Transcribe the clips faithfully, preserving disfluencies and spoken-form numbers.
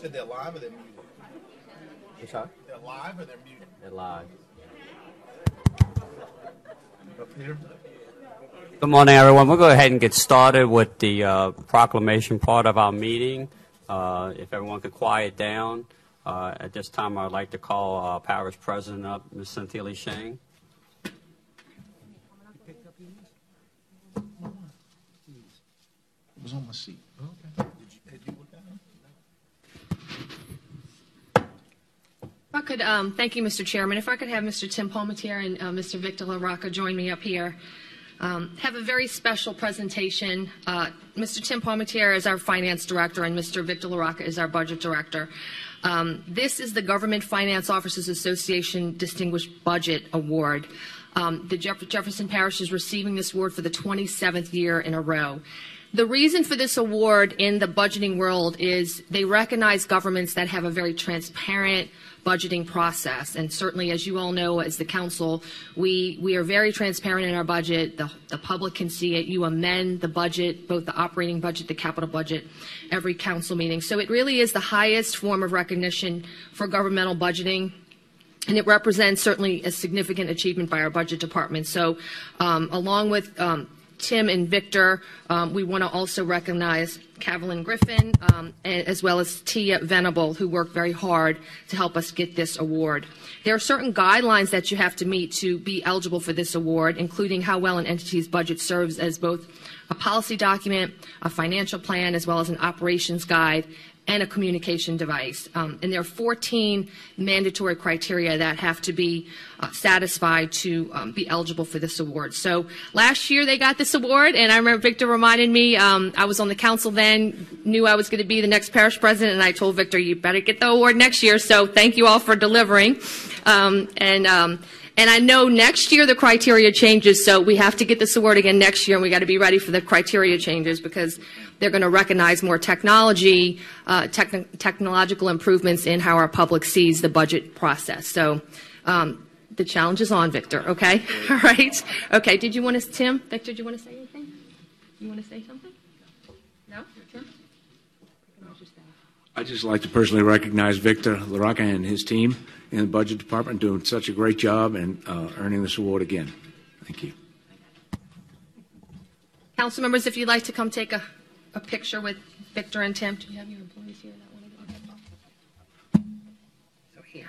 Said they're live or they're muted? What's that? They're live or they're muted? They're live. Up here. Good morning, everyone. We'll go ahead and get started with the uh, proclamation part of our meeting. Uh, if everyone could quiet down. Uh, at this time, I'd like to call our parish president up, Miz Cynthia Lee Shang. It was on my seat. Okay. Did you, did you look at it? If I could, um, thank you, Mister Chairman. If I could have Mister Tim Palmatier and uh, Mister Victor LaRocca join me up here. Um, have a very special presentation. Uh, Mister Tim Palmatier is our finance director and Mister Victor LaRocca is our budget director. Um, this is the Government Finance Officers Association Distinguished Budget Award. Um, the Jeff- Jefferson Parish is receiving this award for the twenty-seventh year in a row. The reason for this award in the budgeting world is they recognize governments that have a very transparent budgeting process, and certainly, as you all know, as the council, we we are very transparent in our budget. The, the public can see it. You amend the budget, both the operating budget, the capital budget, every council meeting. So it really is the highest form of recognition for governmental budgeting. And it represents certainly a significant achievement by our budget department. So um, along with um, Tim and Victor, um, we want to also recognize Kavelyn Griffin um, and, as well as Tia Venable, who worked very hard to help us get this award. There are certain guidelines that you have to meet to be eligible for this award, including how well an entity's budget serves as both a policy document, a financial plan, as well as an operations guide, and a communication device. Um, and there are fourteen mandatory criteria that have to be uh, satisfied to um, be eligible for this award. So last year they got this award, and I remember Victor reminded me, um, I was on the council then, knew I was going to be the next parish president, and I told Victor, you better get the award next year. So thank you all for delivering. Um, and um, And I know next year the criteria changes, so we have to get this award again next year, and we got to be ready for the criteria changes because they're going to recognize more technology, uh, techn technological improvements in how our public sees the budget process. So um, the challenge is on, Victor, okay? All right. Okay, did you want to, Tim? Victor, did you want to say anything? You want to say something? No? Tim? I'd just like to personally recognize Victor LaRocca and his team in the budget department doing such a great job and uh, earning this award again. Thank you. Council members, if you'd like to come take a, a picture with Victor and Tim. Do you have your employees here? That one okay. So here.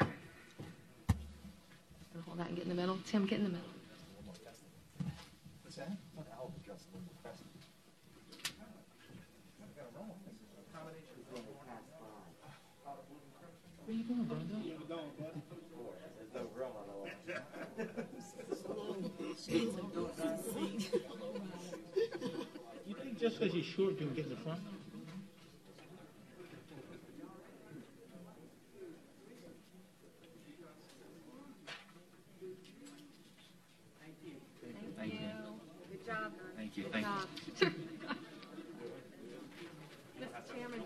Hold that and get in the middle. Tim, get in the middle. What's that? Where are you going, Brenda? You think just because he's short, you can get in the front? Thank you. Thank you. Good job. Thank you. Thank you. Mister Chairman.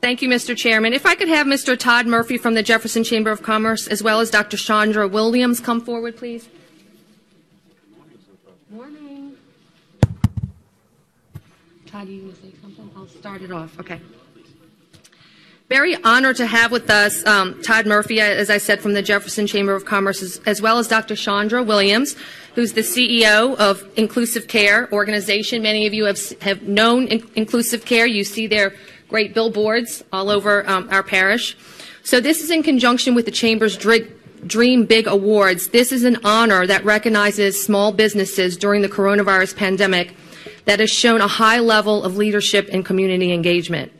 Thank you, Mister Chairman. If I could have Mister Todd Murphy from the Jefferson Chamber of Commerce, as well as Doctor Chandra Williams, come forward, please. Morning. Todd, you want to say something? I'll start it off. Okay. Very honored to have with us um, Todd Murphy, as I said, from the Jefferson Chamber of Commerce, as well as Doctor Chandra Williams, who's the C E O of Inclusive Care organization. Many of you have, have known in Inclusive Care. You see their great billboards all over um, our parish. So this is in conjunction with the Chamber's Dream Big Awards. This is an honor that recognizes small businesses during the coronavirus pandemic that has shown a high level of leadership and community engagement.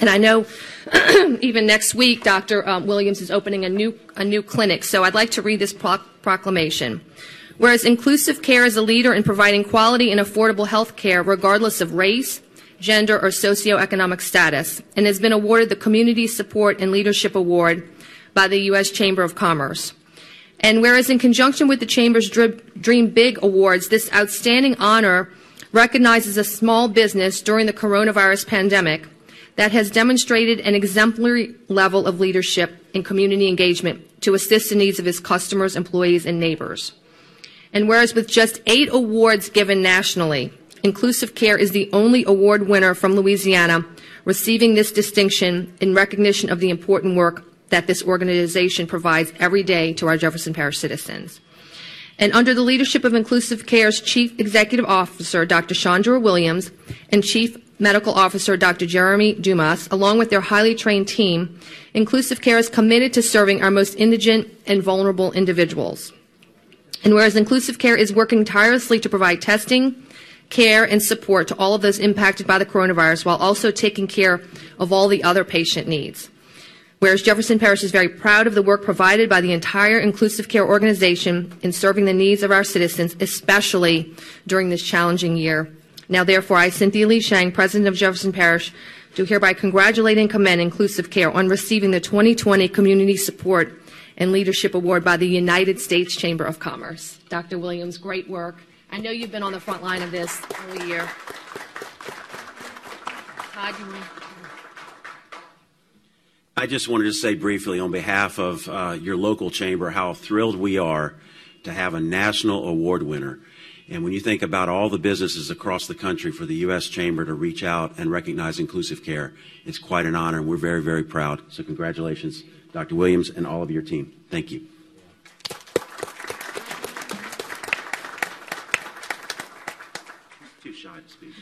And I know even next week, Doctor Um, Williams is opening a new, a new clinic, so I'd like to read this pro proclamation. Whereas Inclusive Care is a leader in providing quality and affordable health care regardless of race, gender, or socioeconomic status, and has been awarded the Community Support and Leadership Award by the U S Chamber of Commerce. And whereas in conjunction with the Chamber's Dream Big Awards, this outstanding honor recognizes a small business during the coronavirus pandemic that has demonstrated an exemplary level of leadership and community engagement to assist the needs of its customers, employees, and neighbors. And whereas with just eight awards given nationally, Inclusive Care is the only award winner from Louisiana receiving this distinction in recognition of the important work that this organization provides every day to our Jefferson Parish citizens. And under the leadership of Inclusive Care's Chief Executive Officer, Doctor Chandra Williams, and Chief Medical Officer, Doctor Jeremy Dumas, along with their highly trained team, Inclusive Care is committed to serving our most indigent and vulnerable individuals. And whereas Inclusive Care is working tirelessly to provide testing, care, and support to all of those impacted by the coronavirus, while also taking care of all the other patient needs. Whereas Jefferson Parish is very proud of the work provided by the entire Inclusive Care organization in serving the needs of our citizens, especially during this challenging year. Now, therefore, I, Cynthia Lee Shang, President of Jefferson Parish, do hereby congratulate and commend Inclusive Care on receiving the twenty twenty Community Support and Leadership Award by the United States Chamber of Commerce. Doctor Williams, great work. I know you've been on the front line of this all year. Todd, you want to? I just wanted to say briefly on behalf of uh, your local chamber how thrilled we are to have a national award winner. And when you think about all the businesses across the country for the U S Chamber to reach out and recognize Inclusive Care, it's quite an honor, and we're very, very proud. So congratulations, Doctor Williams, and all of your team. Thank you. Too shy to speak.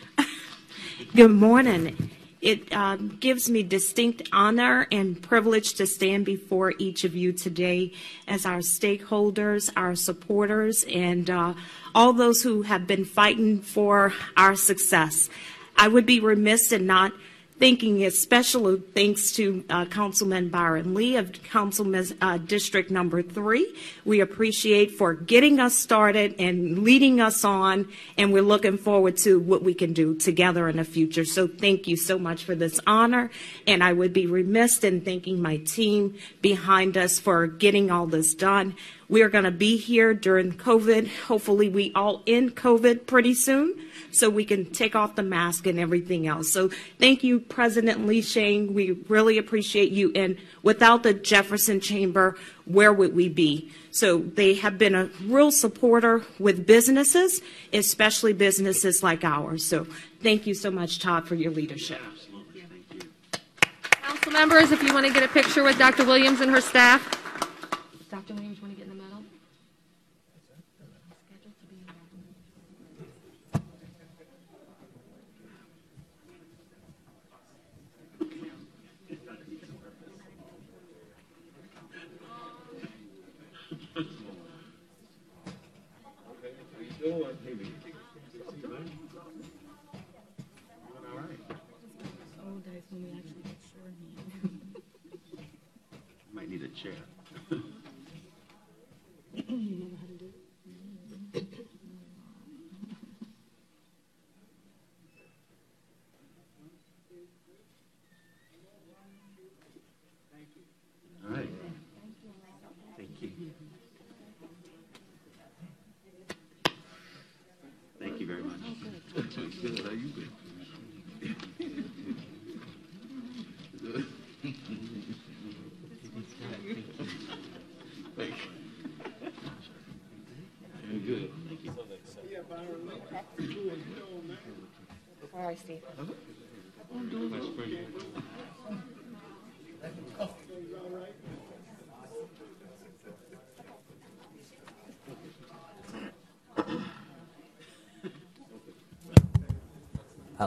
Good morning. It um, gives me distinct honor and privilege to stand before each of you today as our stakeholders, our supporters, and uh, all those who have been fighting for our success. I would be remiss in not thanking, especially thanks to uh, Councilman Byron Lee of Councilman uh, District Number Three. We appreciate for getting us started and leading us on, and we're looking forward to what we can do together in the future. So thank you so much for this honor, and I would be remiss in thanking my team behind us for getting all this done. We are going to be here during COVID. Hopefully we all end COVID pretty soon so we can take off the mask and everything else. So thank you, President Lee Shang. We really appreciate you. And without the Jefferson Chamber, where would we be? So they have been a real supporter with businesses, especially businesses like ours. So thank you so much, Todd, for your leadership. Absolutely. Thank you. Council members, if you want to get a picture with Doctor Williams and her staff. Doctor Williams, you want to get in the medal? Might need a chair. Steve.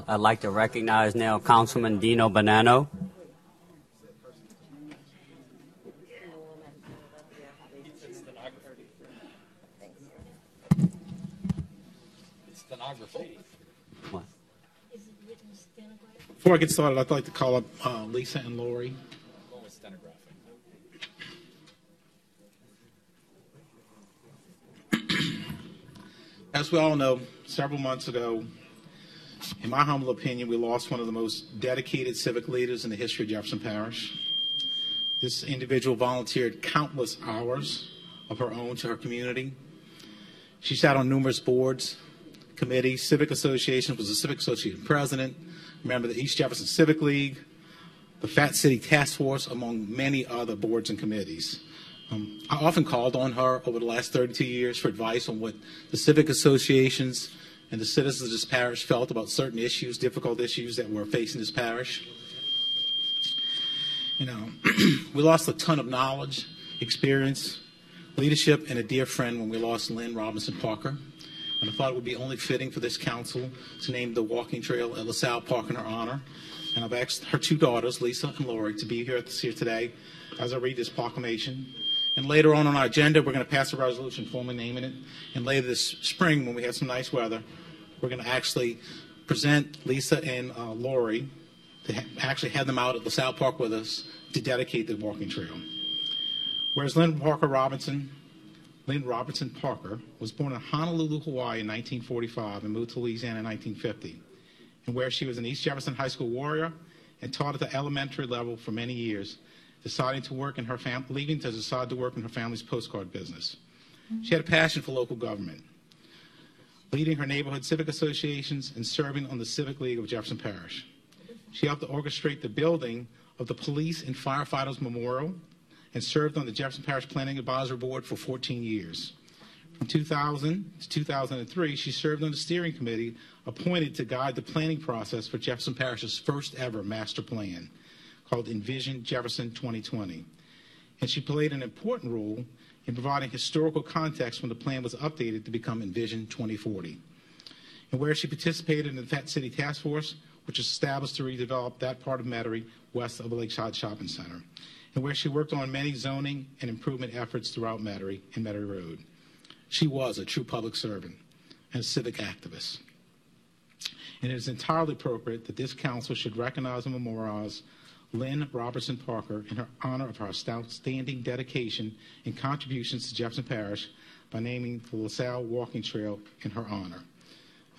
I'd like to recognize now Councilman Dino Bonanno. Before I get started, I'd like to call up uh, Lisa and Lori. As we all know, several months ago, In my humble opinion, we lost one of the most dedicated civic leaders in the history of Jefferson Parish. This individual volunteered countless hours of her own to her community. She sat on numerous boards, committees, civic associations, was a civic association president, member of the East Jefferson Civic League, the Fat City Task Force, among many other boards and committees. Um, I often called on her over the last thirty-two years for advice on what the civic associations and the citizens of this parish felt about certain issues, difficult issues that were facing this parish. You know, we lost a ton of knowledge, experience, leadership, and a dear friend when we lost Lynn Robinson Parker. And I thought it would be only fitting for this council to name the walking trail at LaSalle Park in her honor. And I've asked her two daughters, Lisa and Lori, to be here, here today as I read this proclamation. And later on on our agenda, we're going to pass a resolution formally naming it. And later this spring, when we have some nice weather, we're going to actually present Lisa and uh, Lori to ha actually have them out at LaSalle Park with us to dedicate the walking trail. Whereas Lynn Parker Robinson, Lynn Robertson Parker was born in Honolulu, Hawaii in nineteen forty-five and moved to Louisiana in nineteen fifty. And where she was an East Jefferson High School warrior and taught at the elementary level for many years, deciding to work in her fam leaving to decide to work in her family's postcard business. She had a passion for local government, leading her neighborhood civic associations and serving on the Civic League of Jefferson Parish. She helped to orchestrate the building of the Police and Firefighters Memorial and served on the Jefferson Parish Planning Advisory Board for fourteen years. From two thousand to two thousand three, she served on the steering committee appointed to guide the planning process for Jefferson Parish's first ever master plan called Envision Jefferson twenty twenty. And she played an important role in providing historical context when the plan was updated to become Envision twenty forty. And where she participated in the Fat City Task Force, which was established to redevelop that part of Metairie west of Lakeside Shopping Center, and where she worked on many zoning and improvement efforts throughout Metairie and Metairie Road. She was a true public servant and a civic activist. And it is entirely appropriate that this council should recognize and memorialize Lynn Robertson Parker in her honor of her outstanding dedication and contributions to Jefferson Parish by naming the LaSalle Walking Trail in her honor.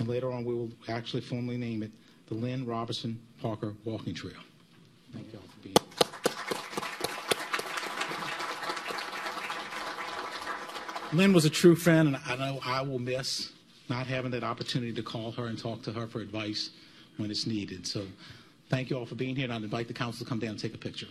And later on, we will actually formally name it the Lynn Robertson Parker Walking Trail. Thank you all for being here. Lynn was a true friend, and I know I will miss not having that opportunity to call her and talk to her for advice when it's needed. So thank you all for being here, and I'd invite the council to come down and take a picture.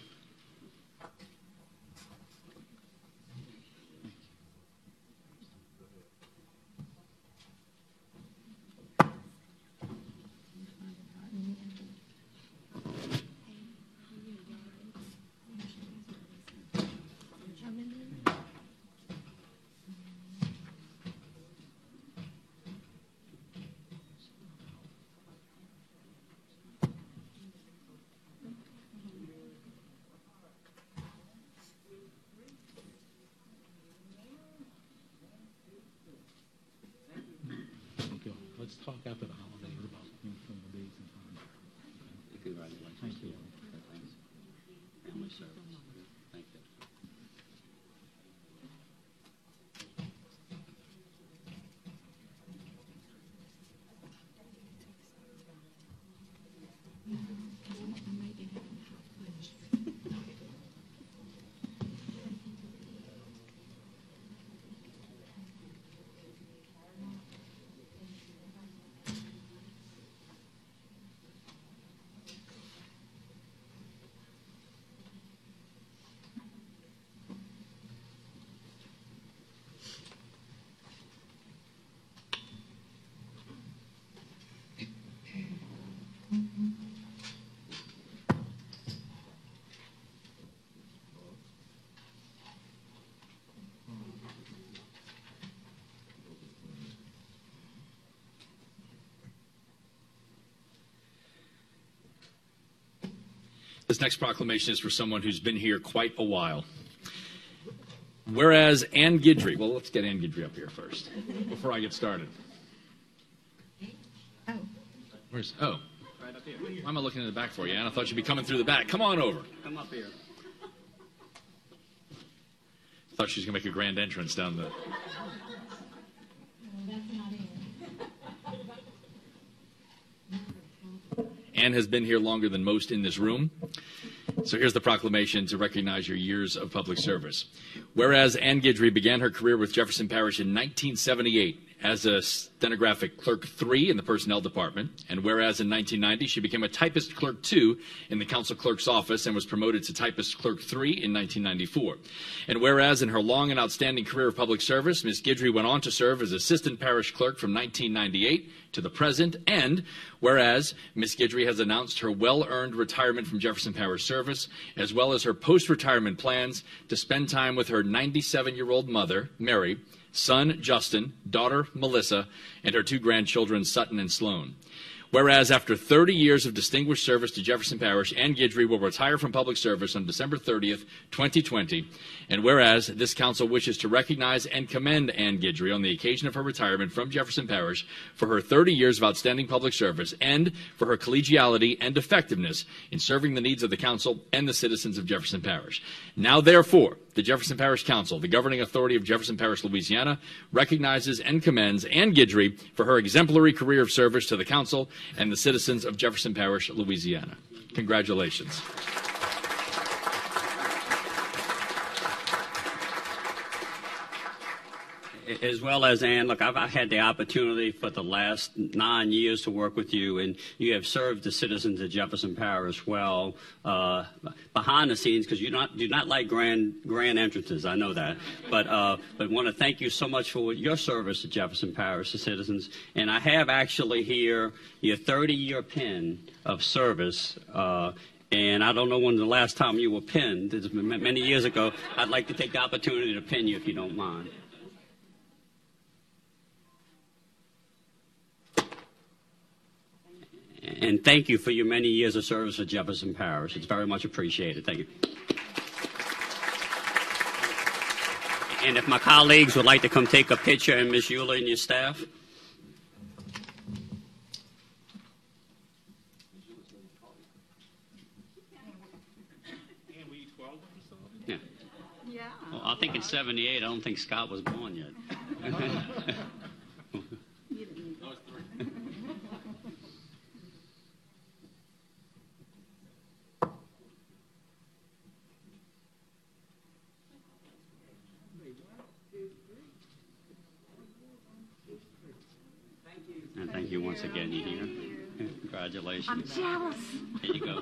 Let's talk after the holidays about some of the days and times. Okay. Thank you. Family service. Thank you. This next proclamation is for someone who's been here quite a while. Whereas Ann Guidry, well, let's get Ann Guidry up here first before I get started. Oh. Where's, oh. Right up here. Why am I looking in the back for you, Ann? I thought you'd be coming through the back. Come on over. Come up here. I thought she was going to make a grand entrance down the... and has been here longer than most in this room. So here's the proclamation to recognize your years of public service. Whereas Ann Guidry began her career with Jefferson Parish in nineteen seventy-eight as a stenographic clerk three in the personnel department, and whereas in nineteen ninety she became a typist clerk two in the council clerk's office and was promoted to typist clerk three in nineteen ninety-four. And whereas in her long and outstanding career of public service, Miz Guidry went on to serve as assistant parish clerk from nineteen ninety-eight to the present, and whereas Miz Guidry has announced her well-earned retirement from Jefferson Parish service, as well as her post-retirement plans to spend time with her ninety-seven-year-old mother, Mary, son, Justin, daughter, Melissa, and her two grandchildren, Sutton and Sloan. Whereas after thirty years of distinguished service to Jefferson Parish, Ann Guidry will retire from public service on December thirtieth, twenty twenty. And whereas this council wishes to recognize and commend Ann Guidry on the occasion of her retirement from Jefferson Parish for her thirty years of outstanding public service and for her collegiality and effectiveness in serving the needs of the council and the citizens of Jefferson Parish. Now, therefore, the Jefferson Parish Council, the governing authority of Jefferson Parish, Louisiana, recognizes and commends Ann Guidry for her exemplary career of service to the council and the citizens of Jefferson Parish, Louisiana. Congratulations. As well as Ann, look, I've, I've had the opportunity for the last nine years to work with you, and you have served the citizens of Jefferson Parish well uh, behind the scenes, because you not do not like grand grand entrances. I know that, but uh, but want to thank you so much for your service to Jefferson Parish, the citizens. And I have actually here your thirty-year pin of service. Uh, And I don't know when the last time you were pinned. It's been many years ago. I'd like to take the opportunity to pin you if you don't mind. And thank you for your many years of service to Jefferson Parish. It's very much appreciated. Thank you. And if my colleagues would like to come take a picture, and Miz Euler and your staff. Yeah. Yeah. Well, I think in seventy-eight, I don't think Scott was born yet. And thank you once again, you here. Congratulations. I'm jealous. Here you go.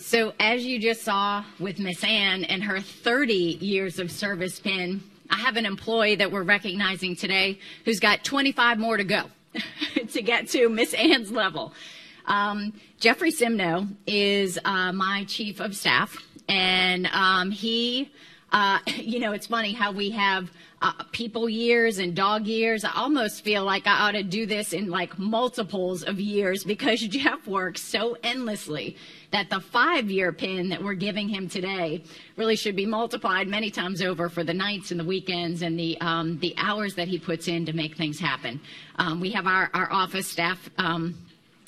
So as you just saw with Miss Ann and her thirty years of service pin, I have an employee that we're recognizing today who's got twenty-five more to go to get to Miss Ann's level. Um, Jeffrey Simno is uh, my chief of staff, and um, he, uh, you know, it's funny how we have uh, people years and dog years. I almost feel like I ought to do this in like multiples of years, because Jeff works so endlessly that the five-year pin that we're giving him today really should be multiplied many times over for the nights and the weekends and the um, the hours that he puts in to make things happen. Um, we have our, our office staff um,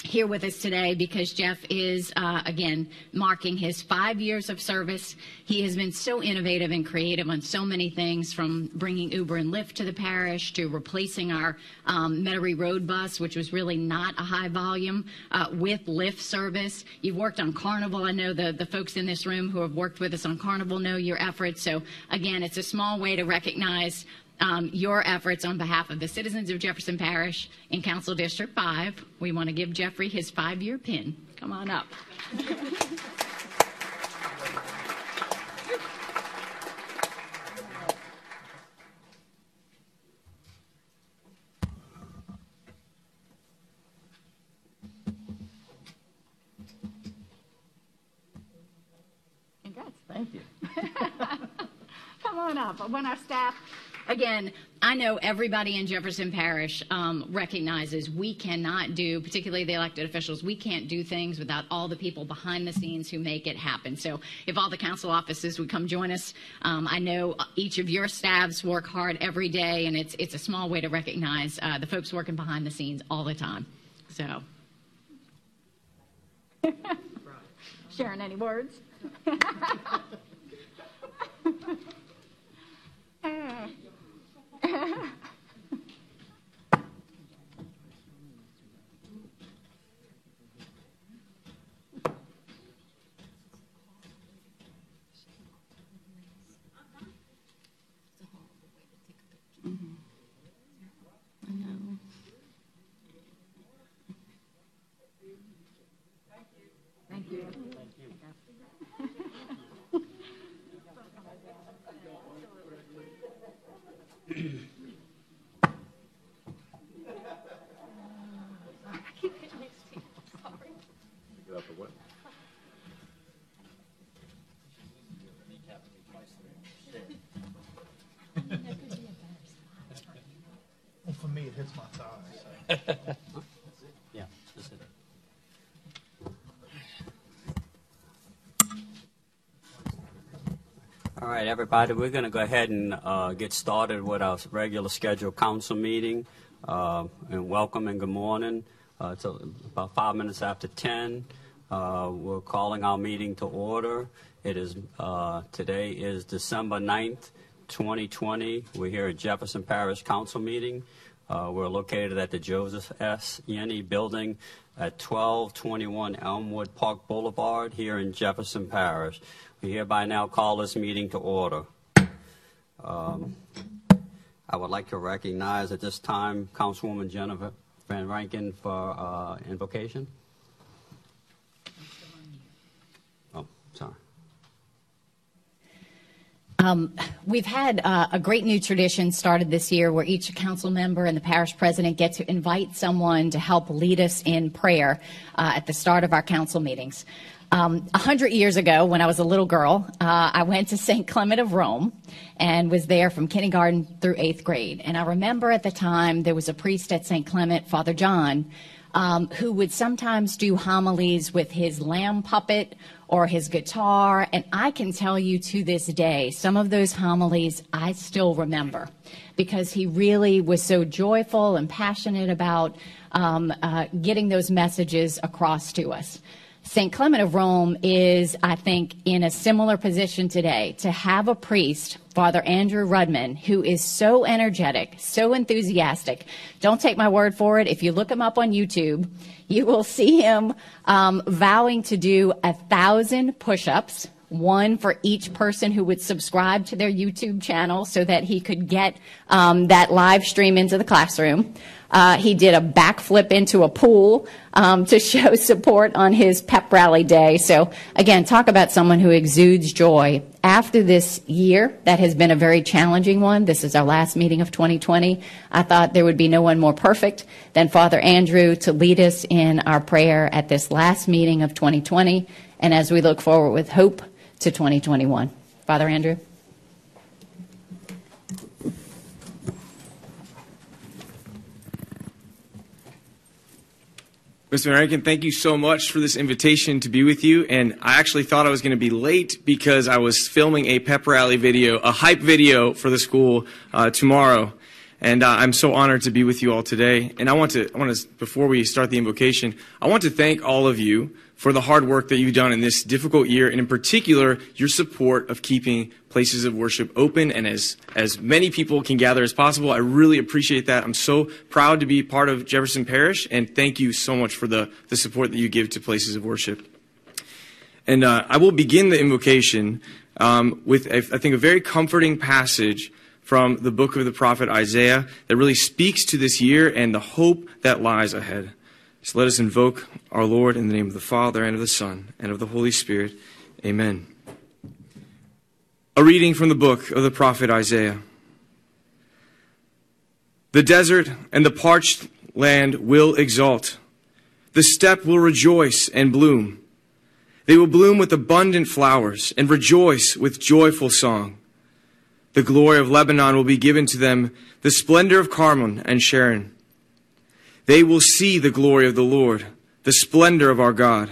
here with us today because Jeff is, uh, again, marking his five years of service. He has been so innovative and creative on so many things, from bringing Uber and Lyft to the parish to replacing our um, Metairie Road bus, which was really not a high volume, uh, with Lyft service. You've worked on Carnival. I know the, the folks in this room who have worked with us on Carnival know your efforts. So, again, it's a small way to recognize Um, your efforts on behalf of the citizens of Jefferson Parish in Council District five. We want to give Jeffrey his five-year pin. Come on up. Congrats. Thank you. Come on up. When our staff again, I know everybody in Jefferson Parish um, recognizes we cannot do, particularly the elected officials, we can't do things without all the people behind the scenes who make it happen. So if all the council offices would come join us, um, I know each of your staffs work hard every day, and it's, it's a small way to recognize uh, the folks working behind the scenes all the time. So. Sharon, any words? uh. It's my thigh. So. Yeah, that's it. All right, everybody, we're going to go ahead and uh, get started with our regular scheduled council meeting. Uh, and welcome and good morning. Uh, it's about five minutes after ten. Uh, we're calling our meeting to order. It is uh, today is December ninth, twenty twenty. We're here at Jefferson Parish Council meeting. Uh, we're located at the Joseph S. Yenny building at twelve twenty-one Elmwood Park Boulevard here in Jefferson Parish. We hereby now call this meeting to order. Um, I would like to recognize at this time Councilwoman Jennifer Van Rankin for uh, invocation. Oh, sorry. Um, we've had uh, a great new tradition started this year where each council member and the parish president get to invite someone to help lead us in prayer uh, at the start of our council meetings. Um, a hundred years ago, when I was a little girl, uh, I went to Saint Clement of Rome and was there from kindergarten through eighth grade. And I remember at the time there was a priest at Saint Clement, Father John, Um, who would sometimes do homilies with his lamb puppet or his guitar. And I can tell you to this day, some of those homilies I still remember because he really was so joyful and passionate about um, uh, getting those messages across to us. Saint Clement of Rome is, I think, in a similar position today to have a priest, Father Andrew Rudman, who is so energetic, so enthusiastic. Don't take my word for it. If you look him up on YouTube, you will see him um, vowing to do a thousand push-ups, one for each person who would subscribe to their YouTube channel so that he could get um, that live stream into the classroom. Uh, he did a backflip into a pool um, to show support on his pep rally day. So, again, talk about someone who exudes joy. After this year, that has been a very challenging one. This is our last meeting of twenty twenty. I thought there would be no one more perfect than Father Andrew to lead us in our prayer at this last meeting of twenty twenty. And as we look forward with hope to twenty twenty-one. Father Andrew. Miz Van Rankin, thank you so much for this invitation to be with you. And I actually thought I was going to be late because I was filming a pep rally video, a hype video for the school uh, tomorrow. And uh, I'm so honored to be with you all today. And I want to, I want to, before we start the invocation, I want to thank all of you for the hard work that you've done in this difficult year, and in particular, your support of keeping places of worship open and as, as many people can gather as possible. I really appreciate that. I'm so proud to be part of Jefferson Parish, and thank you so much for the, the support that you give to places of worship. And uh, I will begin the invocation um, with, a, I think, a very comforting passage from the book of the prophet Isaiah that really speaks to this year and the hope that lies ahead. So let us invoke our Lord in the name of the Father and of the Son and of the Holy Spirit. Amen. A reading from the book of the prophet Isaiah. The desert and the parched land will exult. The steppe will rejoice and bloom. They will bloom with abundant flowers and rejoice with joyful song. The glory of Lebanon will be given to them, the splendor of Carmel and Sharon. They will see the glory of the Lord, the splendor of our God.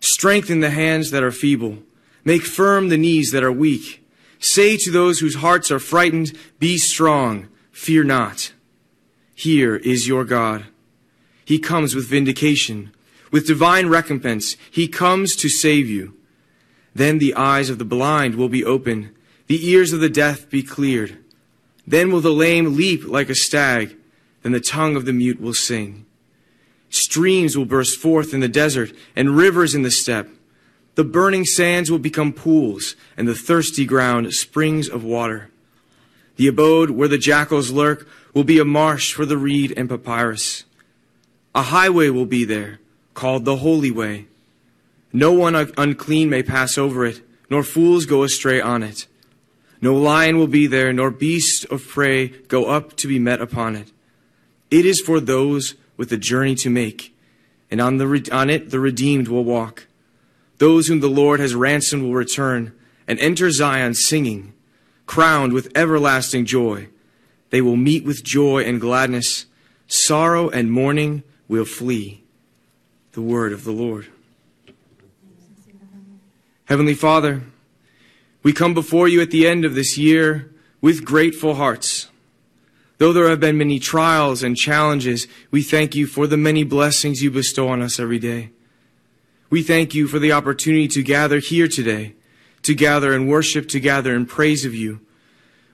Strengthen the hands that are feeble. Make firm the knees that are weak. Say to those whose hearts are frightened, be strong, fear not. Here is your God. He comes with vindication. With divine recompense, he comes to save you. Then the eyes of the blind will be open, the ears of the deaf be cleared. Then will the lame leap like a stag, then the tongue of the mute will sing. Streams will burst forth in the desert, and rivers in the steppe. The burning sands will become pools, and the thirsty ground springs of water. The abode where the jackals lurk will be a marsh for the reed and papyrus. A highway will be there, called the Holy Way. No one unclean may pass over it, nor fools go astray on it. No lion will be there, nor beast of prey go up to be met upon it. It is for those with a journey to make, and on, the, on it the redeemed will walk. Those whom the Lord has ransomed will return, and enter Zion singing, crowned with everlasting joy. They will meet with joy and gladness. Sorrow and mourning will flee. The word of the Lord. Heavenly Father, we come before you at the end of this year with grateful hearts. Though there have been many trials and challenges, we thank you for the many blessings you bestow on us every day. We thank you for the opportunity to gather here today, to gather in worship, to gather in praise of you.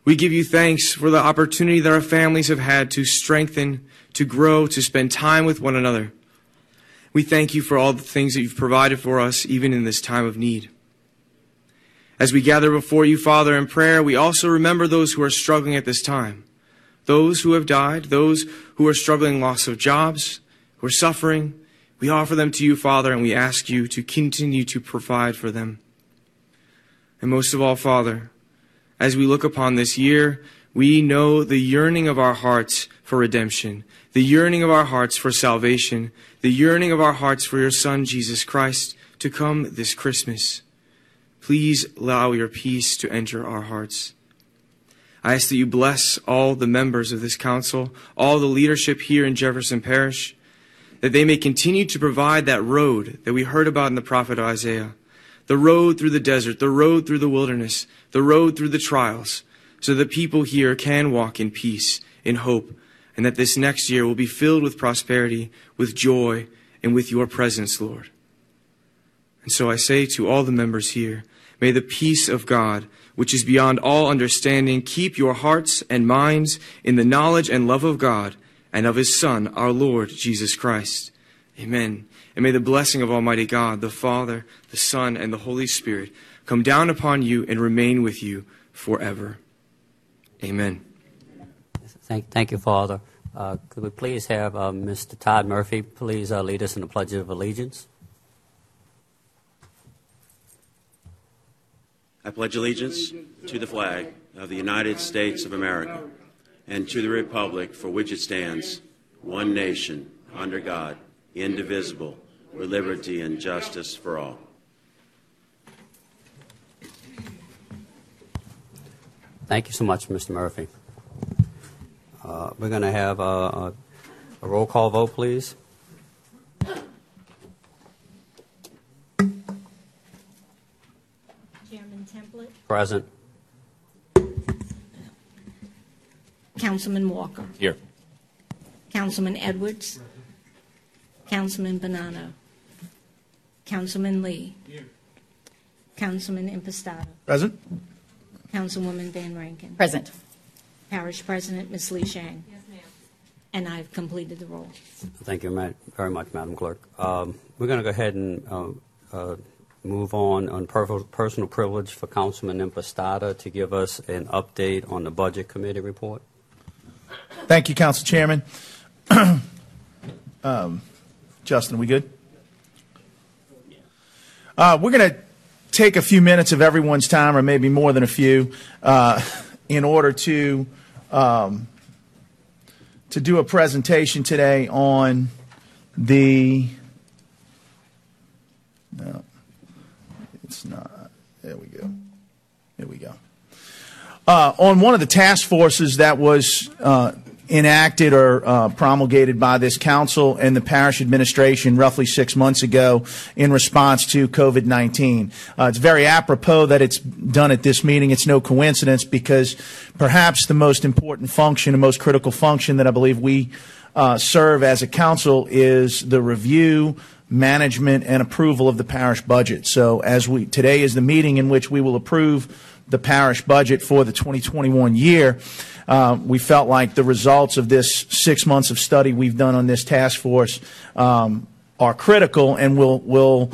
We give you thanks for the opportunity that our families have had to strengthen, to grow, to spend time with one another. We thank you for all the things that you've provided for us, even in this time of need. As we gather before you, Father, in prayer, we also remember those who are struggling at this time, those who have died, those who are struggling loss of jobs, who are suffering. We offer them to you, Father, and we ask you to continue to provide for them. And most of all, Father, as we look upon this year, we know the yearning of our hearts for redemption, the yearning of our hearts for salvation, the yearning of our hearts for your Son, Jesus Christ, to come this Christmas. Please allow your peace to enter our hearts. I ask that you bless all the members of this council, all the leadership here in Jefferson Parish, that they may continue to provide that road that we heard about in the prophet Isaiah, the road through the desert, the road through the wilderness, the road through the trials, so that people here can walk in peace, in hope, and that this next year will be filled with prosperity, with joy, and with your presence, Lord. And so I say to all the members here, may the peace of God, which is beyond all understanding, keep your hearts and minds in the knowledge and love of God and of his Son, our Lord Jesus Christ. Amen. And may the blessing of Almighty God, the Father, the Son, and the Holy Spirit come down upon you and remain with you forever. Amen. Thank, thank you, Father. Uh, could we please have uh, Mister Todd Murphy please uh, lead us in the Pledge of Allegiance? I pledge allegiance to the flag of the United States of America and to the republic for which it stands, one nation, under God, indivisible, with liberty and justice for all. Thank you so much, Mister Murphy. Uh, we're going to have a, a roll call vote, please. Present. Councilman Walker. Here. Councilman Edwards. Councilman Bonanno. Councilman Lee. Here. Councilman Impastato. Present. Councilwoman Van Rankin. Present. Parish President Miz Lee Shang. Yes, ma'am. And I've completed the roll. Thank you very much, Madam Clerk. Um, we're going to go ahead and uh, uh, move on on personal privilege for Councilman Impastato to give us an update on the Budget Committee report. Thank you, Council Chairman. um, Justin, we good? Uh, we're going to take a few minutes of everyone's time, or maybe more than a few, uh, in order to um, to do a presentation today on the. No. It's not. There we go. There we go. uh, on one of the task forces that was uh, enacted or uh, promulgated by this council and the parish administration roughly six months ago in response to COVID nineteen. Uh, it's very apropos that it's done at this meeting. It's no coincidence, because perhaps the most important function and most critical function that I believe we uh, serve as a council is the review, management, and approval of the parish budget. So as we today is the meeting in which we will approve the parish budget for the twenty twenty-one year, uh, we felt like the results of this six months of study we've done on this task force um, are critical, and will will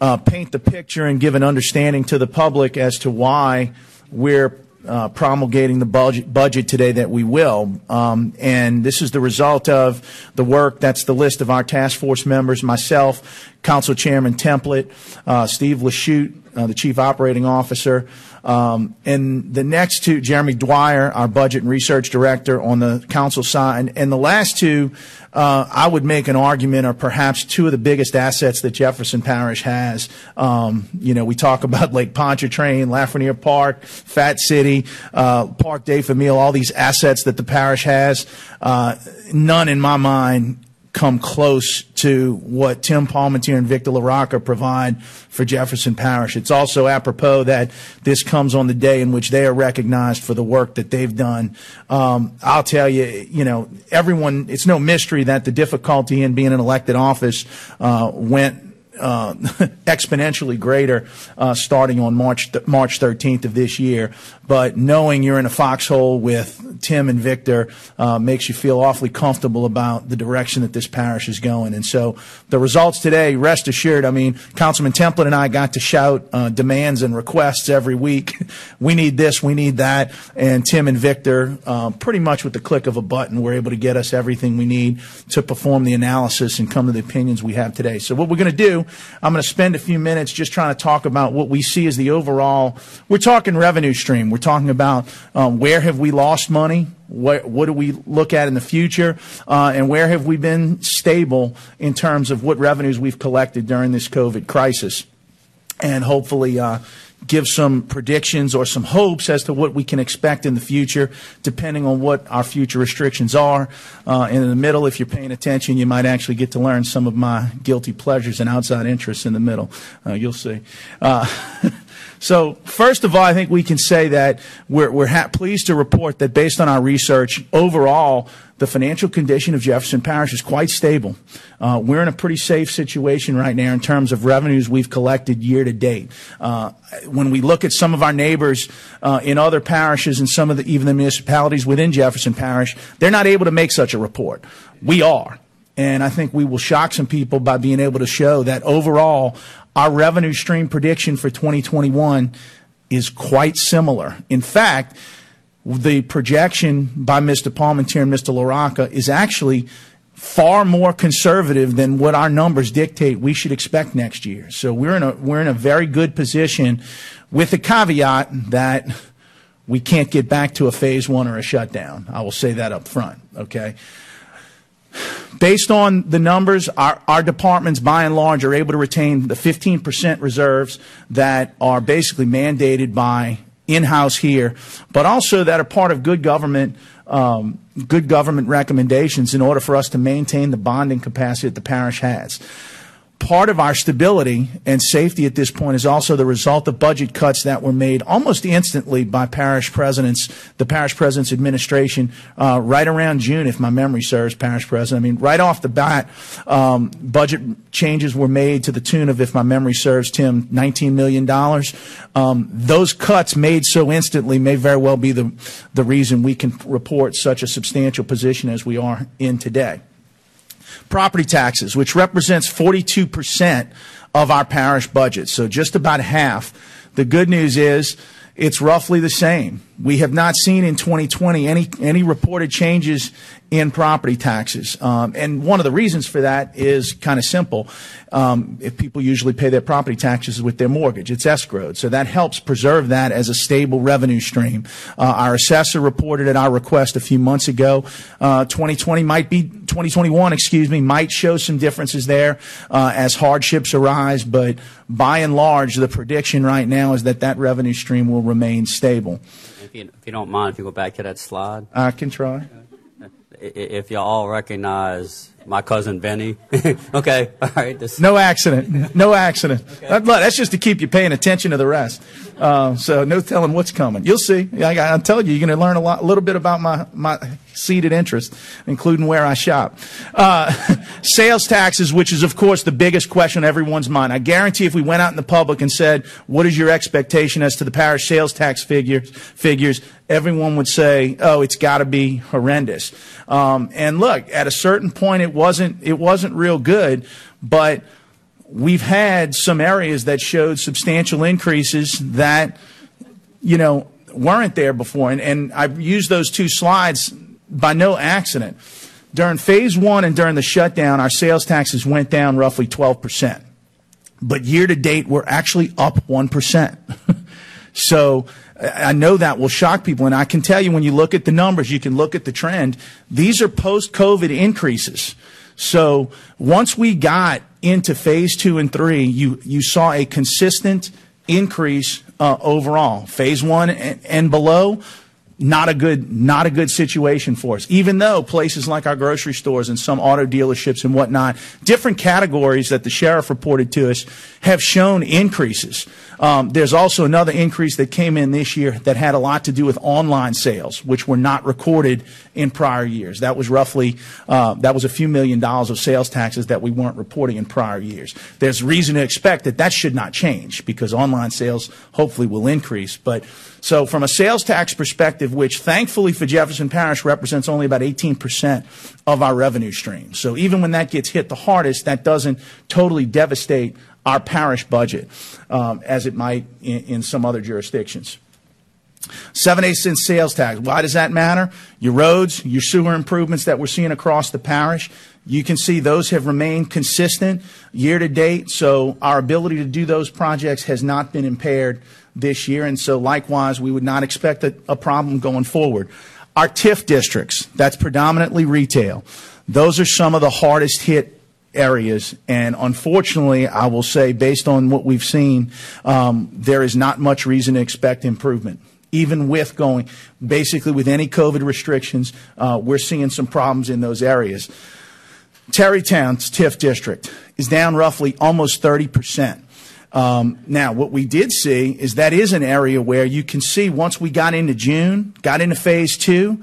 uh, paint the picture and give an understanding to the public as to why we're uh, promulgating the budget budget today that we will. Um, and this is the result of the work. That's the list of our task force members: myself, Council Chairman Template, uh, Steve Lachute, uh, the Chief Operating Officer, um, and the next two, Jeremy Dwyer, our Budget and Research Director on the council side, and, and the last two, uh, I would make an argument, are perhaps two of the biggest assets that Jefferson Parish has. Um, you know, we talk about Lake Pontchartrain, Lafreniere Park, Fat City, uh, Parc des Familles, all these assets that the parish has. Uh, none, in my mind, come close to what Tim Palmentier and Victor LaRocca provide for Jefferson Parish. It's also apropos that this comes on the day in which they are recognized for the work that they've done. Um, I'll tell you, you know, everyone, it's no mystery that the difficulty in being an elected office uh, went Uh, exponentially greater uh, starting on March th March thirteenth of this year. But knowing you're in a foxhole with Tim and Victor uh, makes you feel awfully comfortable about the direction that this parish is going. And so the results today, rest assured, I mean, Councilman Templin and I got to shout uh, demands and requests every week. We need this, we need that. And Tim and Victor, uh, pretty much with the click of a button, were able to get us everything we need to perform the analysis and come to the opinions we have today. So what we're going to do, I'm going to spend a few minutes just trying to talk about what we see as the overall. We're talking revenue stream. We're talking about um, where have we lost money? What, what do we look at in the future? Uh, and where have we been stable in terms of what revenues we've collected during this COVID crisis? And hopefully uh, give some predictions or some hopes as to what we can expect in the future, depending on what our future restrictions are. Uh, and in the middle, if you're paying attention, you might actually get to learn some of my guilty pleasures and outside interests in the middle. Uh, you'll see. Uh, So first of all, I think we can say that we're, we're ha pleased to report that based on our research, overall, the financial condition of Jefferson Parish is quite stable. Uh, we're in a pretty safe situation right now in terms of revenues we've collected year to date. Uh, when we look at some of our neighbors uh, in other parishes and some of the, even the municipalities within Jefferson Parish, they're not able to make such a report. We are. And I think we will shock some people by being able to show that overall, our revenue stream prediction for twenty twenty-one is quite similar. In fact, the projection by Mister Palmentier and Mister LaRocca is actually far more conservative than what our numbers dictate we should expect next year. So we're in a, we're in a very good position, with the caveat that we can't get back to a phase one or a shutdown. I will say that up front, okay? Based on the numbers, our, our departments, by and large, are able to retain the fifteen percent reserves that are basically mandated by in-house here, but also that are part of good government, um, good government recommendations in order for us to maintain the bonding capacity that the parish has. Part of our stability and safety at this point is also the result of budget cuts that were made almost instantly by parish presidents, the parish president's administration, uh, right around June, if my memory serves, parish president. I mean, right off the bat, um, budget changes were made to the tune of, if my memory serves, Tim, nineteen million dollars. Um, those cuts made so instantly may very well be the, the reason we can report such a substantial position as we are in today. Property taxes, which represents forty-two percent of our parish budget, so just about half. The good news is it's roughly the same. We have not seen in twenty twenty any any reported changes in property taxes. Um, and one of the reasons for that is kind of simple. Um, if people usually pay their property taxes with their mortgage, it's escrowed. So that helps preserve that as a stable revenue stream. Uh, our assessor reported at our request a few months ago, uh, twenty twenty might be twenty twenty-one, excuse me, might show some differences there uh, as hardships arise, but by and large, the prediction right now is that that revenue stream will remain stable. If you, if you don't mind, if you go back to that slide. I can try. If you all recognize my cousin Vinny. Okay, all right. This no accident, no accident. Okay. That's just to keep you paying attention to the rest. Uh, so no telling what's coming. You'll see. I, I'll tell you, you're going to learn a lot, a little bit about my, my seated interest, including where I shop. Uh, sales taxes, which is, of course, the biggest question on everyone's mind. I guarantee if we went out in the public and said, what is your expectation as to the parish sales tax figures, figures everyone would say, oh, it's got to be horrendous. Um, and look, at a certain point, it wasn't it wasn't real good, but we've had some areas that showed substantial increases that, you know, weren't there before. And, and I've used those two slides by no accident. During phase one and during the shutdown, our sales taxes went down roughly twelve percent. But year to date, we're actually up one percent. So I know that will shock people, and I can tell you when you look at the numbers, you can look at the trend. These are post-COVID increases. So once we got into phase two and three, you, you saw a consistent increase uh, overall. Phase one and, and below, not a good, not a good situation for us, even though places like our grocery stores and some auto dealerships and whatnot, different categories that the sheriff reported to us, have shown increases. Um, there's also another increase that came in this year that had a lot to do with online sales, which were not recorded in prior years. That was roughly, uh, that was a few million dollars of sales taxes that we weren't reporting in prior years. There's reason to expect that that should not change because online sales hopefully will increase. But so from a sales tax perspective, which thankfully for Jefferson Parish represents only about eighteen percent of our revenue stream. So even when that gets hit the hardest, that doesn't totally devastate our parish budget um, as it might in, in some other jurisdictions. seven eighths cents sales tax. Why does that matter? Your roads, your sewer improvements that we're seeing across the parish, you can see those have remained consistent year to date. So our ability to do those projects has not been impaired this year, and so likewise we would not expect a, a problem going forward. Our TIF districts, that's predominantly retail. Those are some of the hardest hit areas, and unfortunately I will say based on what we've seen, um, there is not much reason to expect improvement. Even with going, basically with any COVID restrictions, uh, we're seeing some problems in those areas. Terrytown's TIF district is down roughly almost thirty percent. Um, now, what we did see is that is an area where you can see once we got into June, got into phase two,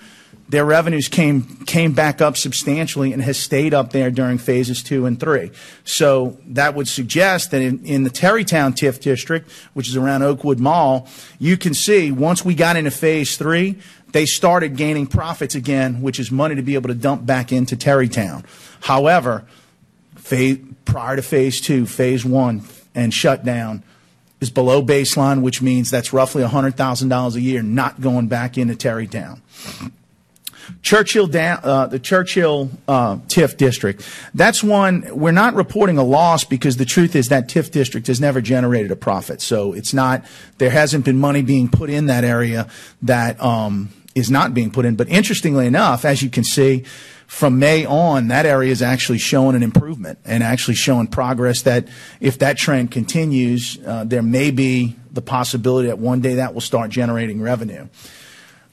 their revenues came came back up substantially and has stayed up there during phases two and three. So that would suggest that in, in the Terrytown TIF district, which is around Oakwood Mall, you can see once we got into phase three, they started gaining profits again, which is money to be able to dump back into Terrytown. However, phase, prior to phase two, phase one, and shutdown is below baseline, which means that's roughly one hundred thousand dollars a year not going back into Terrytown. Churchill, down, uh, the Churchill uh, TIF district, that's one we're not reporting a loss because the truth is that TIF district has never generated a profit. So it's not, there hasn't been money being put in that area that um, is not being put in. But interestingly enough, as you can see, from May on, that area is actually showing an improvement and actually showing progress that if that trend continues, uh, there may be the possibility that one day that will start generating revenue.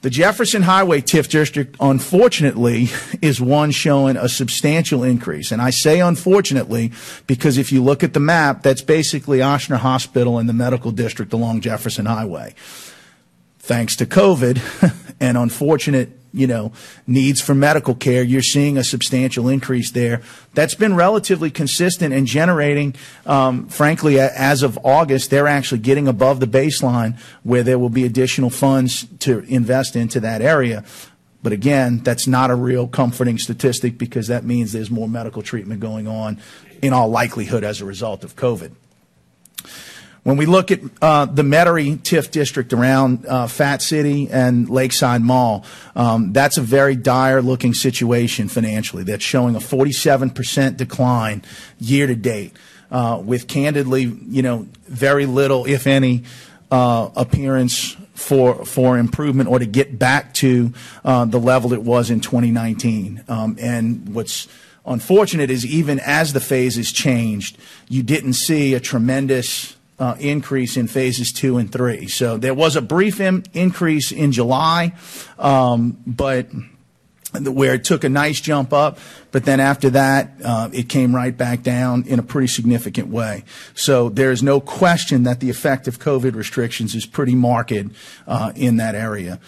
The Jefferson Highway TIF district, unfortunately, is one showing a substantial increase. And I say unfortunately because if you look at the map, that's basically Ochsner Hospital and the medical district along Jefferson Highway. Thanks to COVID and unfortunate you know, needs for medical care, you're seeing a substantial increase there. That's been relatively consistent and generating, um, frankly, as of August, they're actually getting above the baseline where there will be additional funds to invest into that area. But again, that's not a real comforting statistic because that means there's more medical treatment going on in all likelihood as a result of COVID. When we look at uh, the Metairie TIF district around uh, Fat City and Lakeside Mall, um, that's a very dire-looking situation financially. That's showing a forty-seven percent decline year-to-date uh, with, candidly, you know, very little, if any, uh, appearance for for improvement or to get back to uh, the level it was in twenty nineteen. Um, and what's unfortunate is even as the phases changed, you didn't see a tremendous uh, increase in phases two and three. So there was a brief in increase in July, um, but where it took a nice jump up, but then after that, uh, it came right back down in a pretty significant way. So there is no question that the effect of COVID restrictions is pretty marked uh, in that area.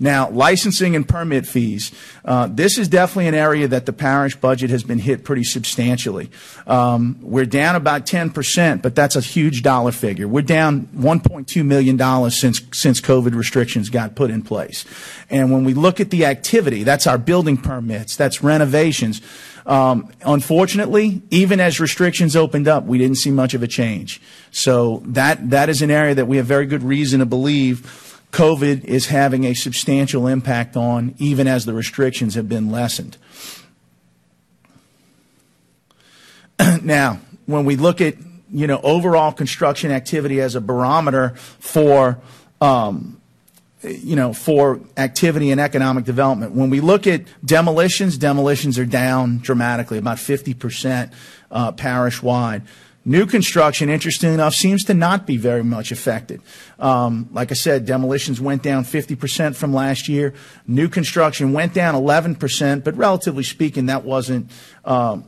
Now, licensing and permit fees. Uh, this is definitely an area that the parish budget has been hit pretty substantially. Um, we're down about ten percent, but that's a huge dollar figure. We're down one point two million dollars since since COVID restrictions got put in place. And when we look at the activity, that's our building permits, that's renovations. Um, unfortunately, even as restrictions opened up, we didn't see much of a change. So that that is an area that we have very good reason to believe COVID is having a substantial impact on, even as the restrictions have been lessened. Now, when we look at, you know, overall construction activity as a barometer for, um, you know, for activity and economic development, when we look at demolitions, demolitions are down dramatically, about fifty percent uh, parish-wide. New construction, interestingly enough, seems to not be very much affected. Um, like I said, demolitions went down fifty percent from last year. New construction went down eleven percent, but relatively speaking, that wasn't um,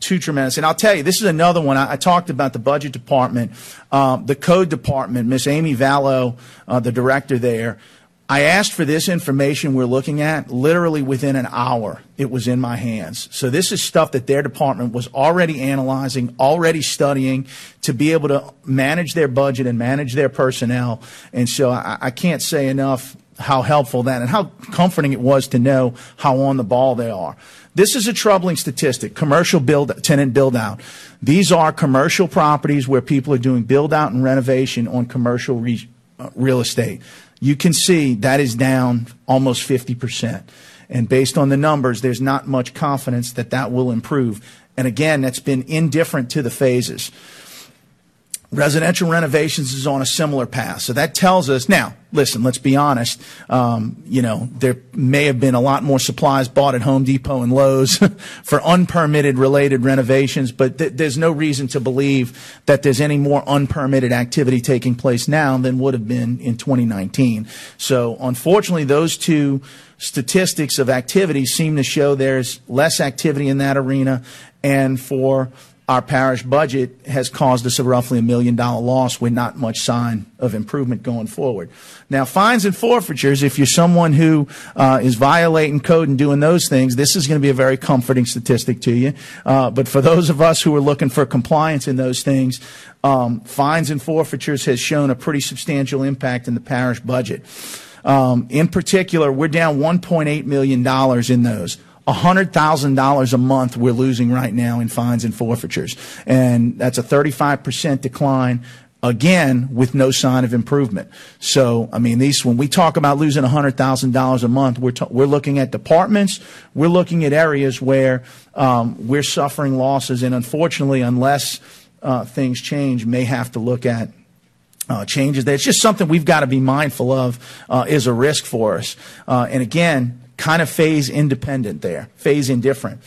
too tremendous. And I'll tell you, this is another one. I, I talked about the budget department, um, the code department, Miss Amy Vallow, uh, the director there. I asked for this information we're looking at literally within an hour. It was in my hands. So this is stuff that their department was already analyzing, already studying to be able to manage their budget and manage their personnel. And so I, I can't say enough how helpful that and how comforting it was to know how on the ball they are. This is a troubling statistic, commercial build, tenant build-out. These are commercial properties where people are doing build-out and renovation on commercial re, uh, real estate. You can see that is down almost fifty percent. And based on the numbers, there's not much confidence that that will improve. And again, that's been indifferent to the phases. Residential renovations is on a similar path. So that tells us, now, listen, let's be honest, um, you know, there may have been a lot more supplies bought at Home Depot and Lowe's for unpermitted related renovations, but th there's no reason to believe that there's any more unpermitted activity taking place now than would have been in twenty nineteen. So unfortunately, those two statistics of activity seem to show there's less activity in that arena, and for our parish budget has caused us a roughly a million dollar loss with not much sign of improvement going forward. Now, fines and forfeitures, if you're someone who uh, is violating code and doing those things, this is going to be a very comforting statistic to you. Uh, but for those of us who are looking for compliance in those things, um, fines and forfeitures has shown a pretty substantial impact in the parish budget. Um, in particular, we're down one point eight million dollars in those. one hundred thousand dollars a month we're losing right now in fines and forfeitures. And that's a thirty-five percent decline, again, with no sign of improvement. So, I mean, these, when we talk about losing one hundred thousand dollars a month, we're, we're looking at departments, we're looking at areas where um, we're suffering losses, and unfortunately, unless uh, things change, may have to look at Uh, changes there. It's just something we've got to be mindful of uh, is a risk for us. Uh, and again, kind of phase independent there, phase indifferent.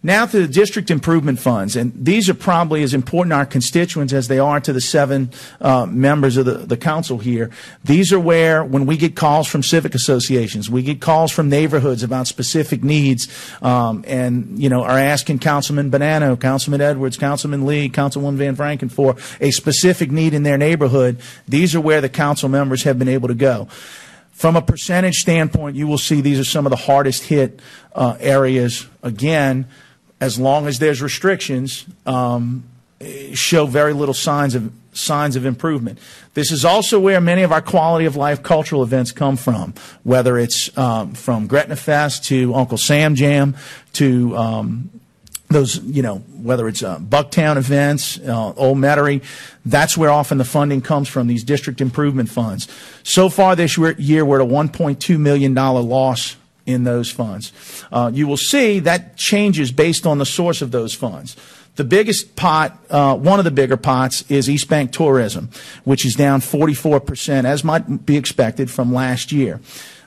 Now to the district improvement funds, and these are probably as important to our constituents as they are to the seven uh, members of the, the council here. These are where, when we get calls from civic associations, we get calls from neighborhoods about specific needs, um, and, you know, are asking Councilman Bonanno, Councilman Edwards, Councilman Lee, Councilwoman Van Franken for a specific need in their neighborhood. These are where the council members have been able to go. From a percentage standpoint, you will see these are some of the hardest hit uh, areas. Again, as long as there's restrictions, um, show very little signs of signs of improvement. This is also where many of our quality of life cultural events come from, whether it's um, from Gretna Fest to Uncle Sam Jam to um, those, you know, whether it's uh, Bucktown events, uh, Old Metairie, that's where often the funding comes from, these district improvement funds. So far this year, we're at a one point two million dollar loss in those funds. Uh, you will see that changes based on the source of those funds. The biggest pot, uh, one of the bigger pots, is East Bank Tourism, which is down forty-four percent, as might be expected, from last year.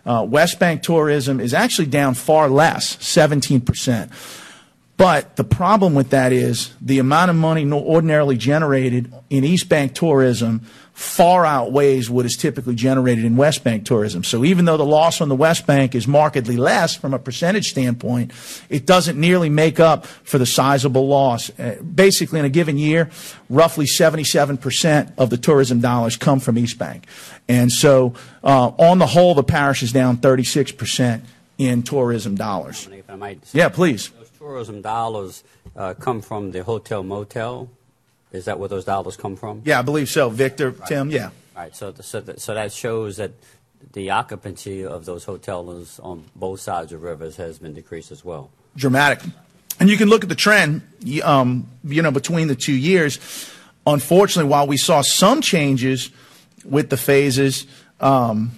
Uh, West Bank Tourism is actually down far less, seventeen percent. But the problem with that is the amount of money ordinarily generated in East Bank Tourism far outweighs what is typically generated in West Bank Tourism. So even though the loss on the West Bank is markedly less from a percentage standpoint, it doesn't nearly make up for the sizable loss. Basically, in a given year, roughly seventy-seven percent of the tourism dollars come from East Bank. And so uh, on the whole, the parish is down thirty-six percent in tourism dollars. If I might say, yeah, please. Those tourism dollars uh, come from the hotel motel. Is that where those dollars come from? Yeah, I believe so. Victor, right. Tim, yeah. All right, so, the, so, the, so that shows that the occupancy of those hotels on both sides of rivers has been decreased as well. Dramatic. And you can look at the trend, um, you know, between the two years. Unfortunately, while we saw some changes with the phases, um,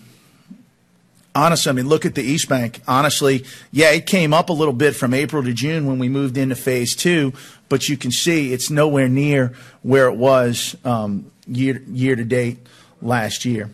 honestly, I mean, look at the East Bank. Honestly, yeah, it came up a little bit from April to June when we moved into phase two, but you can see it's nowhere near where it was um, year, year to date last year.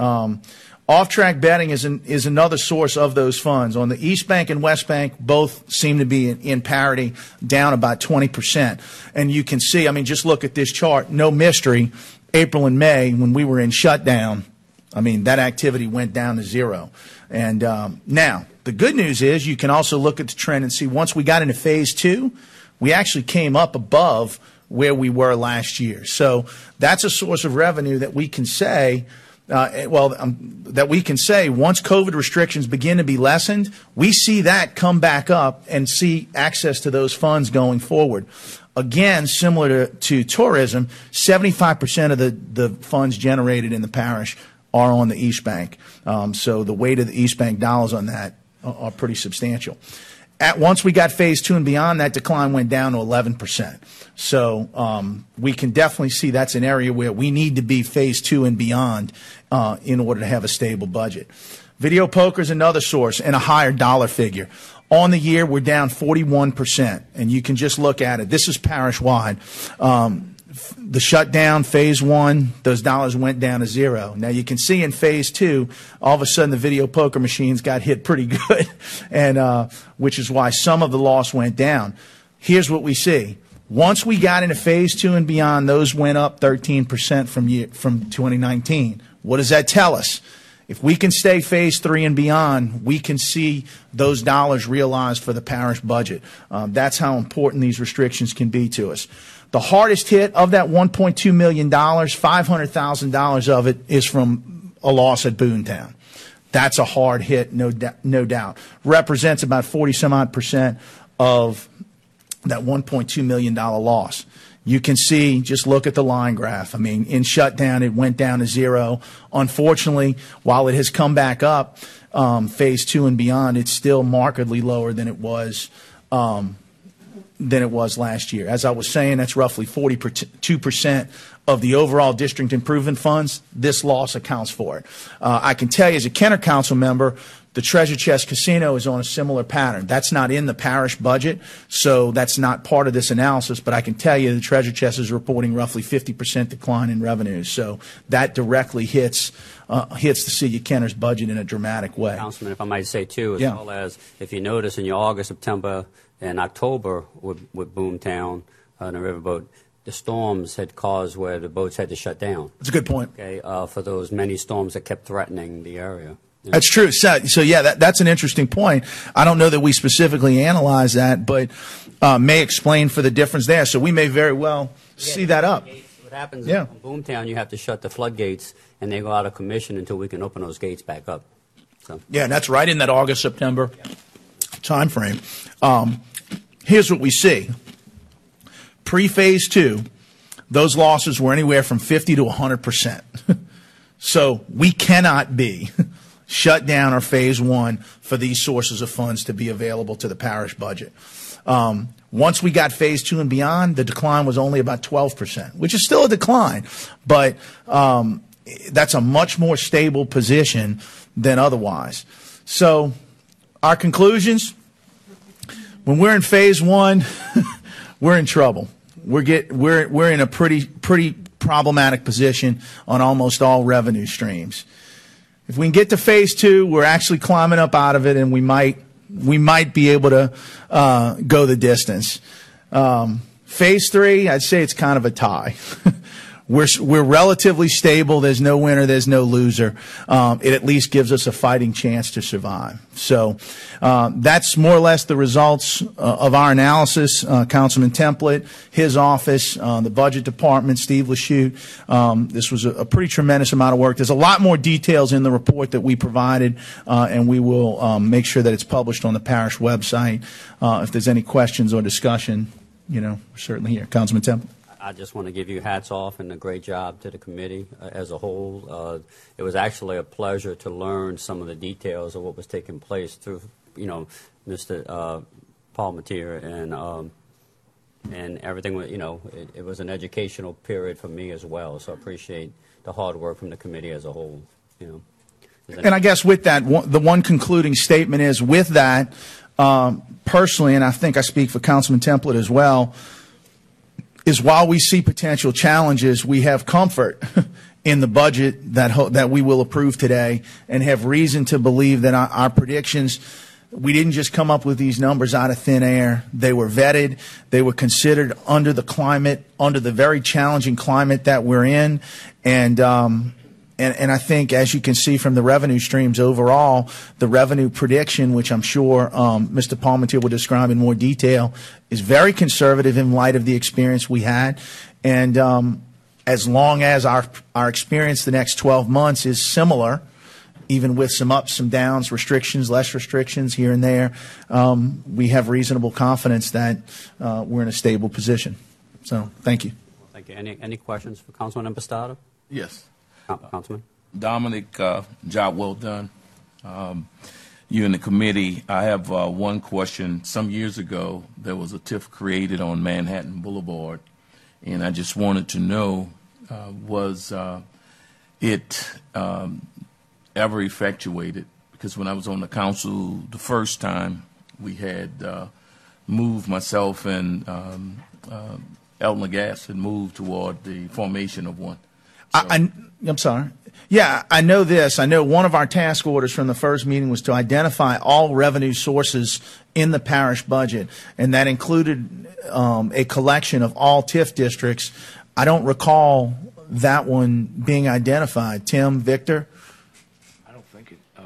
Um, Off-track betting is, an, is another source of those funds. On the East Bank and West Bank, both seem to be in, in parity, down about twenty percent. And you can see, I mean, just look at this chart, no mystery, April and May when we were in shutdown, I mean, that activity went down to zero. And um, now, the good news is you can also look at the trend and see once we got into phase two, we actually came up above where we were last year. So that's a source of revenue that we can say, uh, well, um, that we can say once COVID restrictions begin to be lessened, we see that come back up and see access to those funds going forward. Again, similar to, to tourism, seventy-five percent of the, the funds generated in the parish are on the East Bank. Um, so the weight of the East Bank dollars on that are, are pretty substantial. At once we got phase two and beyond, that decline went down to eleven percent. So um, we can definitely see that's an area where we need to be phase two and beyond uh, in order to have a stable budget. Video poker is another source and a higher dollar figure. On the year, we're down forty-one percent, and you can just look at it. This is parish-wide. Um, The shutdown, phase one, those dollars went down to zero. Now, you can see in phase two, all of a sudden the video poker machines got hit pretty good, and uh, which is why some of the loss went down. Here's what we see. Once we got into phase two and beyond, those went up thirteen percent from, year, from twenty nineteen. What does that tell us? If we can stay phase three and beyond, we can see those dollars realized for the parish budget. Um, that's how important these restrictions can be to us. The hardest hit of that one point two million dollars, five hundred thousand dollars of it is from a loss at Boontown. That's a hard hit, no, no doubt. Represents about forty some odd percent of that one point two million dollars loss. You can see, just look at the line graph. I mean, in shutdown, it went down to zero. Unfortunately, while it has come back up, um, phase two and beyond, it's still markedly lower than it was um, than it was last year. As I was saying, that's roughly forty-two percent of the overall district improvement funds. This loss accounts for it. Uh, I can tell you as a Kenner Council member, the Treasure Chest Casino is on a similar pattern. That's not in the parish budget, so that's not part of this analysis, but I can tell you the Treasure Chest is reporting roughly fifty percent decline in revenues. So that directly hits uh, hits the City of Kenner's budget in a dramatic way. Councilman, if I might say too, as yeah. well as if you notice in your August, September, and October with, with Boomtown on the riverboat, the storms had caused where the boats had to shut down. That's a good point. Okay, uh, for those many storms that kept threatening the area. That's true. So, so yeah, that, that's an interesting point. I don't know that we specifically analyze that, but uh, may explain for the difference there. So we may very well yeah, see that up. Gates, what happens yeah. in Boomtown, you have to shut the floodgates, and they go out of commission until we can open those gates back up. So. Yeah, and that's right in that August, September yeah. time frame. Um, here's what we see. Pre-phase two, those losses were anywhere from fifty to one hundred percent. So we cannot be shut down or phase one for these sources of funds to be available to the parish budget. Um, once we got phase two and beyond, the decline was only about twelve percent, which is still a decline, but um, that's a much more stable position than otherwise. So Our conclusions: when we're in phase one, we're in trouble. We're get we're we're in a pretty pretty problematic position on almost all revenue streams. If we can get to phase two, we're actually climbing up out of it, and we might we might be able to uh, go the distance. Um, phase three, I'd say it's kind of a tie. We're, we're relatively stable. There's no winner. There's no loser. Um, it at least gives us a fighting chance to survive. So um, that's more or less the results uh, of our analysis. Uh, Councilman Templet, his office, uh, the budget department, Steve Lachute. Um, this was a, a pretty tremendous amount of work. There's a lot more details in the report that we provided, uh, and we will um, make sure that it's published on the parish website. Uh, if there's any questions or discussion, you know, we're certainly here. Councilman Templet. I just want to give you hats off and a great job to the committee uh, as a whole. Uh, it was actually a pleasure to learn some of the details of what was taking place through, you know, Mister Uh, Paul Mateer and um, and everything. You know, it, it was an educational period for me as well. So I appreciate the hard work from the committee as a whole. You know, and I guess with that, one, the one concluding statement is with that. Um, personally, and I think I speak for Councilman Templet as well, is while we see potential challenges, we have comfort in the budget that ho that we will approve today, and have reason to believe that our, our predictions, we didn't just come up with these numbers out of thin air. They were vetted. They were considered under the climate, under the very challenging climate that we're in. And, um, and, and I think, as you can see from the revenue streams overall, the revenue prediction, which I'm sure um, Mister Paul Mateer will describe in more detail, is very conservative in light of the experience we had. And um, as long as our, our experience the next twelve months is similar, even with some ups, some downs, restrictions, less restrictions here and there, um, we have reasonable confidence that uh, we're in a stable position. So thank you. Thank you. Any, any questions for Councilman Impastato? Yes. Councilman? Dominic, uh, job well done. Um, you and the committee. I have uh, one question. Some years ago, there was a T I F created on Manhattan Boulevard, and I just wanted to know, uh, was uh, it um, ever effectuated? Because when I was on the council the first time, we had uh, moved, myself and um, uh, Elton Lagasse had moved toward the formation of one. So. I, I, I'm sorry. Yeah, I know this. I know one of our task orders from the first meeting was to identify all revenue sources in the parish budget, and that included um, a collection of all T I F districts. I don't recall that one being identified. Tim, Victor? I don't think it. Uh,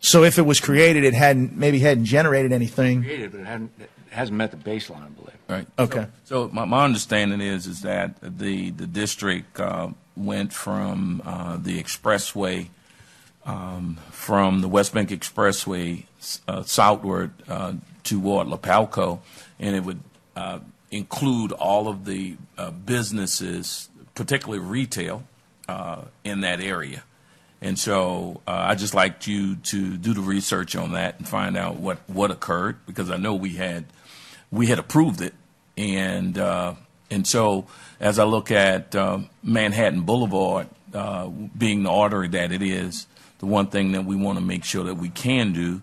so if it was created, it hadn't maybe hadn't generated anything. Created, but it hadn't. It hasn't met the baseline, I believe. Right. Okay. So, so my, my understanding is is that the the district. Uh, went from uh, the expressway, um, from the West Bank Expressway uh, southward uh, toward Lapalco, and it would uh, include all of the uh, businesses, particularly retail, uh, in that area. And so uh, I'd just like you to do the research on that and find out what, what occurred, because I know we had, we had approved it, and uh, and so as I look at uh, Manhattan Boulevard uh, being the artery that it is, the one thing that we want to make sure that we can do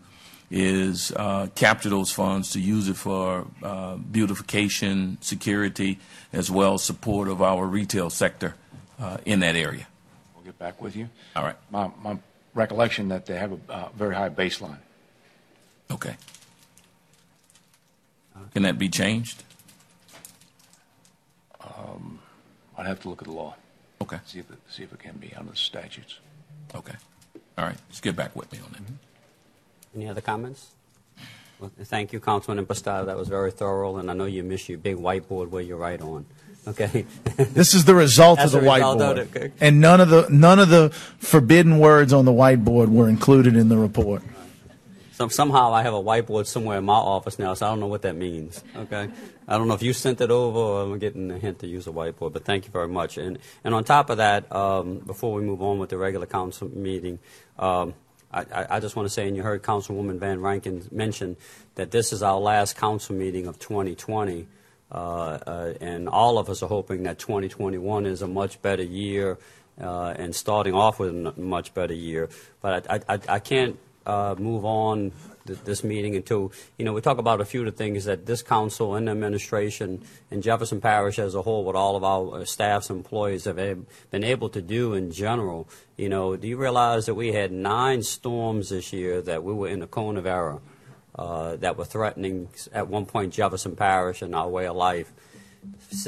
is uh, capture those funds to use it for uh, beautification, security, as well as support of our retail sector uh, in that area. We'll get back with you. All right. My, my recollection that they have a uh, very high baseline. Okay. Can that be changed? Um, I'd have to look at the law. Okay. See if it, see if it can be under the statutes. Okay. All right. Just get back with me on that. Mm-hmm. Any other comments? Well, thank you, Councilman Impastato. That was very thorough, and I know you miss your big whiteboard where you write on. Okay. This is the result of the whiteboard, of the, and none of the none of the forbidden words on the whiteboard were included in the report. Somehow I have a whiteboard somewhere in my office now, so I don't know what that means, okay? I don't know if you sent it over or I'm getting a hint to use a whiteboard, but thank you very much. And, and on top of that, um, before we move on with the regular council meeting, um, I, I just want to say, and you heard Councilwoman Van Rankin mention, that this is our last council meeting of twenty twenty, uh, uh, and all of us are hoping that twenty twenty-one is a much better year uh, and starting off with a much better year. But I, I, I can't... Uh, move on th this meeting until, you know, we talk about a few of the things that this council and the administration and Jefferson Parish as a whole, with all of our staffs and employees, have been able to do in general. You know, do you realize that we had nine storms this year that we were in the cone of error, uh, that were threatening at one point Jefferson Parish and our way of life?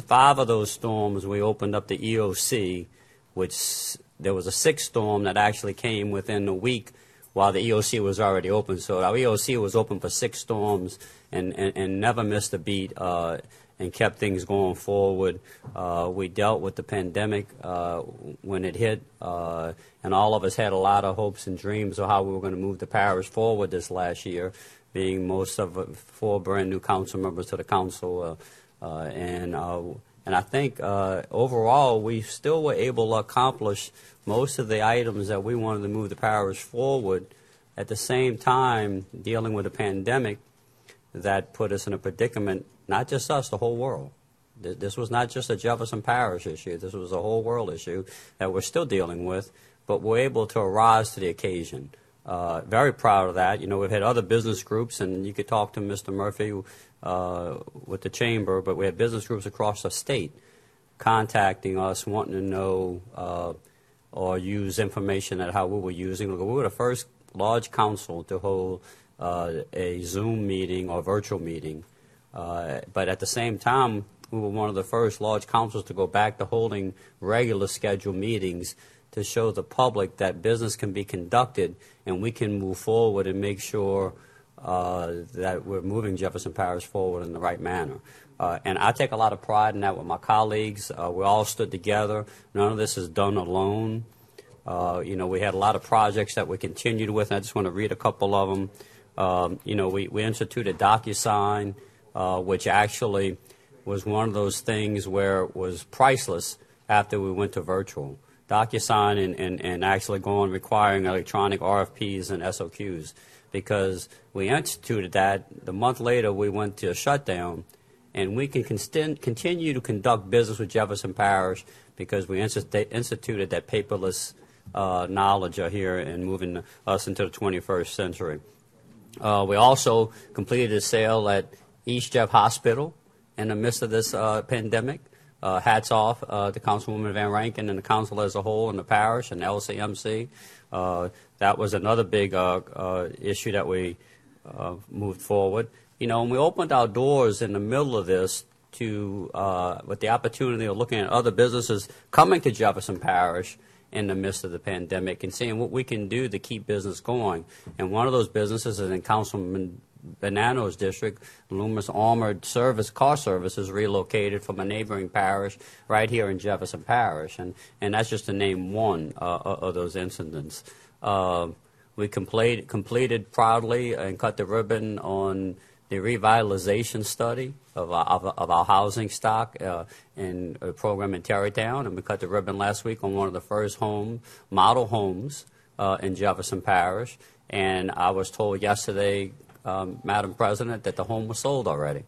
Five of those storms, we opened up the E O C, which there was a sixth storm that actually came within a week while the E O C was already open. So our E O C was open for six storms and, and, and never missed a beat, uh, and kept things going forward. Uh, we dealt with the pandemic uh, when it hit, uh, and all of us had a lot of hopes and dreams of how we were going to move the parish forward this last year, being most of uh, four brand new council members to the council. Uh, uh, and uh, And I think uh, overall we still were able to accomplish most of the items that we wanted to move the parish forward, at the same time dealing with a pandemic that put us in a predicament, not just us, the whole world. This was not just a Jefferson Parish issue. This was a whole world issue that we're still dealing with, but we're able to rise to the occasion. Uh, very proud of that. You know, we've had other business groups, and you could talk to Mister Murphy uh, with the chamber, but we had business groups across the state contacting us, wanting to know uh, or use information that how we were using. Look, we were the first large council to hold uh, a Zoom meeting or virtual meeting, uh, but at the same time, we were one of the first large councils to go back to holding regular scheduled meetings, to show the public that business can be conducted and we can move forward and make sure uh, that we're moving Jefferson Parish forward in the right manner. Uh, and I take a lot of pride in that with my colleagues. Uh, we all stood together. None of this is done alone. Uh, you know, we had a lot of projects that we continued with, and I just want to read a couple of them. Um, you know, we, we instituted DocuSign, uh, which actually was one of those things where it was priceless after we went to virtual. DocuSign and, and, and actually going requiring electronic R F Ps and S O Qs, because we instituted that. The month later, we went to a shutdown, and we can continue to conduct business with Jefferson Parish because we instituted that paperless uh, knowledge here and moving us into the twenty-first century. Uh, we also completed a sale at East Jeff Hospital in the midst of this uh, pandemic. Uh, hats off uh, to Councilwoman Van Rankin and the council as a whole and the parish and the L C M C. Uh, that was another big uh, uh, issue that we uh, moved forward. You know, and we opened our doors in the middle of this to, uh, with the opportunity of looking at other businesses coming to Jefferson Parish in the midst of the pandemic and seeing what we can do to keep business going. And one of those businesses is in Councilman Bonanno's district. Loomis Armored Service Car Services relocated from a neighboring parish right here in Jefferson Parish, and and that's just to name one uh, of those incidents. Uh, we complete, completed proudly and cut the ribbon on the revitalization study of our, of, of our housing stock uh, in a program in Tarrytown, and we cut the ribbon last week on one of the first home model homes uh, in Jefferson Parish. And I was told yesterday, Um, Madam President, that the home was sold already.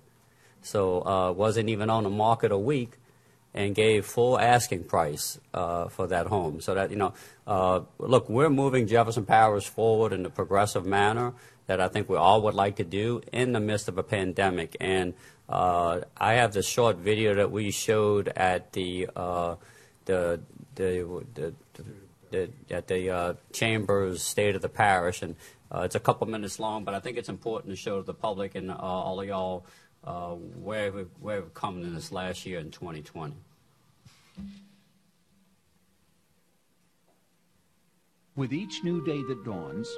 So uh, wasn't even on the market a week, and gave full asking price uh, for that home. So that, you know, uh, look, we're moving Jefferson Parish forward in a progressive manner that I think we all would like to do in the midst of a pandemic. And uh, I have this short video that we showed at the uh, the the, the, the, the at the uh, Chamber's State of the Parish, and Uh, it's a couple minutes long, but I think it's important to show the public and uh, all of y'all uh, where, we've, where we've come in this last year in twenty twenty. With each new day that dawns,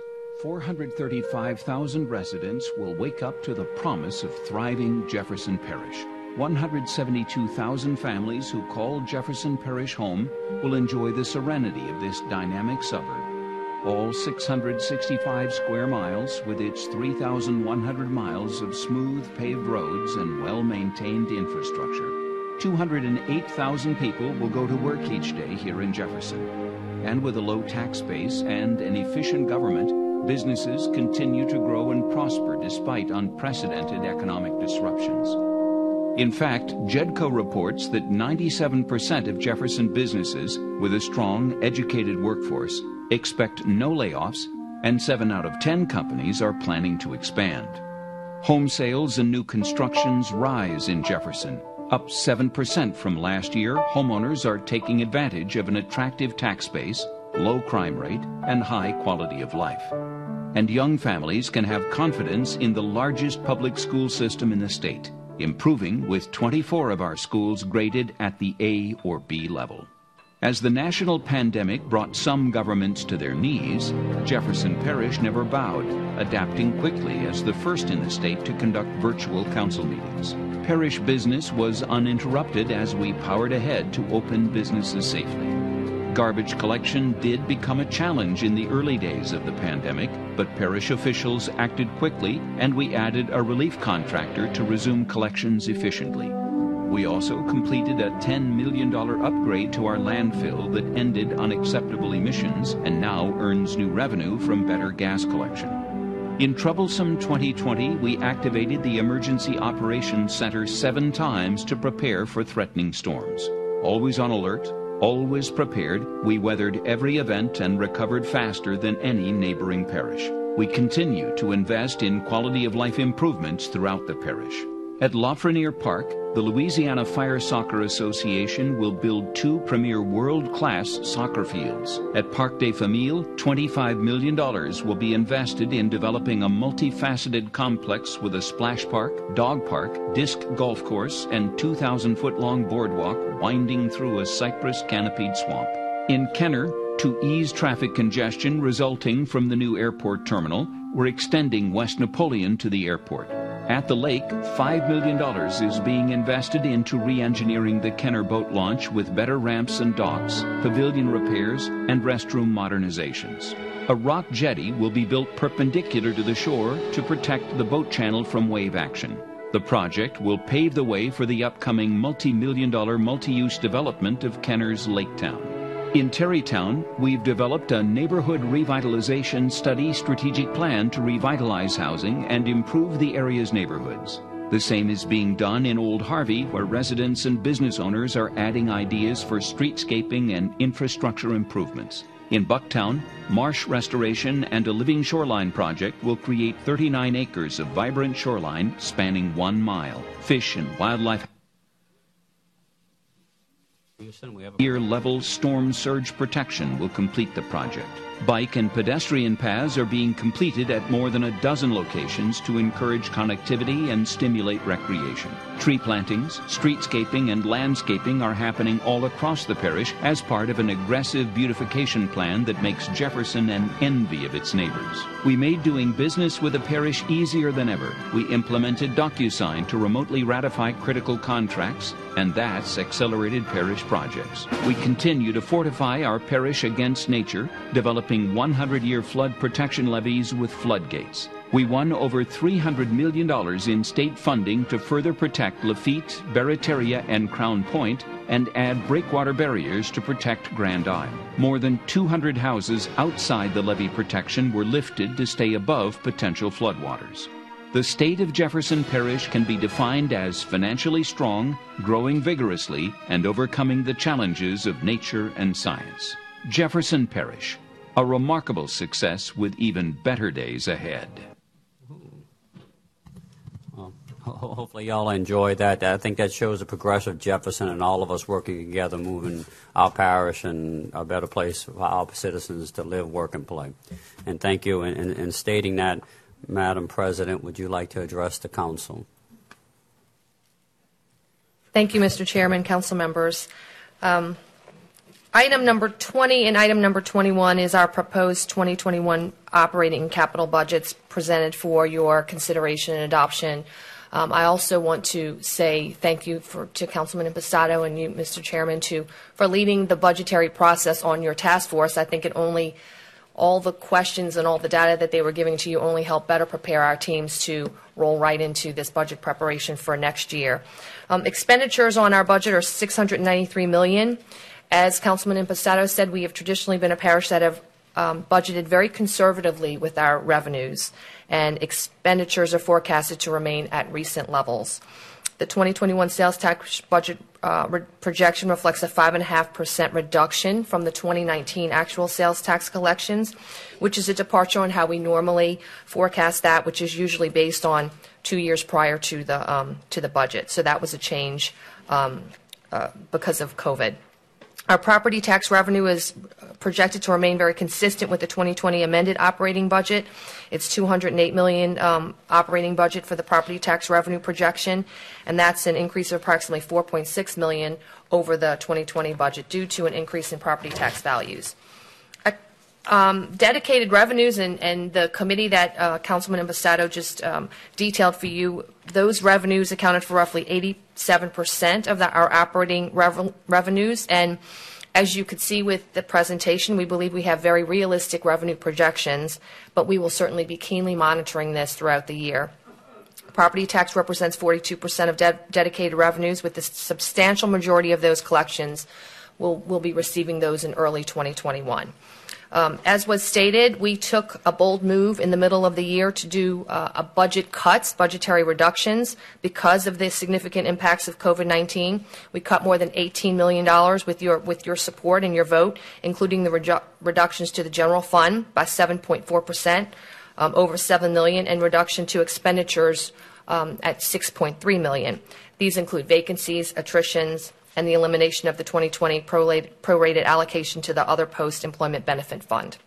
four hundred thirty-five thousand residents will wake up to the promise of thriving Jefferson Parish. one hundred seventy-two thousand families who call Jefferson Parish home will enjoy the serenity of this dynamic suburb. All six hundred sixty-five square miles, with its three thousand one hundred miles of smooth paved roads and well-maintained infrastructure. two hundred eight thousand people will go to work each day here in Jefferson. And with a low tax base and an efficient government, businesses continue to grow and prosper despite unprecedented economic disruptions. In fact, J E D C O reports that ninety-seven percent of Jefferson businesses with a strong, educated workforce expect no layoffs and seven out of ten companies are planning to expand. Home sales and new constructions rise in Jefferson. Up seven percent from last year, homeowners are taking advantage of an attractive tax base, low crime rate, and high quality of life. And young families can have confidence in the largest public school system in the state, improving with twenty-four of our schools graded at the A or B level. As the national pandemic brought some governments to their knees, Jefferson Parish never bowed, adapting quickly as the first in the state to conduct virtual council meetings. Parish business was uninterrupted as we powered ahead to open businesses safely. Garbage collection did become a challenge in the early days of the pandemic, but parish officials acted quickly, and we added a relief contractor to resume collections efficiently. We also completed a ten million dollar upgrade to our landfill that ended unacceptable emissions and now earns new revenue from better gas collection. In troublesome twenty twenty, we activated the Emergency Operations Center seven times to prepare for threatening storms. Always on alert, always prepared, we weathered every event and recovered faster than any neighboring parish. We continue to invest in quality of life improvements throughout the parish. At Lafreniere Park, the Louisiana Fire Soccer Association will build two premier world-class soccer fields. At Parc des Familles, twenty-five million dollars will be invested in developing a multifaceted complex with a splash park, dog park, disc golf course, and two thousand foot long boardwalk winding through a cypress-canopied swamp. In Kenner, to ease traffic congestion resulting from the new airport terminal, we're extending West Napoleon to the airport. At the lake, five million dollars is being invested into re-engineering the Kenner boat launch with better ramps and docks, pavilion repairs, and restroom modernizations. A rock jetty will be built perpendicular to the shore to protect the boat channel from wave action. The project will pave the way for the upcoming multi-million dollar multi-use development of Kenner's Lake Town. In Terrytown, we've developed a neighborhood revitalization study strategic plan to revitalize housing and improve the area's neighborhoods. The same is being done in Old Harvey, where residents and business owners are adding ideas for streetscaping and infrastructure improvements. In Bucktown, marsh restoration and a living shoreline project will create thirty-nine acres of vibrant shoreline spanning one mile. Fish and wildlife. Year-level storm surge protection will complete the project. Bike and pedestrian paths are being completed at more than a dozen locations to encourage connectivity and stimulate recreation. Tree plantings, streetscaping, and landscaping are happening all across the parish as part of an aggressive beautification plan that makes Jefferson an envy of its neighbors. We made doing business with the parish easier than ever. We implemented DocuSign to remotely ratify critical contracts, and that's accelerated parish projects. We continue to fortify our parish against nature, developing hundred-year flood protection levees with floodgates. We won over three hundred million dollars in state funding to further protect Lafitte, Barataria, and Crown Point, and add breakwater barriers to protect Grand Isle. More than two hundred houses outside the levee protection were lifted to stay above potential floodwaters. The state of Jefferson Parish can be defined as financially strong, growing vigorously, and overcoming the challenges of nature and science. Jefferson Parish, a remarkable success with even better days ahead. Well, hopefully y'all enjoyed that. I think that shows the progressive Jefferson and all of us working together, moving our parish and a better place for our citizens to live, work, and play. And thank you in, in, in stating that. Madam President, would you like to address the Council? Thank you, Mister Chairman, Council members. Um, item number twenty and item number twenty-one is our proposed twenty twenty-one operating capital budgets presented for your consideration and adoption. Um, I also want to say thank you for, to Councilman Impastato and you, Mister Chairman, to, for leading the budgetary process on your task force. I think it only all the questions and all the data that they were giving to you only help better prepare our teams to roll right into this budget preparation for next year. Um, expenditures on our budget are six hundred ninety-three million dollars. As Councilman Impastato said, we have traditionally been a parish that have um, budgeted very conservatively with our revenues, and expenditures are forecasted to remain at recent levels. The twenty twenty-one sales tax budget uh, re projection reflects a five point five percent reduction from the twenty nineteen actual sales tax collections, which is a departure on how we normally forecast that, which is usually based on two years prior to the, um, to the budget. So that was a change um, uh, because of COVID. Our property tax revenue is projected to remain very consistent with the twenty twenty amended operating budget. It's two hundred eight million dollars um, operating budget for the property tax revenue projection, and that's an increase of approximately four point six million dollars over the twenty twenty budget due to an increase in property tax values. Um, dedicated revenues and, and the committee that uh, Councilman Imbassato just um, detailed for you, those revenues accounted for roughly eighty-seven percent of the, our operating rev revenues. And as you could see with the presentation, we believe we have very realistic revenue projections, but we will certainly be keenly monitoring this throughout the year. Property tax represents forty-two percent of de dedicated revenues, with the substantial majority of those collections will will be receiving those in early twenty twenty-one. Um, as was stated, we took a bold move in the middle of the year to do uh, a budget cuts, budgetary reductions, because of the significant impacts of COVID nineteen. We cut more than eighteen million dollars with your, with your support and your vote, including the redu reductions to the general fund by seven point four percent, um, over seven million dollars, and reduction to expenditures um, at six point three million dollars. These include vacancies, attritions, and the elimination of the twenty twenty prorated allocation to the other post-employment benefit fund.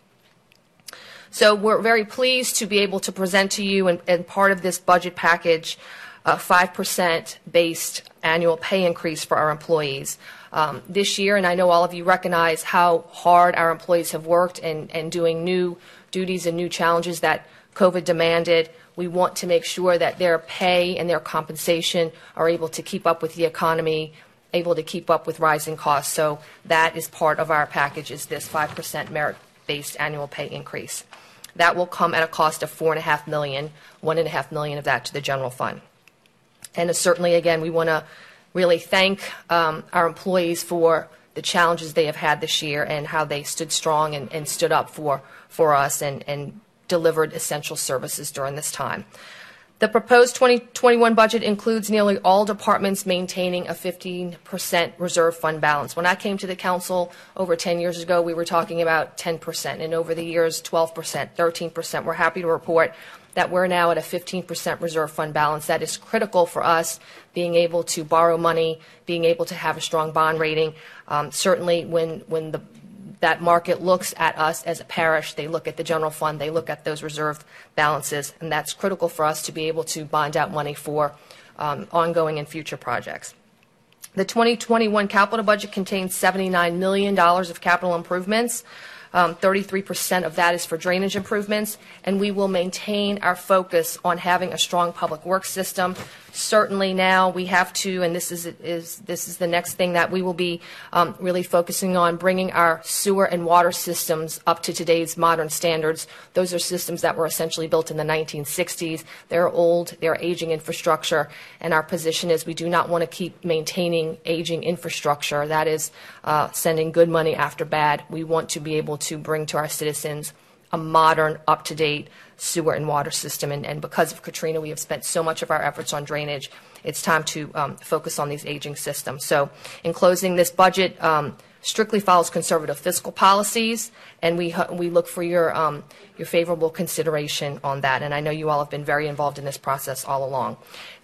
So we're very pleased to be able to present to you, and, and part of this budget package, a five percent based annual pay increase for our employees. Um, this year, and I know all of you recognize how hard our employees have worked and, and doing new duties and new challenges that COVID demanded. We want to make sure that their pay and their compensation are able to keep up with the economy, able to keep up with rising costs. So that is part of our package, is this five percent merit-based annual pay increase. That will come at a cost of four point five million dollars, one point five million dollars of that to the general fund. And certainly, again, we want to really thank um, our employees for the challenges they have had this year and how they stood strong and, and stood up for, for us and, and delivered essential services during this time. The proposed twenty twenty-one budget includes nearly all departments maintaining a fifteen percent reserve fund balance. When I came to the council over ten years ago, we were talking about ten percent, and over the years, twelve percent, thirteen percent. We're happy to report that we're now at a fifteen percent reserve fund balance. That is critical for us being able to borrow money, being able to have a strong bond rating. Um, certainly when, when the that market looks at us as a parish, they look at the general fund, they look at those reserve balances, and that's critical for us to be able to bond out money for um, ongoing and future projects. The twenty twenty-one capital budget contains seventy-nine million dollars of capital improvements. Um, thirty-three percent of that is for drainage improvements, and we will maintain our focus on having a strong public works system. Certainly now we have to, and this is, is, this is the next thing that we will be um, really focusing on, bringing our sewer and water systems up to today's modern standards. Those are systems that were essentially built in the nineteen sixties. They're old, they're aging infrastructure, and our position is we do not want to keep maintaining aging infrastructure. That is uh, sending good money after bad. We want to be able to bring to our citizens a modern, up-to-date sewer and water system. And, and because of Katrina, we have spent so much of our efforts on drainage. It's time to um, focus on these aging systems. So in closing, this budget um, strictly follows conservative fiscal policies, and we, we look for your, um, your favorable consideration on that. And I know you all have been very involved in this process all along.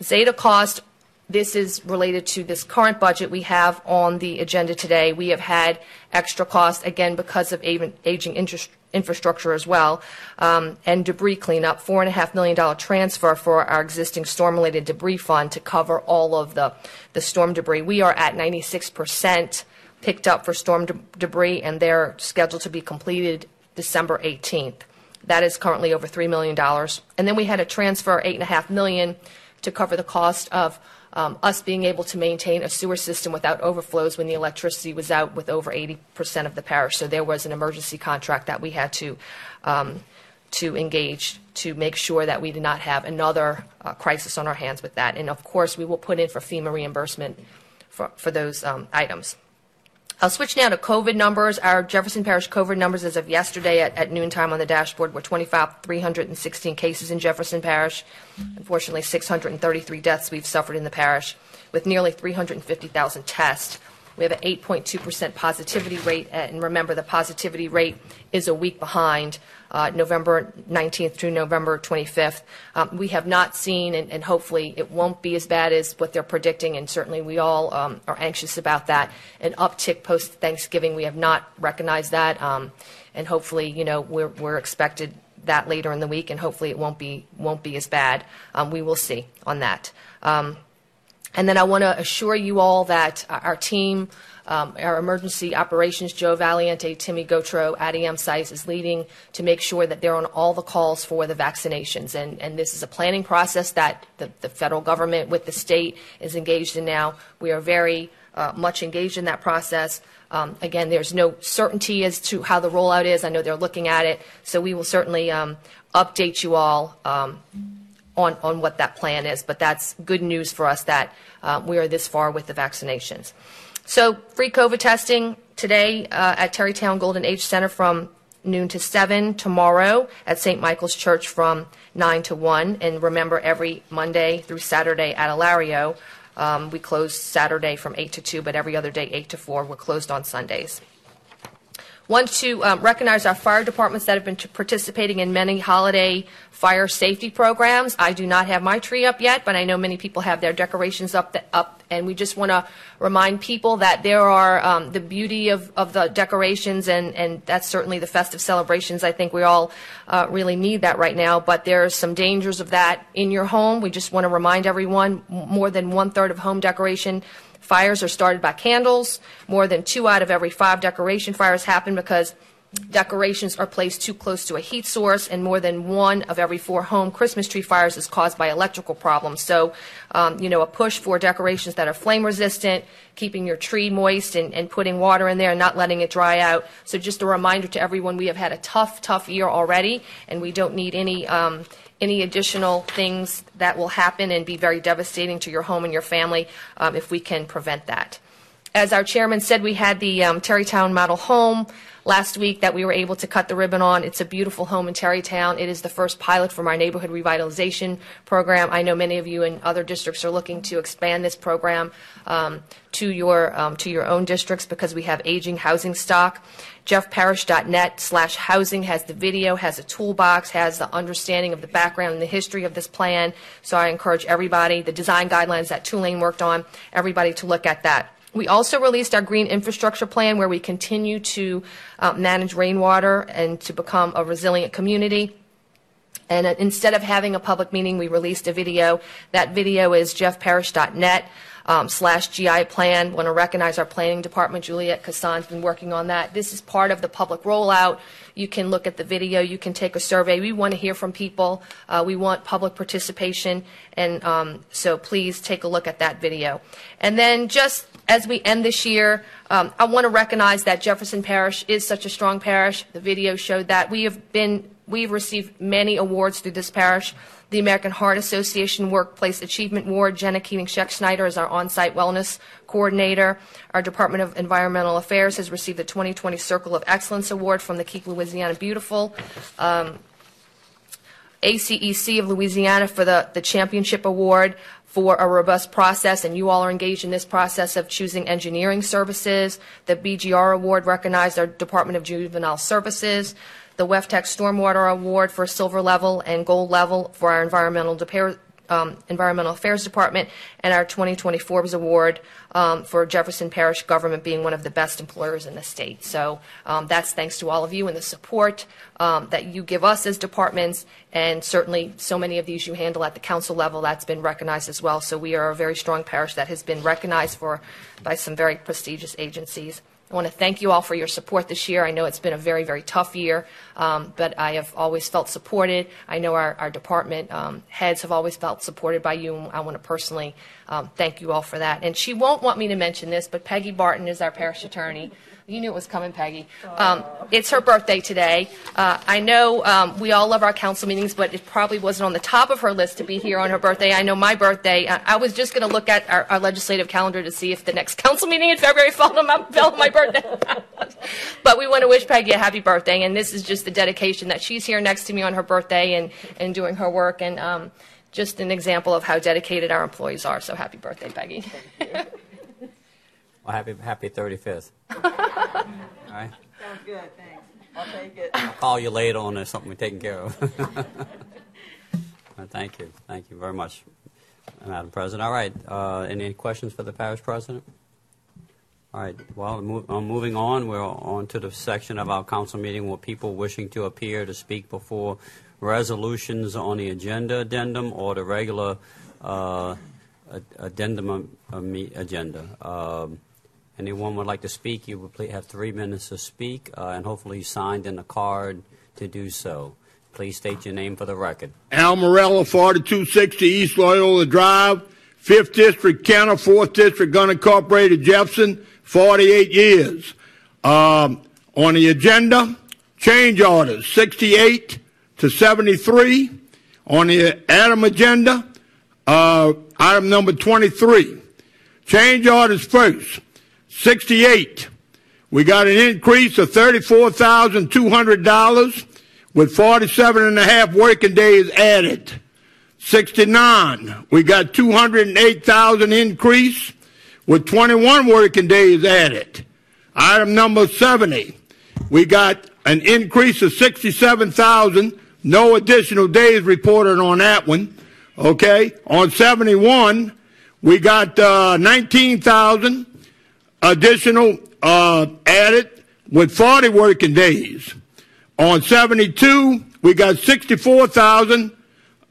Zeta cost, this is related to this current budget we have on the agenda today. We have had extra costs, again, because of aging interest infrastructure as well, um, and debris cleanup, four and a half million dollar transfer for our existing storm related debris fund to cover all of the, the storm debris. We are at ninety-six percent picked up for storm de debris, and they're scheduled to be completed December eighteenth. That is currently over three million dollars. And then we had a transfer, eight and a half million, to cover the cost of Um, us being able to maintain a sewer system without overflows when the electricity was out with over eighty percent of the parish. So there was an emergency contract that we had to um, to engage to make sure that we did not have another uh, crisis on our hands with that. And of course, we will put in for FEMA reimbursement for, for those um, items. I'll switch now to COVID numbers. Our Jefferson Parish COVID numbers as of yesterday at, at noontime on the dashboard were twenty-five thousand three hundred sixteen cases in Jefferson Parish. Unfortunately, six hundred thirty-three deaths we've suffered in the parish, with nearly three hundred fifty thousand tests. We have an eight point two percent positivity rate, and remember the positivity rate is a week behind uh, November nineteenth through November twenty-fifth. Um, we have not seen, and, and hopefully it won't be as bad as what they're predicting, and certainly we all um, are anxious about that, an uptick post-Thanksgiving. We have not recognized that, um, and hopefully, you know, we're, we're expected that later in the week, and hopefully it won't be, won't be as bad. Um, we will see on that. Um, And then I want to assure you all that our team, um, our emergency operations, Joe Valiente, Timmy Gautreaux, Addie M. Sice is leading to make sure that they're on all the calls for the vaccinations. And, and this is a planning process that the, the federal government with the state is engaged in now. We are very uh, much engaged in that process. Um, again, there's no certainty as to how the rollout is. I know they're looking at it. So we will certainly um, update you all Um, On, on what that plan is, but that's good news for us that uh, we are this far with the vaccinations. So free COVID testing today uh, at Terrytown Golden Age Center from noon to seven, tomorrow at Saint Michael's Church from nine to one, and remember every Monday through Saturday at Ilario. Um, we close Saturday from eight to two, but every other day eight to four. We're closed on Sundays. Want to um, recognize our fire departments that have been participating in many holiday fire safety programs. I do not have my tree up yet, but I know many people have their decorations up, the, up and we just want to remind people that there are um, the beauty of, of the decorations, and, and that's certainly the festive celebrations. I think we all uh, really need that right now, but there are some dangers of that in your home. We just want to remind everyone more than one-third of home decoration fires are started by candles. More than two out of every five decoration fires happen because decorations are placed too close to a heat source, and more than one of every four home Christmas tree fires is caused by electrical problems. So, um, you know, a push for decorations that are flame resistant, keeping your tree moist and, and putting water in there and not letting it dry out. So just a reminder to everyone, we have had a tough, tough year already, and we don't need any um, any additional things that will happen and be very devastating to your home and your family um, if we can prevent that. As our chairman said, we had the um, Terrytown Model Home last week that we were able to cut the ribbon on. It's a beautiful home in Terrytown. It is the first pilot from our neighborhood revitalization program. I know many of you in other districts are looking to expand this program um, to your um, to your own districts because we have aging housing stock. jeffparish.net slash housing has the video, has a toolbox, has the understanding of the background and the history of this plan. So I encourage everybody, the design guidelines that Tulane worked on, everybody to look at that. We also released our green infrastructure plan where we continue to uh, manage rainwater and to become a resilient community. And uh, instead of having a public meeting, we released a video. That video is jeffparish.net um, slash GI plan. Want to recognize our planning department. Juliette Cassan's been working on that. This is part of the public rollout. You can look at the video. You can take a survey. We want to hear from people. Uh, we want public participation. And um, so please take a look at that video. And then just as we end this year, um, I want to recognize that Jefferson Parish is such a strong parish. The video showed that. We have been, we've received many awards through this parish. The American Heart Association Workplace Achievement Award. Jenna Keating-Scheck Schneider is our on-site wellness coordinator. Our Department of Environmental Affairs has received the twenty twenty Circle of Excellence Award from the Keep Louisiana Beautiful. Um, A C E C of Louisiana for the, the Championship Award for a robust process, and you all are engaged in this process of choosing engineering services. The B G R Award recognized our Department of Juvenile Services. The WEFTEC Stormwater Award for silver level and gold level for our Environmental, Depa um, Environmental Affairs Department, and our twenty twenty Forbes Award um, for Jefferson Parish government being one of the best employers in the state. So um, that's thanks to all of you and the support um, that you give us as departments, and certainly so many of these you handle at the council level. That's been recognized as well. So we are a very strong parish that has been recognized for by some very prestigious agencies. I want to thank you all for your support this year. I know it's been a very, very tough year, um, but I have always felt supported. I know our, our department um, heads have always felt supported by you, and I want to personally um, thank you all for that. And she won't want me to mention this, but Peggy Barton is our parish attorney. You knew it was coming, Peggy. Um, it's her birthday today. Uh, I know um, we all love our council meetings, but it probably wasn't on the top of her list to be here on her birthday. I know my birthday. I, I was just going to look at our, our legislative calendar to see if the next council meeting in February fell on my, fell on my birthday. But we want to wish Peggy a happy birthday, and this is just the dedication that she's here next to me on her birthday and, and doing her work, and um, just an example of how dedicated our employees are. So happy birthday, Peggy. Thank you. Well, happy, happy thirty-fifth. All right. Sounds good, thanks. I'll take it. I'll call you later on if something we're taking care of. Well, thank you. Thank you very much, Madam President. All right. Uh, any questions for the parish president? All right. Well, move, uh, moving on, we're on to the section of our council meeting where people wishing to appear to speak before resolutions on the agenda addendum or the regular uh, addendum agenda. Um, Anyone would like to speak, you will have three minutes to speak, uh, and hopefully signed in a card to do so. Please state your name for the record. Al Morella, forty-two sixty East Loyola Drive, fifth District, Counter, fourth District, Gun Incorporated, Jefferson, forty-eight years. Um, on the agenda, change orders, sixty-eight to seventy-three. On the item agenda, uh, item number twenty-three. Change orders first. sixty-eight, we got an increase of thirty-four thousand two hundred dollars with forty-seven and a half working days added. sixty-nine, we got two hundred eight thousand increase with twenty-one working days added. Item number seventy, we got an increase of sixty-seven thousand, no additional days reported on that one. Okay, on seventy-one, we got uh, nineteen thousand. Additional uh, added with forty working days. On seventy-two, we got sixty-four thousand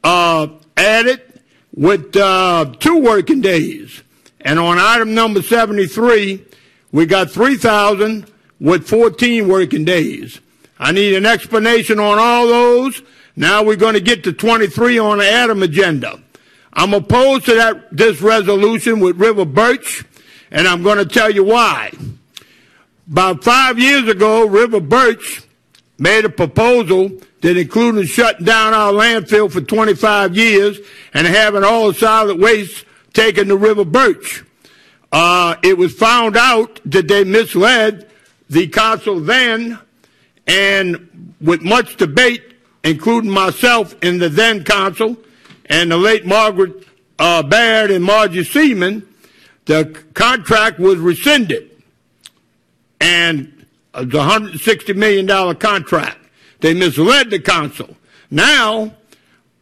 uh, added with uh, two working days. And on item number seventy-three, we got three thousand with fourteen working days. I need an explanation on all those. Now we're going to get to twenty-three on the item agenda. I'm opposed to that this resolution with River Birch. And I'm going to tell you why. About five years ago, River Birch made a proposal that included shutting down our landfill for twenty-five years and having all the solid waste taken to River Birch. Uh, it was found out that they misled the council then, and with much debate, including myself in the then council and the late Margaret uh, Baird and Margie Seaman, the contract was rescinded, and the one hundred sixty million dollar contract. They misled the council. Now,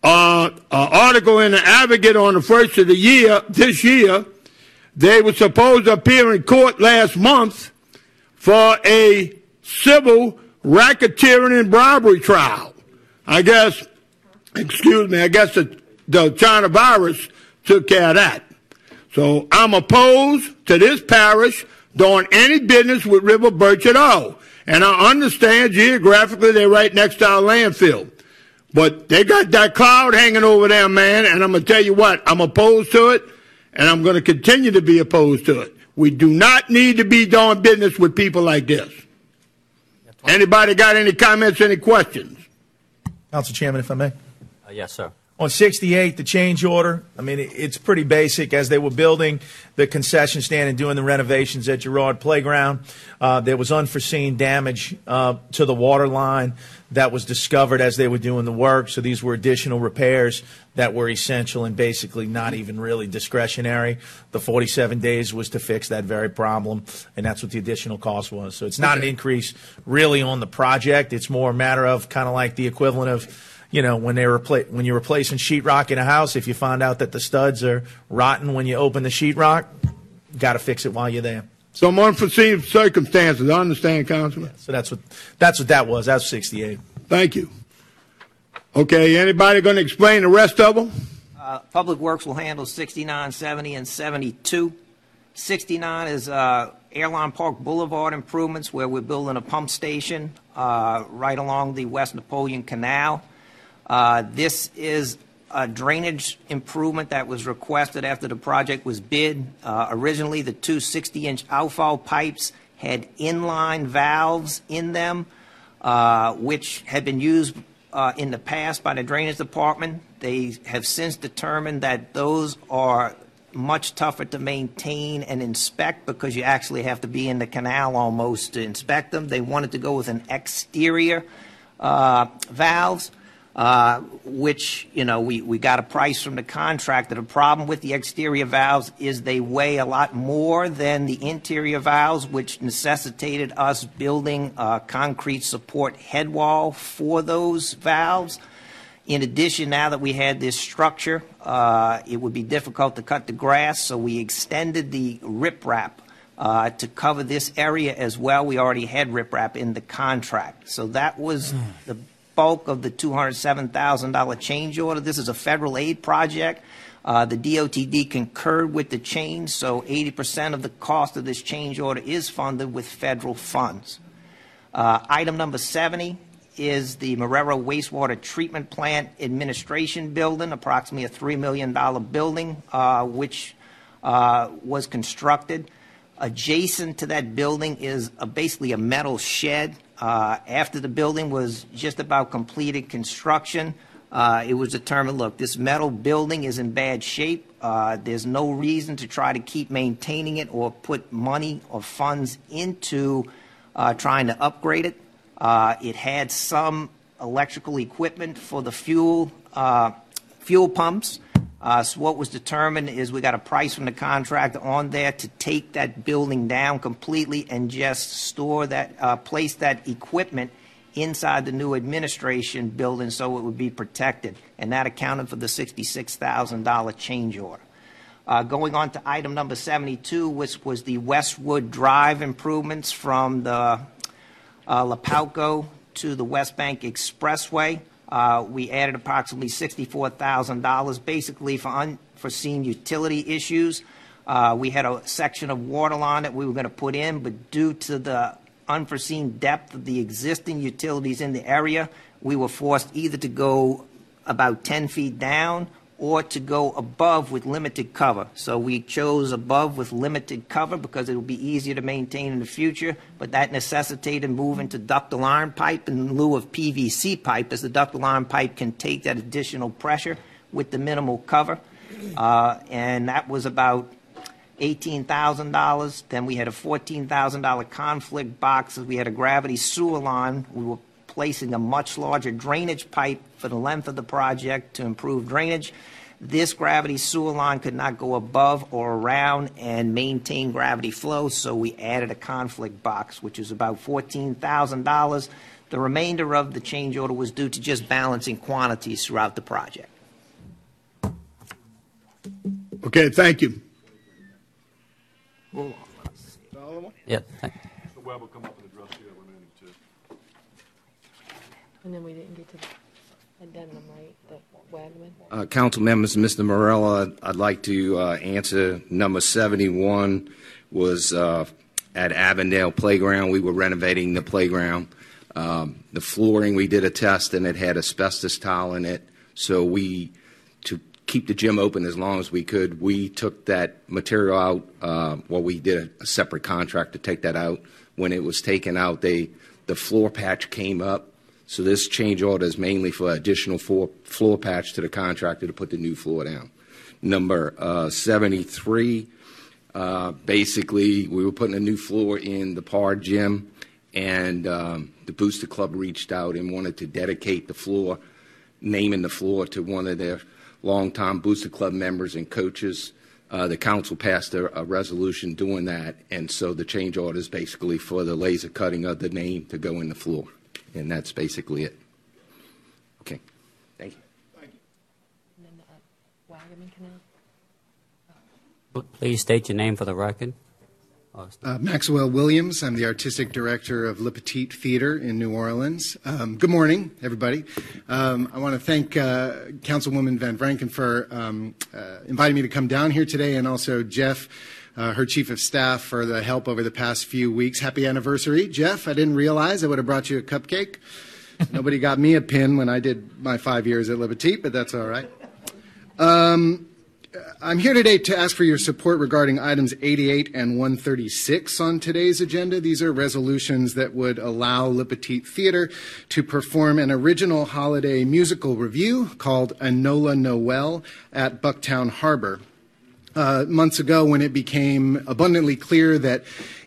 uh, an article in the Advocate on the first of the year, this year, they were supposed to appear in court last month for a civil racketeering and bribery trial. I guess, excuse me, I guess the, the China virus took care of that. So I'm opposed to this parish doing any business with River Birch at all. And I understand geographically they're right next to our landfill. But they got that cloud hanging over there, man, and I'm going to tell you what, I'm opposed to it, and I'm going to continue to be opposed to it. We do not need to be doing business with people like this. Anybody got any comments, any questions? Council Chairman, if I may. Uh, yes, sir. On sixty-eight, the change order, I mean, it's pretty basic. As they were building the concession stand and doing the renovations at Girard Playground, uh, there was unforeseen damage uh, to the water line that was discovered as they were doing the work. So these were additional repairs that were essential and basically not even really discretionary. The forty-seven days was to fix that very problem, and that's what the additional cost was. So it's not an increase really on the project. It's more a matter of kind of like the equivalent of, you know, when they repla- when you're replacing sheetrock in a house, if you find out that the studs are rotten when you open the sheetrock, got to fix it while you're there. Some unforeseen circumstances. I understand, Councilman. Yeah, so that's what that's what that was. That was sixty-eight. Thank you. Okay, anybody going to explain the rest of them? Uh, Public Works will handle sixty-nine, seventy, and seventy-two. sixty-nine is uh, Airline Park Boulevard improvements, where we're building a pump station uh, right along the West Napoleon Canal. Uh, this is a drainage improvement that was requested after the project was bid. Uh, originally, the two sixty-inch outfall pipes had inline valves in them, uh, which had been used uh, in the past by the Drainage Department. They have since determined that those are much tougher to maintain and inspect because you actually have to be in the canal almost to inspect them. They wanted to go with an exterior uh, valves, uh, which, you know, we, we got a price from the contractor. The problem with the exterior valves is they weigh a lot more than the interior valves, which necessitated us building a concrete support head wall for those valves. In addition, now that we had this structure, uh, it would be difficult to cut the grass, so we extended the riprap uh, to cover this area as well. We already had riprap in the contract. So that was the bulk of the two hundred seven thousand dollar change order. This is a federal aid project. Uh, the D O T D concurred with the change, so eighty percent of the cost of this change order is funded with federal funds. Uh, item number seventy is the Marrero Wastewater Treatment Plant Administration Building, approximately a three million dollar building, uh, which uh, was constructed. Adjacent to that building is a, basically a metal shed. Uh, after the building was just about completed construction, uh, it was determined, look, this metal building is in bad shape. Uh, there's no reason to try to keep maintaining it or put money or funds into uh, trying to upgrade it. Uh, it had some electrical equipment for the fuel uh, fuel pumps. Uh, so what was determined is we got a price from the contractor on there to take that building down completely and just store that, uh, place that equipment inside the new administration building so it would be protected. And that accounted for the sixty-six thousand dollar change order. Uh, going on to item number seventy-two, which was the Westwood Drive improvements from the Uh, La Palco to the West Bank Expressway. Uh, we added approximately sixty-four thousand dollars basically for unforeseen utility issues. Uh, we had a section of water line that we were going to put in, but due to the unforeseen depth of the existing utilities in the area, we were forced either to go about ten feet down or to go above with limited cover. So we chose above with limited cover because it will be easier to maintain in the future, but that necessitated moving to ductile iron pipe in lieu of P V C pipe, as the ductile iron pipe can take that additional pressure with the minimal cover. Uh, and that was about eighteen thousand dollars. Then we had a fourteen thousand dollar conflict box. We had a gravity sewer line. We were placing a much larger drainage pipe for the length of the project to improve drainage. This gravity sewer line could not go above or around and maintain gravity flow, so we added a conflict box, which is about fourteen thousand dollars. The remainder of the change order was due to just balancing quantities throughout the project. Okay, thank you. Yeah, thank you. And then we didn't get to the addendum, right? The Wagman? Uh, Council members, Mister Morella, I'd like to uh, answer number seventy-one. Was uh, at Avondale Playground. We were renovating the playground. Um, the flooring, we did a test and it had asbestos tile in it. So we, to keep the gym open as long as we could, we took that material out. Uh, well, we did a, a separate contract to take that out. When it was taken out, they the floor patch came up. So this change order is mainly for additional floor, floor patch to the contractor to put the new floor down. Number uh, seventy-three, uh, basically we were putting a new floor in the P A R gym, and um, the Booster Club reached out and wanted to dedicate the floor, naming the floor to one of their longtime Booster Club members and coaches. Uh, the council passed a, a resolution doing that, and so the change order is basically for the laser cutting of the name to go in the floor. And that's basically it. Okay. Thank you. Thank you. And then the uh, Wagaman Canal. Oh. Please state your name for the record. Uh, Maxwell Williams. I'm the artistic director of Le Petit Theater in New Orleans. Um, good morning, everybody. Um, I want to thank uh, Councilwoman Van Vranken for um, uh, inviting me to come down here today, and also Jeff, Uh, her chief of staff, for the help over the past few weeks. Happy anniversary, Jeff. I didn't realize I would have brought you a cupcake. Nobody got me a pin when I did my five years at Le Petit, but that's all right. Um, I'm here today to ask for your support regarding items eighty-eight and one thirty-six on today's agenda. These are resolutions that would allow Le Petit Theatre to perform an original holiday musical review called Enola Noel at Bucktown Harbor. Uh, months ago, when it became abundantly clear that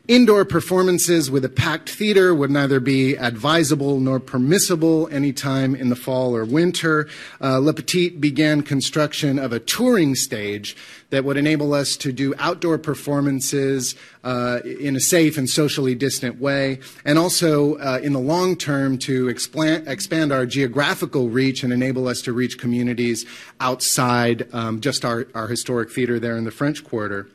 indoor performances with a packed theater would neither be advisable nor permissible anytime in the fall or winter, Uh, Le Petit began construction of a touring stage that would enable us to do outdoor performances uh, in a safe and socially distant way, and also uh, in the long term to expand, expand our geographical reach and enable us to reach communities outside um, just our, our historic theater there in the French Quarter.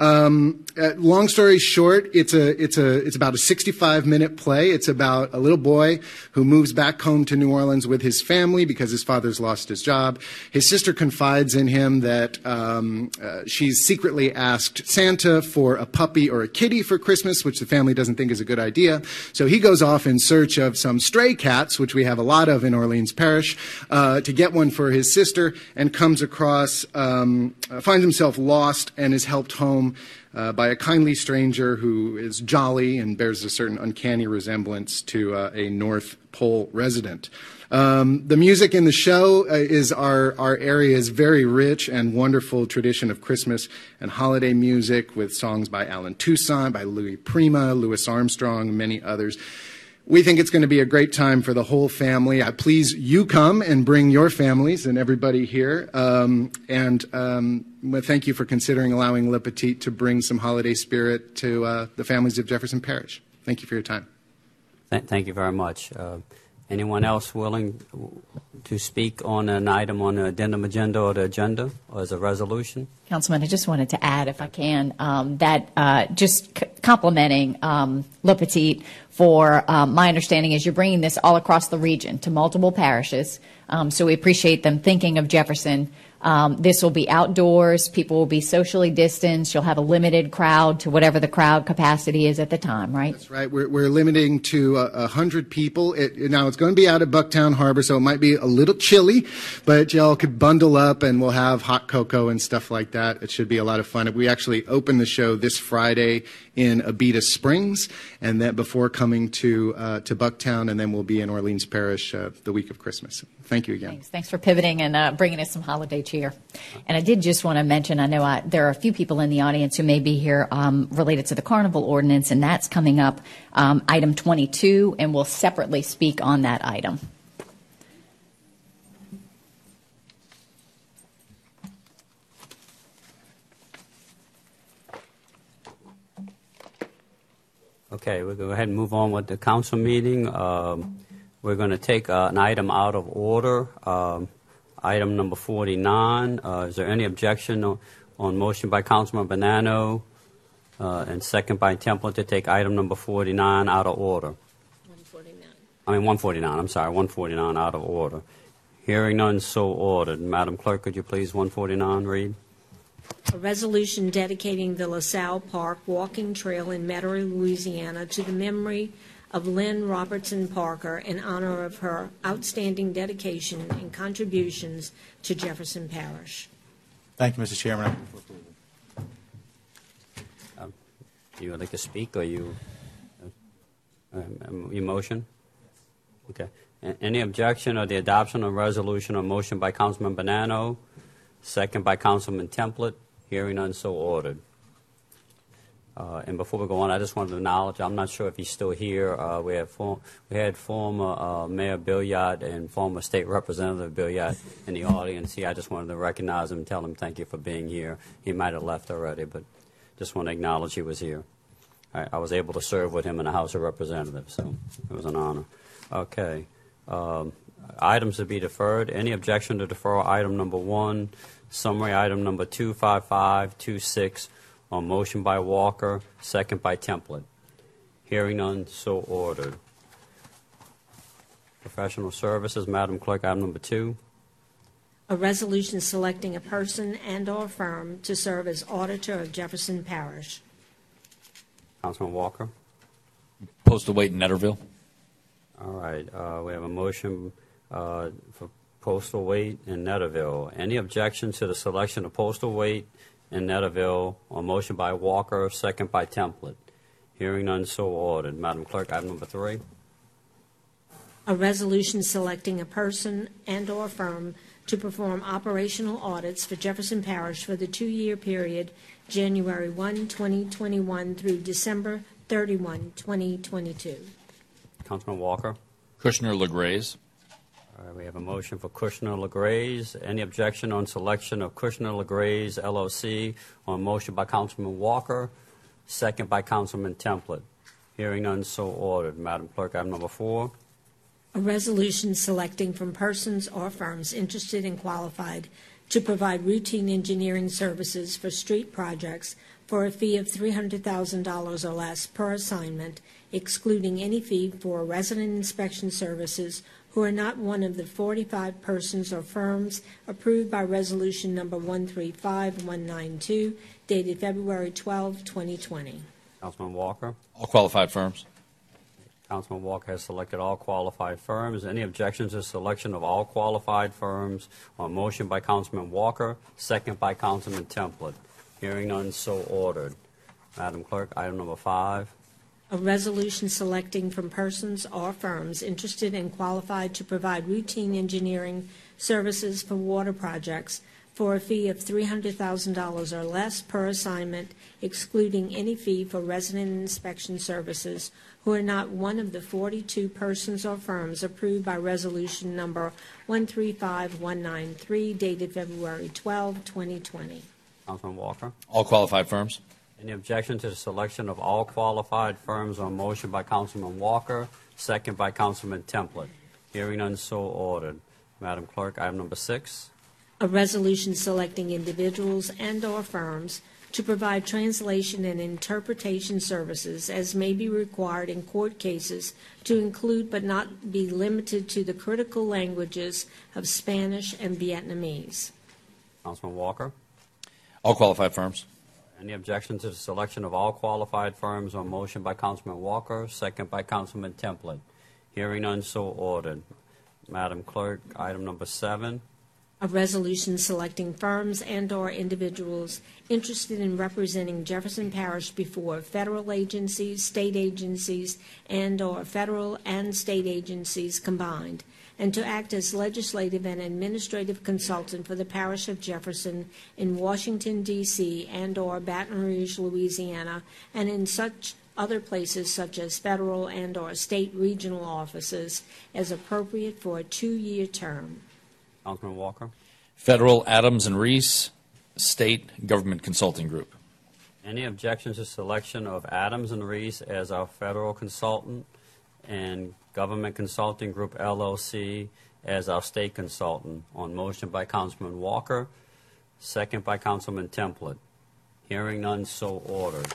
Um, uh, long story short, it's a, it's a, it's about a sixty-five minute play. It's about a little boy who moves back home to New Orleans with his family because his father's lost his job. His sister confides in him that, um, uh, she's secretly asked Santa for a puppy or a kitty for Christmas, which the family doesn't think is a good idea. So he goes off in search of some stray cats, which we have a lot of in Orleans Parish, uh, to get one for his sister, and comes across, um, uh, finds himself lost and is helped home Uh, by a kindly stranger who is jolly and bears a certain uncanny resemblance to uh, a North Pole resident. Um, the music in the show uh, is our, our area's very rich and wonderful tradition of Christmas and holiday music, with songs by Alan Toussaint, by Louis Prima, Louis Armstrong, and many others. We think it's going to be a great time for the whole family. I please you come and bring your families and everybody here. Um, and um, well, thank you for considering allowing Le Petit to bring some holiday spirit to uh, the families of Jefferson Parish. Thank you for your time. Th thank you very much. Uh, anyone else willing to speak on an item on the addendum agenda or the agenda or as a resolution? Councilman, I just wanted to add, if I can, um, that uh, just c complimenting um, Le Petit for um, my understanding is you're bringing this all across the region to multiple parishes. Um, so we appreciate them thinking of Jefferson. Um, this will be outdoors. People will be socially distanced. You'll have a limited crowd to whatever the crowd capacity is at the time, right? That's right. We're, we're limiting to uh, one hundred people. It, now, it's going to be out at Bucktown Harbor, so it might be a little chilly, but y'all could bundle up and we'll have hot cocoa and stuff like that. It should be a lot of fun. We actually open the show this Friday in Abita Springs, and that before coming to uh, to Bucktown, and then we'll be in Orleans Parish uh, the week of Christmas. Thank you again. Thanks, Thanks for pivoting and uh, bringing us some holiday cheer. And I did just want to mention, I know I, there are a few people in the audience who may be here um, related to the carnival ordinance, and that's coming up, um, item twenty-two, and we'll separately speak on that item. Okay, we'll go ahead and move on with the council meeting. Um, we're going to take uh, an item out of order, um, item number forty-nine. Uh, is there any objection on, on motion by Councilman Bonanno uh, and second by Temple to take item number forty-nine out of order? one forty-nine. I mean, one forty-nine. I'm sorry, one forty-nine out of order. Hearing none, so ordered. Madam Clerk, could you please one forty-nine read? A resolution dedicating the LaSalle Park Walking Trail in Metairie, Louisiana, to the memory of Lynn Robertson Parker in honor of her outstanding dedication and contributions to Jefferson Parish. Thank you, Mister Chairman. Um, you would like to speak, or you uh, your motion? Okay. Any objection or the adoption of resolution or motion by Councilman Bonanno? Second by Councilman Templet. Hearing none, so ordered. Uh, and before we go on, I just wanted to acknowledge, I'm not sure if he's still here. Uh, we, have form, we had former uh, Mayor Billiard and former State Representative Billiard in the audience here. I just wanted to recognize him and tell him thank you for being here. He might have left already, but just want to acknowledge he was here. I, I was able to serve with him in the House of Representatives, so it was an honor. Okay. Um, Items to be deferred. Any objection to deferral item number one, summary item number two five five two six, on motion by Walker, second by Templin. Hearing none, so ordered. Professional services, Madam Clerk, item number two. A resolution selecting a person and or firm to serve as auditor of Jefferson Parish. Councilman Walker. Postal weight in Netterville. All right. Uh, we have a motion. Uh, for postal weight, and Netterville. Any objection to the selection of postal weight and Netterville? A motion by Walker, second by Template. Hearing none, so ordered. Madam Clerk, item number three. A resolution selecting a person and or firm to perform operational audits for Jefferson Parish for the two-year period January first, twenty twenty-one through December thirty-first, twenty twenty-two. Councilman Walker. Kushner LaGraze. All right, we have a motion for Kushner LaGraze. Any objection on selection of Kushner LaGraze, L L C, on motion by Councilman Walker, second by Councilman Template. Hearing none, so ordered. Madam Clerk, item number four. A resolution selecting from persons or firms interested and qualified to provide routine engineering services for street projects for a fee of three hundred thousand dollars or less per assignment, excluding any fee for resident inspection services who are not one of the forty-five persons or firms approved by resolution number one three five one nine two, dated February twelfth, twenty twenty. Councilman Walker. All qualified firms. Councilman Walker has selected all qualified firms. Any objections to the selection of all qualified firms? On motion by Councilman Walker, second by Councilman Template. Hearing none, so ordered. Madam Clerk, item number five. A resolution selecting from persons or firms interested and qualified to provide routine engineering services for water projects for a fee of three hundred thousand dollars or less per assignment, excluding any fee for resident inspection services who are not one of the forty-two persons or firms approved by resolution number one three five one nine three, dated February twelfth, twenty twenty. Councilman Walker. All qualified firms. Any objection to the selection of all qualified firms on motion by Councilman Walker, second by Councilman Template. Hearing none, so ordered. Madam Clerk, item number six. A resolution selecting individuals and or firms to provide translation and interpretation services as may be required in court cases to include but not be limited to the critical languages of Spanish and Vietnamese. Councilman Walker. All qualified firms. Any objection to the selection of all qualified firms on motion by Councilman Walker, second by Councilman Template. Hearing none, so ordered. Madam Clerk, item number seven. A resolution selecting firms and or individuals interested in representing Jefferson Parish before federal agencies, state agencies, and or federal and state agencies combined, and to act as legislative and administrative consultant for the Parish of Jefferson in Washington, D C, and or Baton Rouge, Louisiana, and in such other places such as federal and or state regional offices as appropriate for a two-year term. Councilman Walker. Federal Adams and Reese State Government Consulting Group. Any objections to selection of Adams and Reese as our federal consultant and Government Consulting Group L L C as our state consultant on motion by Councilman Walker, second by Councilman Template. Hearing none, so ordered.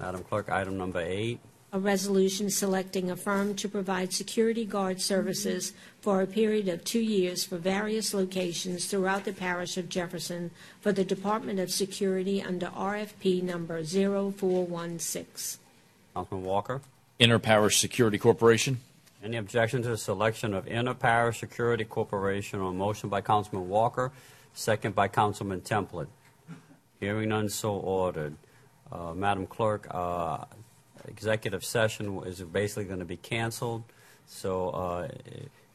Madam Clerk, item number eight. A resolution selecting a firm to provide security guard services for a period of two years for various locations throughout the Parish of Jefferson for the Department of Security under R F P number zero four one six. Councilman Walker. Interparish Security Corporation. Any objection to the selection of Interparish Security Corporation on motion by Councilman Walker, second by Councilman Template? Hearing none, so ordered. Uh, Madam Clerk, uh, executive session is basically going to be canceled. So uh,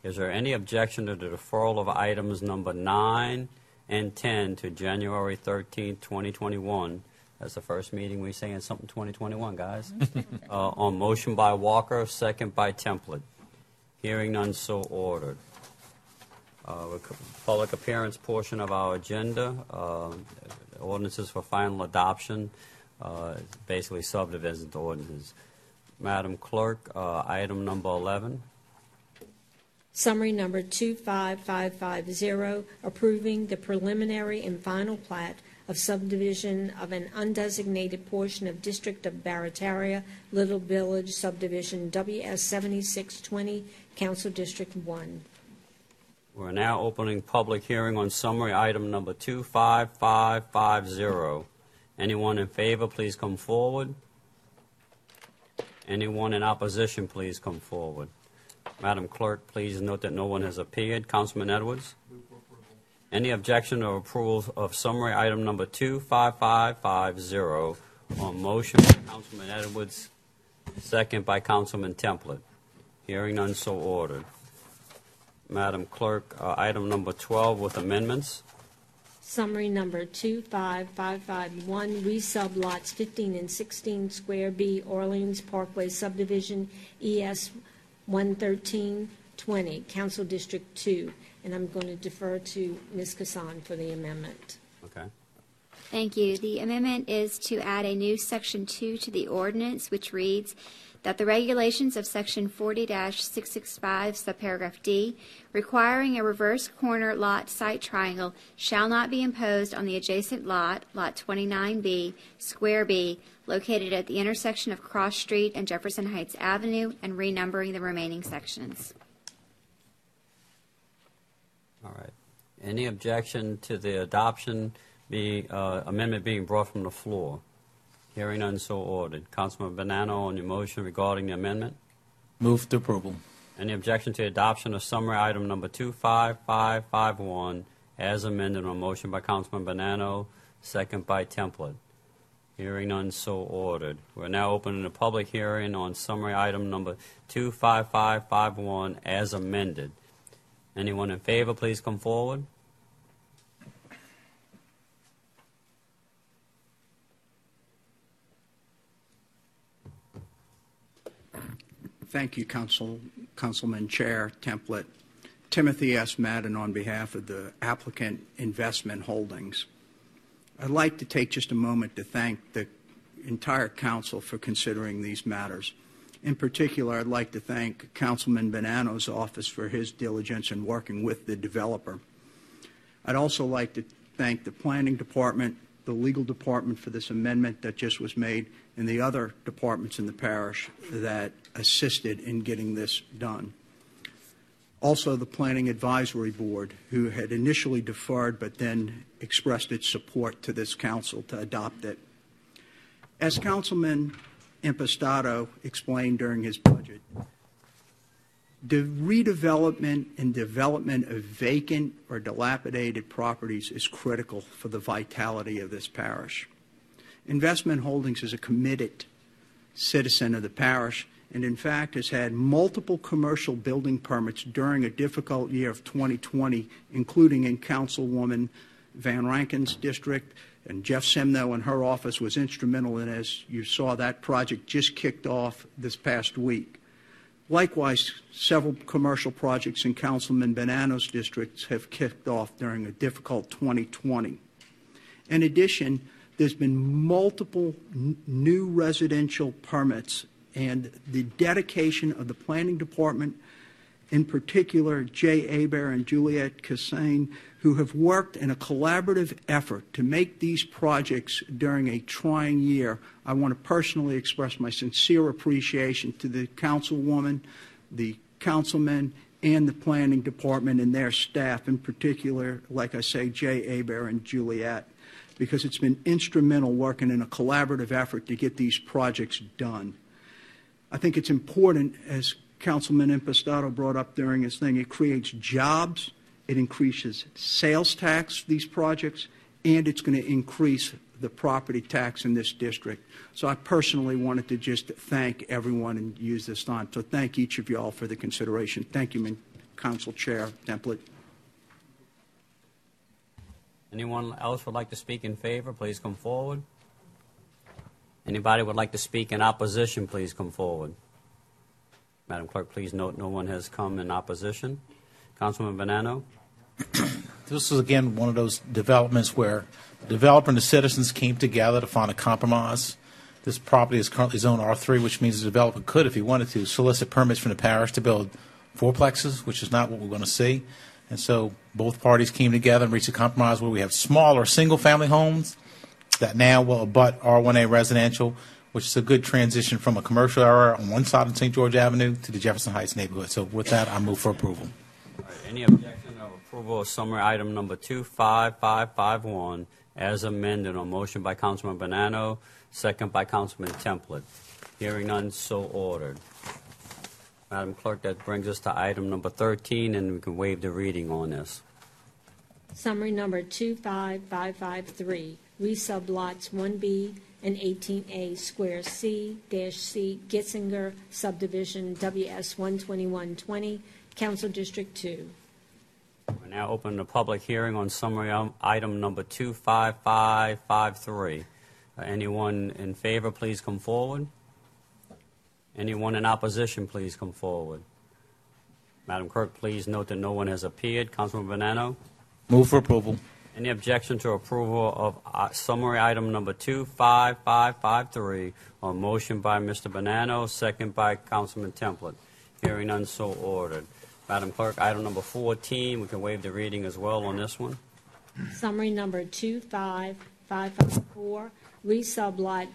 is there any objection to the deferral of items number nine and ten to January thirteenth, twenty twenty-one? That's the first meeting we say in something twenty twenty-one, guys. uh, on motion by Walker, second by Template. Hearing none, so ordered. Uh, public appearance portion of our agenda, uh, ordinances for final adoption. Uh, basically subdivision ordinances. Madam Clerk, uh, item number eleven. Summary number two five five five zero, approving the preliminary and final plat of subdivision of an undesignated portion of District of Barataria, Little Village subdivision W S seventy-six twenty, Council District one. We're now opening public hearing on summary item number two five five five zero. Anyone in favor, please come forward. Anyone in opposition, please come forward. Madam Clerk, please note that no one has appeared. Councilman Edwards. Any objection or approval of summary item number two five five five zero on motion by Councilman Edwards, second by Councilman Templet. Hearing none, so ordered. Madam Clerk, uh, item number twelve with amendments. Summary number two five five five one, resub lots fifteen and sixteen, Square B, Orleans Parkway Subdivision, E S one thirteen twenty, Council District two. And I'm going to defer to Miz Kassan for the amendment. Okay. Thank you. The amendment is to add a new Section two to the ordinance, which reads that the regulations of Section forty dash six sixty-five, subparagraph D, requiring a reverse corner lot site triangle shall not be imposed on the adjacent lot, Lot twenty-nine B, Square B, located at the intersection of Cross Street and Jefferson Heights Avenue, and renumbering the remaining sections. All right. Any objection to the adoption, the uh, amendment being brought from the floor? Hearing none, so ordered. Councilman Bonanno, on your motion regarding the amendment. Move to approval. Any objection to adoption of summary item number two five five five one as amended on motion by Councilman Bonanno, second by Templet? Hearing none, so ordered. We're now opening the public hearing on summary item number two five five five one as amended. Anyone in favor, please come forward. Thank you, Council, Councilman Chair Templet. Timothy S. Madden on behalf of the applicant Investment Holdings. I'd like to take just a moment to thank the entire Council for considering these matters. In particular, I'd like to thank Councilman Bonanno's office for his diligence in working with the developer. I'd also like to thank the Planning Department, the Legal Department for this amendment that just was made, and the other departments in the parish that assisted in getting this done. Also, the Planning Advisory Board, who had initially deferred but then expressed its support to this council to adopt it. As Councilman Impastato explained during his budget, the redevelopment and development of vacant or dilapidated properties is critical for the vitality of this parish. Investment Holdings is a committed citizen of the parish, and in fact has had multiple commercial building permits during a difficult year of twenty twenty, including in Councilwoman Van Rankin's district. And Jeff Semnow and her office was instrumental in, as you saw, that project just kicked off this past week. Likewise, several commercial projects in Councilman Bonanno's districts have kicked off during a difficult twenty twenty. In addition, there's been multiple n new residential permits, and the dedication of the Planning Department, in particular, Jay Aber and Juliette Cassane, who have worked in a collaborative effort to make these projects during a trying year. I want to personally express my sincere appreciation to the councilwoman, the councilman, and the Planning Department and their staff, in particular, like I say, Jay Aber and Juliette, because it's been instrumental working in a collaborative effort to get these projects done. I think it's important, as Councilman Impastato brought up during his thing, it creates jobs, it increases sales tax for these projects, and it's going to increase the property tax in this district. So I personally wanted to just thank everyone and use this time. So thank each of you all for the consideration. Thank you, Council Chair Templet. Anyone else would like to speak in favor, please come forward. Anybody would like to speak in opposition, please come forward. Madam Clerk, please note no one has come in opposition. Councilman Bonanno. This is, again, one of those developments where the developer and the citizens came together to find a compromise. This property is currently zone R three, which means the developer could, if he wanted to, solicit permits from the parish to build fourplexes, which is not what we're going to see. And so both parties came together and reached a compromise where we have smaller single-family homes that now will abut R one A residential, which is a good transition from a commercial area on one side of Saint George Avenue to the Jefferson Heights neighborhood. So with that, I move for approval. All right, any objection or approval of summary item number two five five five one as amended on motion by Councilman Bonanno, second by Councilman Templet? Hearing none, so ordered. Madam Clerk, that brings us to item number thirteen, and we can waive the reading on this. Summary number two five five five three, resublots one B and eighteen A square C-C Gitzinger subdivision W S one twenty-one twenty, Council District two. We now open the public hearing on summary item number two five five five three. Uh, anyone in favor, please come forward. Anyone in opposition, please come forward. Madam Clerk, please note that no one has appeared. Councilman Bonanno. Move for approval. Any objection to approval of uh, summary item number two five five five three? A motion by Mister Bonanno, second by Councilman Templet. Hearing none, so ordered. Madam Clerk, item number fourteen, we can waive the reading as well on this one. Summary number two five five five four, resublot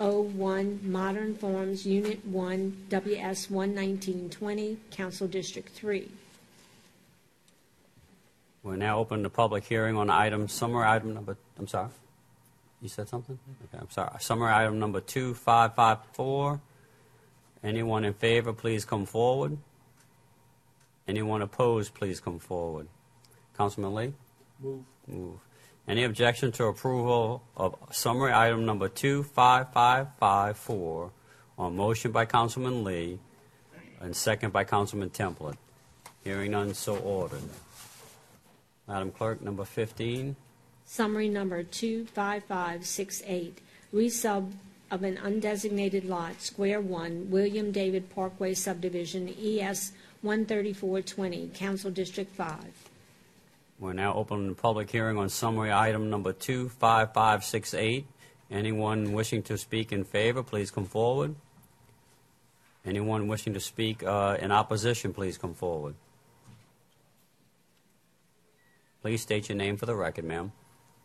oh one Modern Farms Unit one W S one nineteen twenty, Council District three. We're now open to public hearing on item summary item number I'm sorry. You said something? Okay, I'm sorry. Summary item number two five five four. Anyone in favor, please come forward. Anyone opposed, please come forward. Councilman Lee? Move. Move. Any objection to approval of summary item number two five five five four on motion by Councilman Lee and second by Councilman Templet? Hearing none, so ordered. Madam Clerk, number fifteen. Summary number two five five six eight, resub of an undesignated lot, Square one, William David Parkway Subdivision, E S one thirty-four twenty, Council District five. We're now opening the public hearing on summary item number two five five six eight. Anyone wishing to speak in favor, please come forward. Anyone wishing to speak uh, in opposition, please come forward. Please state your name for the record, ma'am.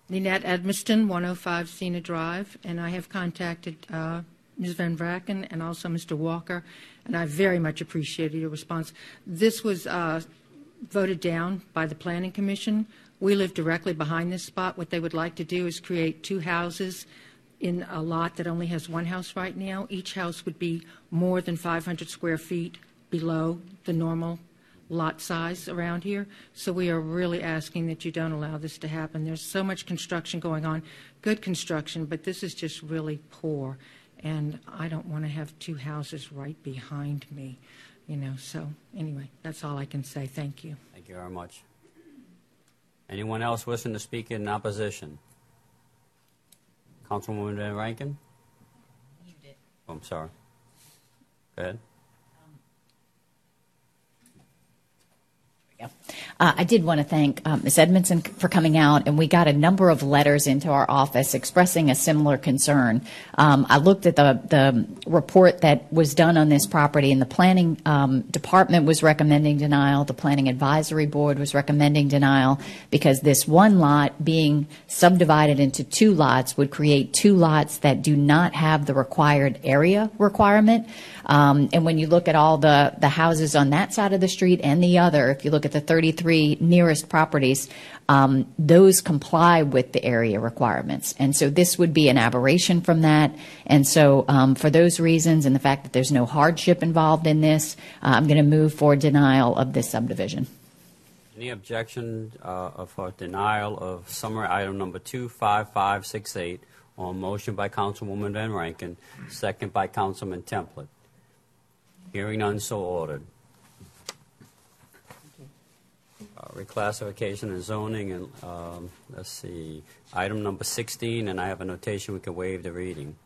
Lynette Edmiston, one oh five Sena Drive, and I have contacted uh, Miz Van Vracken and also Mister Walker, and I very much appreciated your response. This was uh, voted down by the Planning Commission. We live directly behind this spot. What they would like to do is create two houses in a lot that only has one house right now. Each house would be more than five hundred square feet below the normal lot size around here. So we are really asking that you don't allow this to happen. There's so much construction going on, good construction, but this is just really poor. And I don't want to have two houses right behind me. You know, so anyway, that's all I can say. Thank you. Thank you very much. Anyone else wishing to speak in opposition? Councilwoman Van Rankin? You did. Oh, I'm sorry. Go ahead. Um, uh, I did want to thank um, Miz Edmondson for coming out, and we got a number of letters into our office expressing a similar concern. Um, I looked at the, the report that was done on this property, and the planning um, department was recommending denial. The planning advisory board was recommending denial because this one lot being subdivided into two lots would create two lots that do not have the required area requirement. Um, and when you look at all the, the houses on that side of the street and the other, if you look at the thirty-three nearest properties, um, those comply with the area requirements. And so this would be an aberration from that. And so um, for those reasons and the fact that there's no hardship involved in this, uh, I'm going to move for denial of this subdivision. Any objection uh, of our denial of summary item number two five five six eight on motion by Councilwoman Van Rankin, second by Councilman Templet? Hearing none, so ordered. Uh, reclassification and zoning, and um, let's see, item number sixteen, and I have a notation we can waive the reading.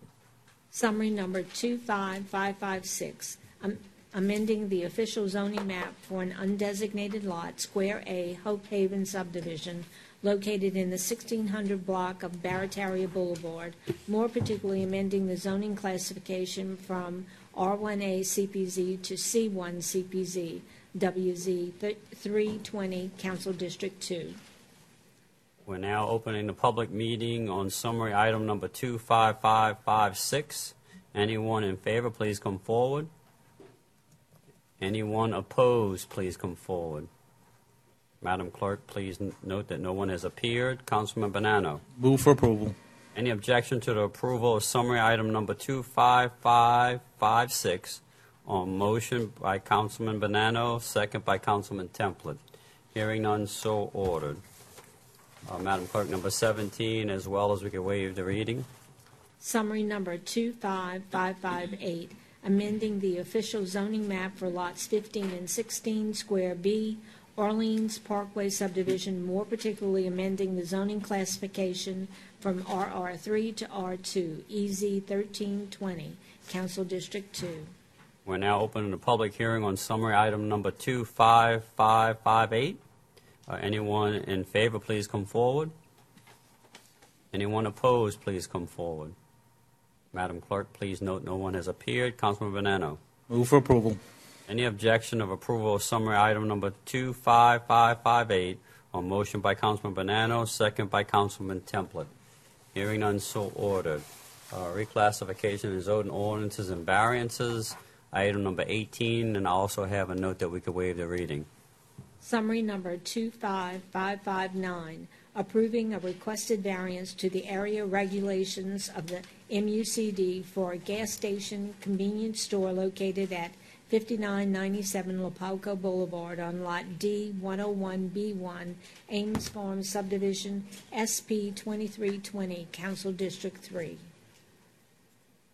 Summary number two five five five six, um, amending the official zoning map for an undesignated lot, Square A, Hope Haven subdivision, located in the sixteen hundred block of Barataria Boulevard, more particularly amending the zoning classification from R one A C P Z to C one C P Z, W Z three twenty, Council District two. We're now opening the public meeting on summary item number two five five five six. Anyone in favor, please come forward. Anyone opposed, please come forward. Madam Clerk, please note that no one has appeared. Councilman Bonanno. Move for approval. Any objection to the approval of summary item number two five five five six On motion by Councilman Bonanno, second by Councilman Templet. Hearing none, so ordered. Uh, Madam Clerk, number seventeen, as well as we can waive the reading. Summary number two five five five eight, amending the official zoning map for lots fifteen and sixteen, square B, Orleans Parkway subdivision, more particularly amending the zoning classification from R R three to R two, E Z thirteen twenty, Council District two. We're now opening the public hearing on summary item number two five five five eight. Uh, anyone in favor, please come forward. Anyone opposed, please come forward. Madam Clerk, please note no one has appeared. Councilman Bonanno. Move for approval. Any objection of approval of summary item number two five five five eight on motion by Councilman Bonanno, second by Councilman Templet. Hearing none, so ordered. Uh, reclassification of zoning ordinances and variances. Item number eighteen, and I also have a note that we could waive the reading. Summary number two five five five nine, approving a requested variance to the area regulations of the M U C D for a gas station convenience store located at fifty-nine ninety-seven Lapalco Boulevard on Lot D one oh one B one, Ames Farm Subdivision, S P twenty-three twenty, Council District three.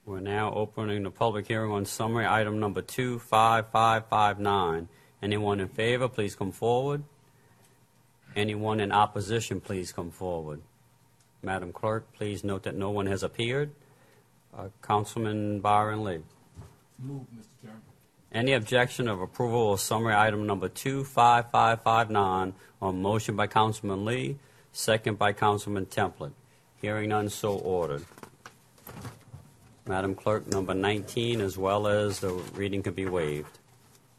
We're now opening the public hearing on summary item number two five five five nine. Anyone in favor, please come forward. Anyone in opposition, please come forward. Madam Clerk, please note that no one has appeared. Uh, Councilman Byron Lee. Move, Mister Chairman. Any objection of approval of summary item number two five five five nine on motion by Councilman Lee, second by Councilman Templet. Hearing none, so ordered. Madam Clerk, number nineteen, as well as the reading could be waived.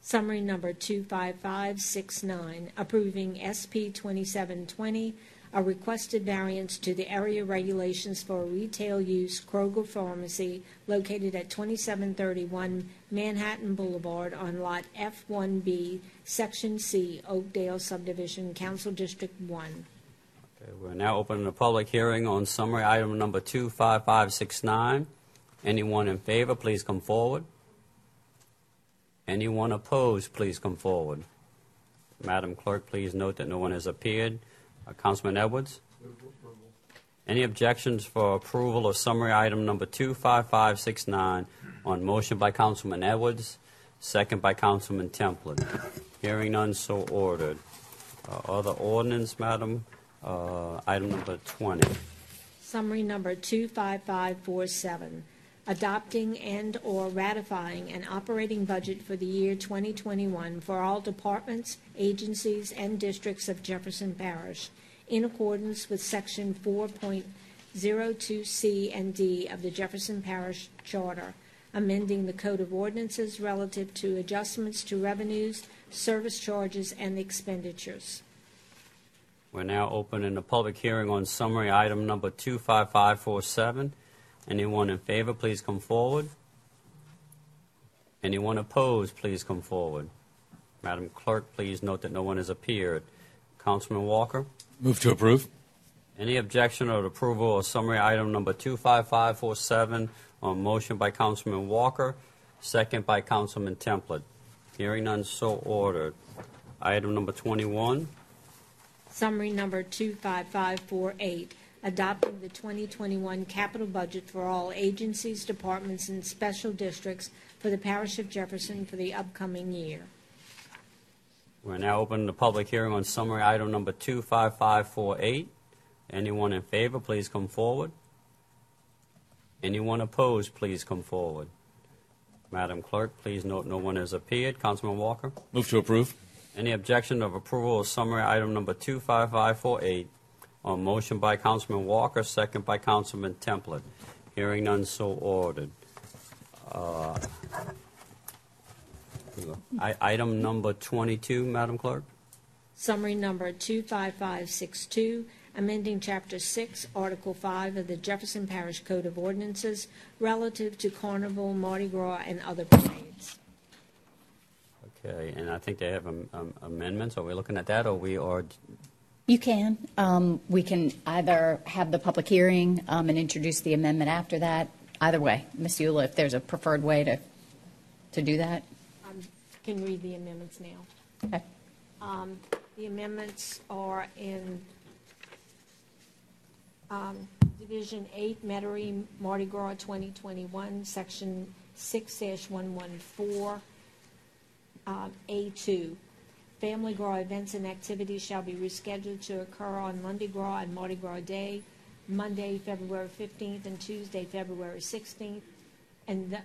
Summary number two five five six nine, approving S P twenty-seven twenty, a requested variance to the area regulations for retail use Kroger Pharmacy located at twenty-seven thirty-one Manhattan Boulevard on Lot F one B, Section C, Oakdale Subdivision, Council District one. Okay, we're now opening a public hearing on summary item number two five five six nine. Anyone in favor, please come forward. Anyone opposed, please come forward. Madam Clerk, please note that no one has appeared. Uh, Councilman Edwards? Any objections for approval of summary item number two five five six nine on motion by Councilman Edwards, second by Councilman Templet? Hearing none, so ordered. Uh, other ordinance, Madam, uh, item number twenty. Summary number two five five four seven, adopting and or ratifying an operating budget for the year twenty twenty-one for all departments, agencies, and districts of Jefferson Parish in accordance with Section four point oh two C and D of the Jefferson Parish Charter, amending the Code of Ordinances relative to adjustments to revenues, service charges, and expenditures. We're now opening the public hearing on summary item number two five five four seven. Anyone in favor, please come forward. Anyone opposed, please come forward. Madam Clerk, please note that no one has appeared. Councilman Walker? Move to approve. Any objection or approval of summary item number two five five four seven on motion by Councilman Walker, second by Councilman Templet? Hearing none, so ordered. Item number twenty-one. Summary number two five five four eight, adopting the twenty twenty-one capital budget for all agencies, departments, and special districts for the Parish of Jefferson for the upcoming year. We're now opening the public hearing on summary item number two five five four eight. Anyone in favor, please come forward. Anyone opposed, please come forward. Madam Clerk, please note no one has appeared. Councilman Walker? Move to approve. Any objection of approval of summary item number two five five four eight on motion by Councilman Walker, second by Councilman Templet? Hearing none, so ordered. Uh, I, item number twenty-two, Madam Clerk. Summary number two five five six two, amending Chapter six, Article five of the Jefferson Parish Code of Ordinances relative to Carnival, Mardi Gras, and other parades. Okay, and I think they have um, um, amendments. Are we looking at that, or we are? You can. Um, we can either have the public hearing um, and introduce the amendment after that. Either way, Miz Eula, if there's a preferred way to to do that? I can read the amendments now. Okay. Um, the amendments are in um, Division eight, Metairie, Mardi Gras twenty twenty-one, Section six one fourteen, um, A two. Family Gras events and activities shall be rescheduled to occur on Lundi Gras and Mardi Gras Day, Monday, February fifteenth, and Tuesday, February sixteenth. And the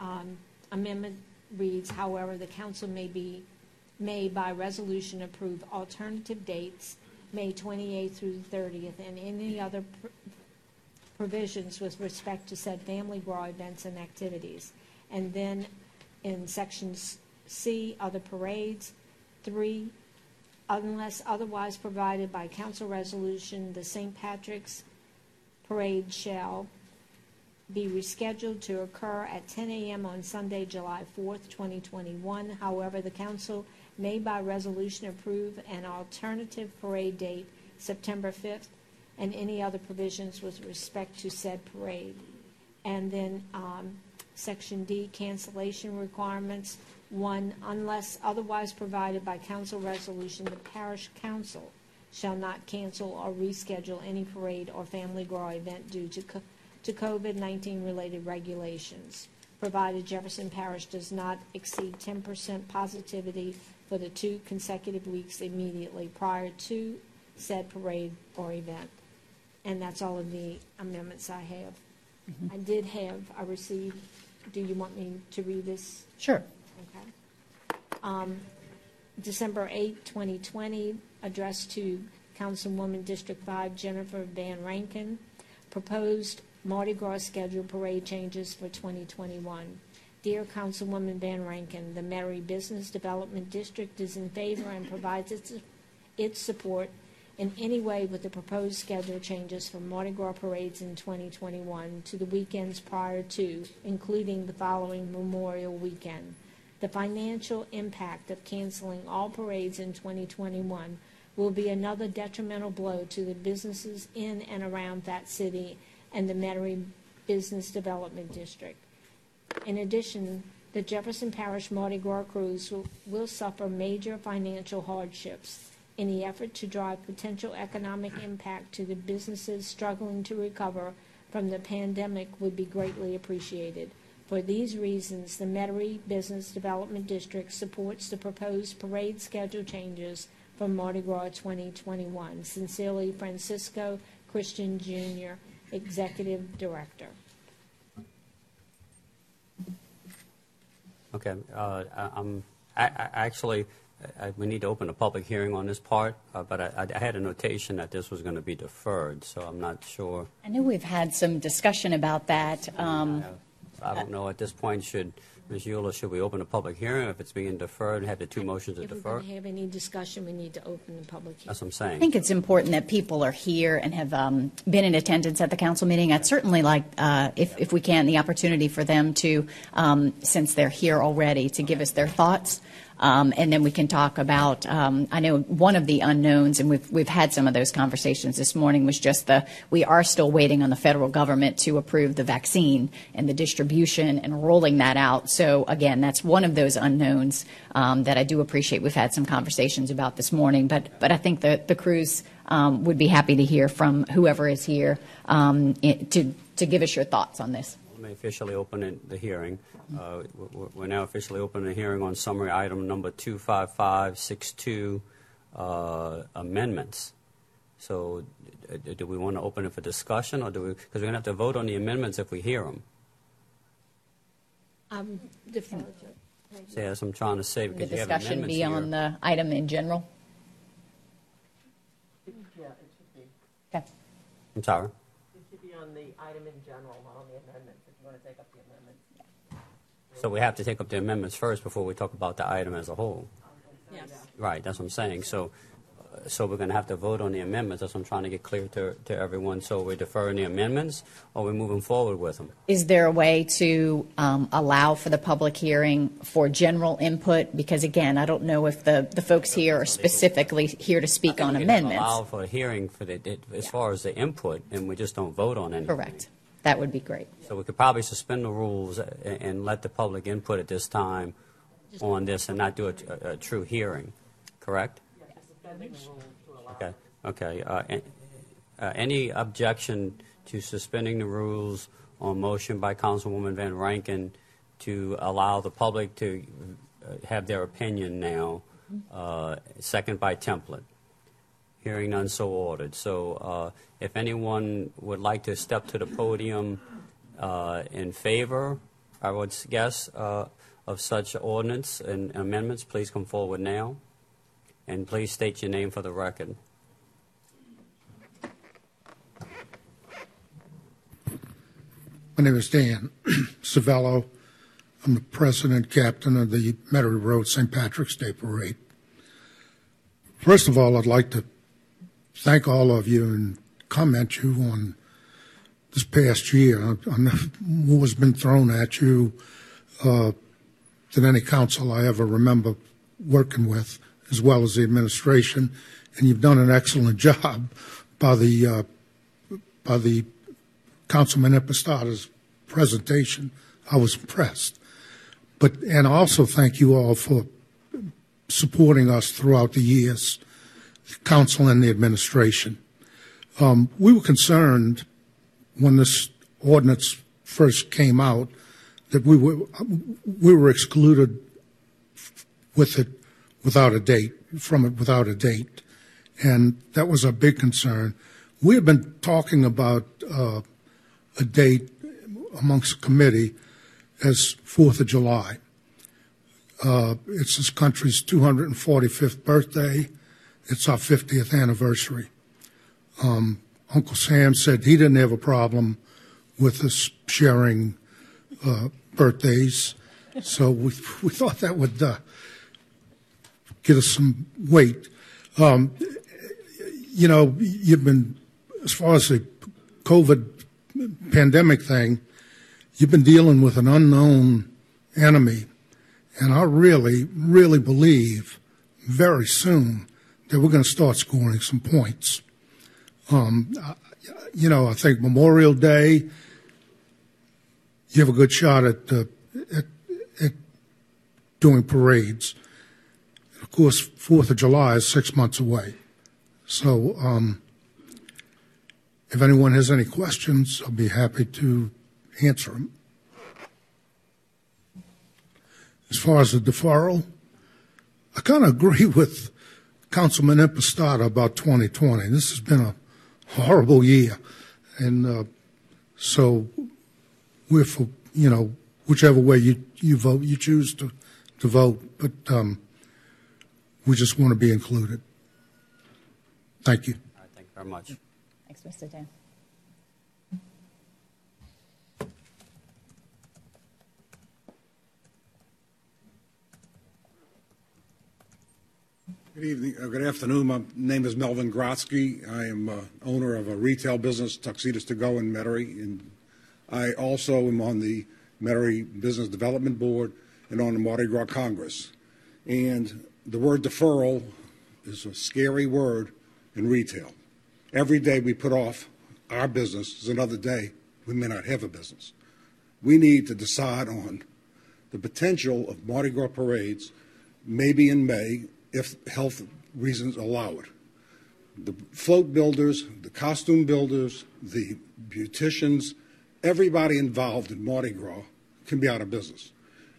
um, amendment reads, however, the council may be may by resolution approve alternative dates, May twenty-eighth through thirtieth, and any other pr provisions with respect to said family Gras events and activities. And then in sections C, other parades, three, unless otherwise provided by council resolution, the Saint Patrick's Parade shall be rescheduled to occur at ten A M on Sunday, July fourth, twenty twenty-one. However, the council may by resolution approve an alternative parade date, September fifth, and any other provisions with respect to said parade. And then um, Section D, cancellation requirements. One, unless otherwise provided by council resolution, the parish council shall not cancel or reschedule any parade or family gras event due to co to COVID nineteen related regulations, provided Jefferson Parish does not exceed ten percent positivity for the two consecutive weeks immediately prior to said parade or event. And that's all of the amendments I have. Mm-hmm. I did have, I received, do you want me to read this? Sure. Okay. Um, December eighth, twenty twenty, addressed to Councilwoman District five, Jennifer Van Rankin, proposed Mardi Gras schedule parade changes for twenty twenty-one. Dear Councilwoman Van Rankin, the Metairie Business Development District is in favor and provides its, its support in any way with the proposed schedule changes for Mardi Gras parades in twenty twenty-one to the weekends prior to, including the following Memorial Weekend. The financial impact of canceling all parades in twenty twenty-one will be another detrimental blow to the businesses in and around that city and the Metairie Business Development District. In addition, the Jefferson Parish Mardi Gras crews will, will suffer major financial hardships in the effort to drive potential economic impact to the businesses struggling to recover from the pandemic would be greatly appreciated. For these reasons, the Metairie Business Development District supports the proposed parade schedule changes for Mardi Gras twenty twenty-one. Sincerely, Francisco Christian Junior, Executive Director. Okay, uh, I, I'm I, I actually I, we need to open a public hearing on this part, uh, but I, I had a notation that this was going to be deferred, so I'm not sure. I know we've had some discussion about that. Um, I, I don't know at this point. Should Miz Eula, should we open a public hearing if it's being deferred? Have the two motions to defer. If we're going to have any discussion, we need to open the public hearing. That's what I'm saying. I think it's important that people are here and have um, been in attendance at the council meeting. I'd certainly like, uh, if if we can, the opportunity for them to, um, since they're here already, to give us their thoughts. Um, and then we can talk about, um, I know one of the unknowns, and we've, we've had some of those conversations this morning, was just the, we are still waiting on the federal government to approve the vaccine and the distribution and rolling that out. So again, that's one of those unknowns um, that I do appreciate we've had some conversations about this morning. But, but I think the, the crews um, would be happy to hear from whoever is here um, it, to, to give us your thoughts on this. May officially open the hearing. Uh, we're now officially opening the hearing on summary item number two five five six two, uh, amendments. So do we want to open it for discussion, or do we, because we're going to have to vote on the amendments if we hear them? I'm deferred. So yes, I'm trying to say, because the discussion be on the item in general. Yeah, it should be. Okay. I'm sorry. It should be on the item in general, not on the amendments. Take up the amendments. So we have to take up the amendments first before we talk about the item as a whole. Yes. Right, that's what I'm saying. So uh, so we're going to have to vote on the amendments. That's what I'm trying to get clear to, to everyone. So we're deferring the amendments, or we're moving forward with them. Is there a way to um, allow for the public hearing for general input? Because, again, I don't know if the, the folks here are specifically here to speak on amendments. Allow for a hearing for the, it, as yeah. far as the input, and we just don't vote on anything. Correct. that would be great. So we could probably suspend the rules and, and let the public input at this time Just on this and not do a, a, a true hearing, correct? Yes. Yes. Okay. Okay. Uh, and, uh, any objection to suspending the rules on motion by Councilwoman Van Rankin to allow the public to have their opinion now, uh, second by template? Hearing none, so ordered. So uh, if anyone would like to step to the podium uh, in favor, I would guess, uh, of such ordinance and amendments, please come forward now. And please state your name for the record. My name is Dan Civello. I'm the president, captain of the Metairie Road Saint Patrick's Day Parade. First of all, I'd like to thank all of you and comment you on this past year, on what has been thrown at you uh, than any council I ever remember working with, as well as the administration. And you've done an excellent job by the uh, by the Councilman Impostata's presentation. I was impressed. But and also thank you all for supporting us throughout the years, the council and the administration. Um, we were concerned when this ordinance first came out that we were we were excluded with it without a date from it without a date, and that was a big concern. We have been talking about uh, a date amongst the committee as fourth of July. Uh, it's this country's two hundred forty-fifth birthday. It's our fiftieth anniversary. Um, Uncle Sam said he didn't have a problem with us sharing uh, birthdays, so we, we thought that would uh, get us some weight. Um, you know, you've been, as far as the COVID pandemic thing, you've been dealing with an unknown enemy. And I really, really believe very soon that we're going to start scoring some points. Um, you know, I think Memorial Day, you have a good shot at, uh, at, at doing parades. Of course, fourth of July is six months away. So um, if anyone has any questions, I'll be happy to answer them. As far as the deferral, I kind of agree with Councilman Impostata about twenty twenty. This has been a horrible year. And uh, so we're for, you know, whichever way you, you vote, you choose to, to vote. But um, we just want to be included. Thank you. All right, thank you very much. Thanks, Mister Dan. Good evening, uh, good afternoon. My name is Melvin Grotsky. I am uh, owner of a retail business, Tuxedos To Go in Metairie, and I also am on the Metairie Business Development Board and on the Mardi Gras Congress. And the word deferral is a scary word in retail. Every day we put off our business is another day we may not have a business. We need to decide on the potential of Mardi Gras parades, maybe in May, if health reasons allow it. The float builders, the costume builders, the beauticians, everybody involved in Mardi Gras can be out of business.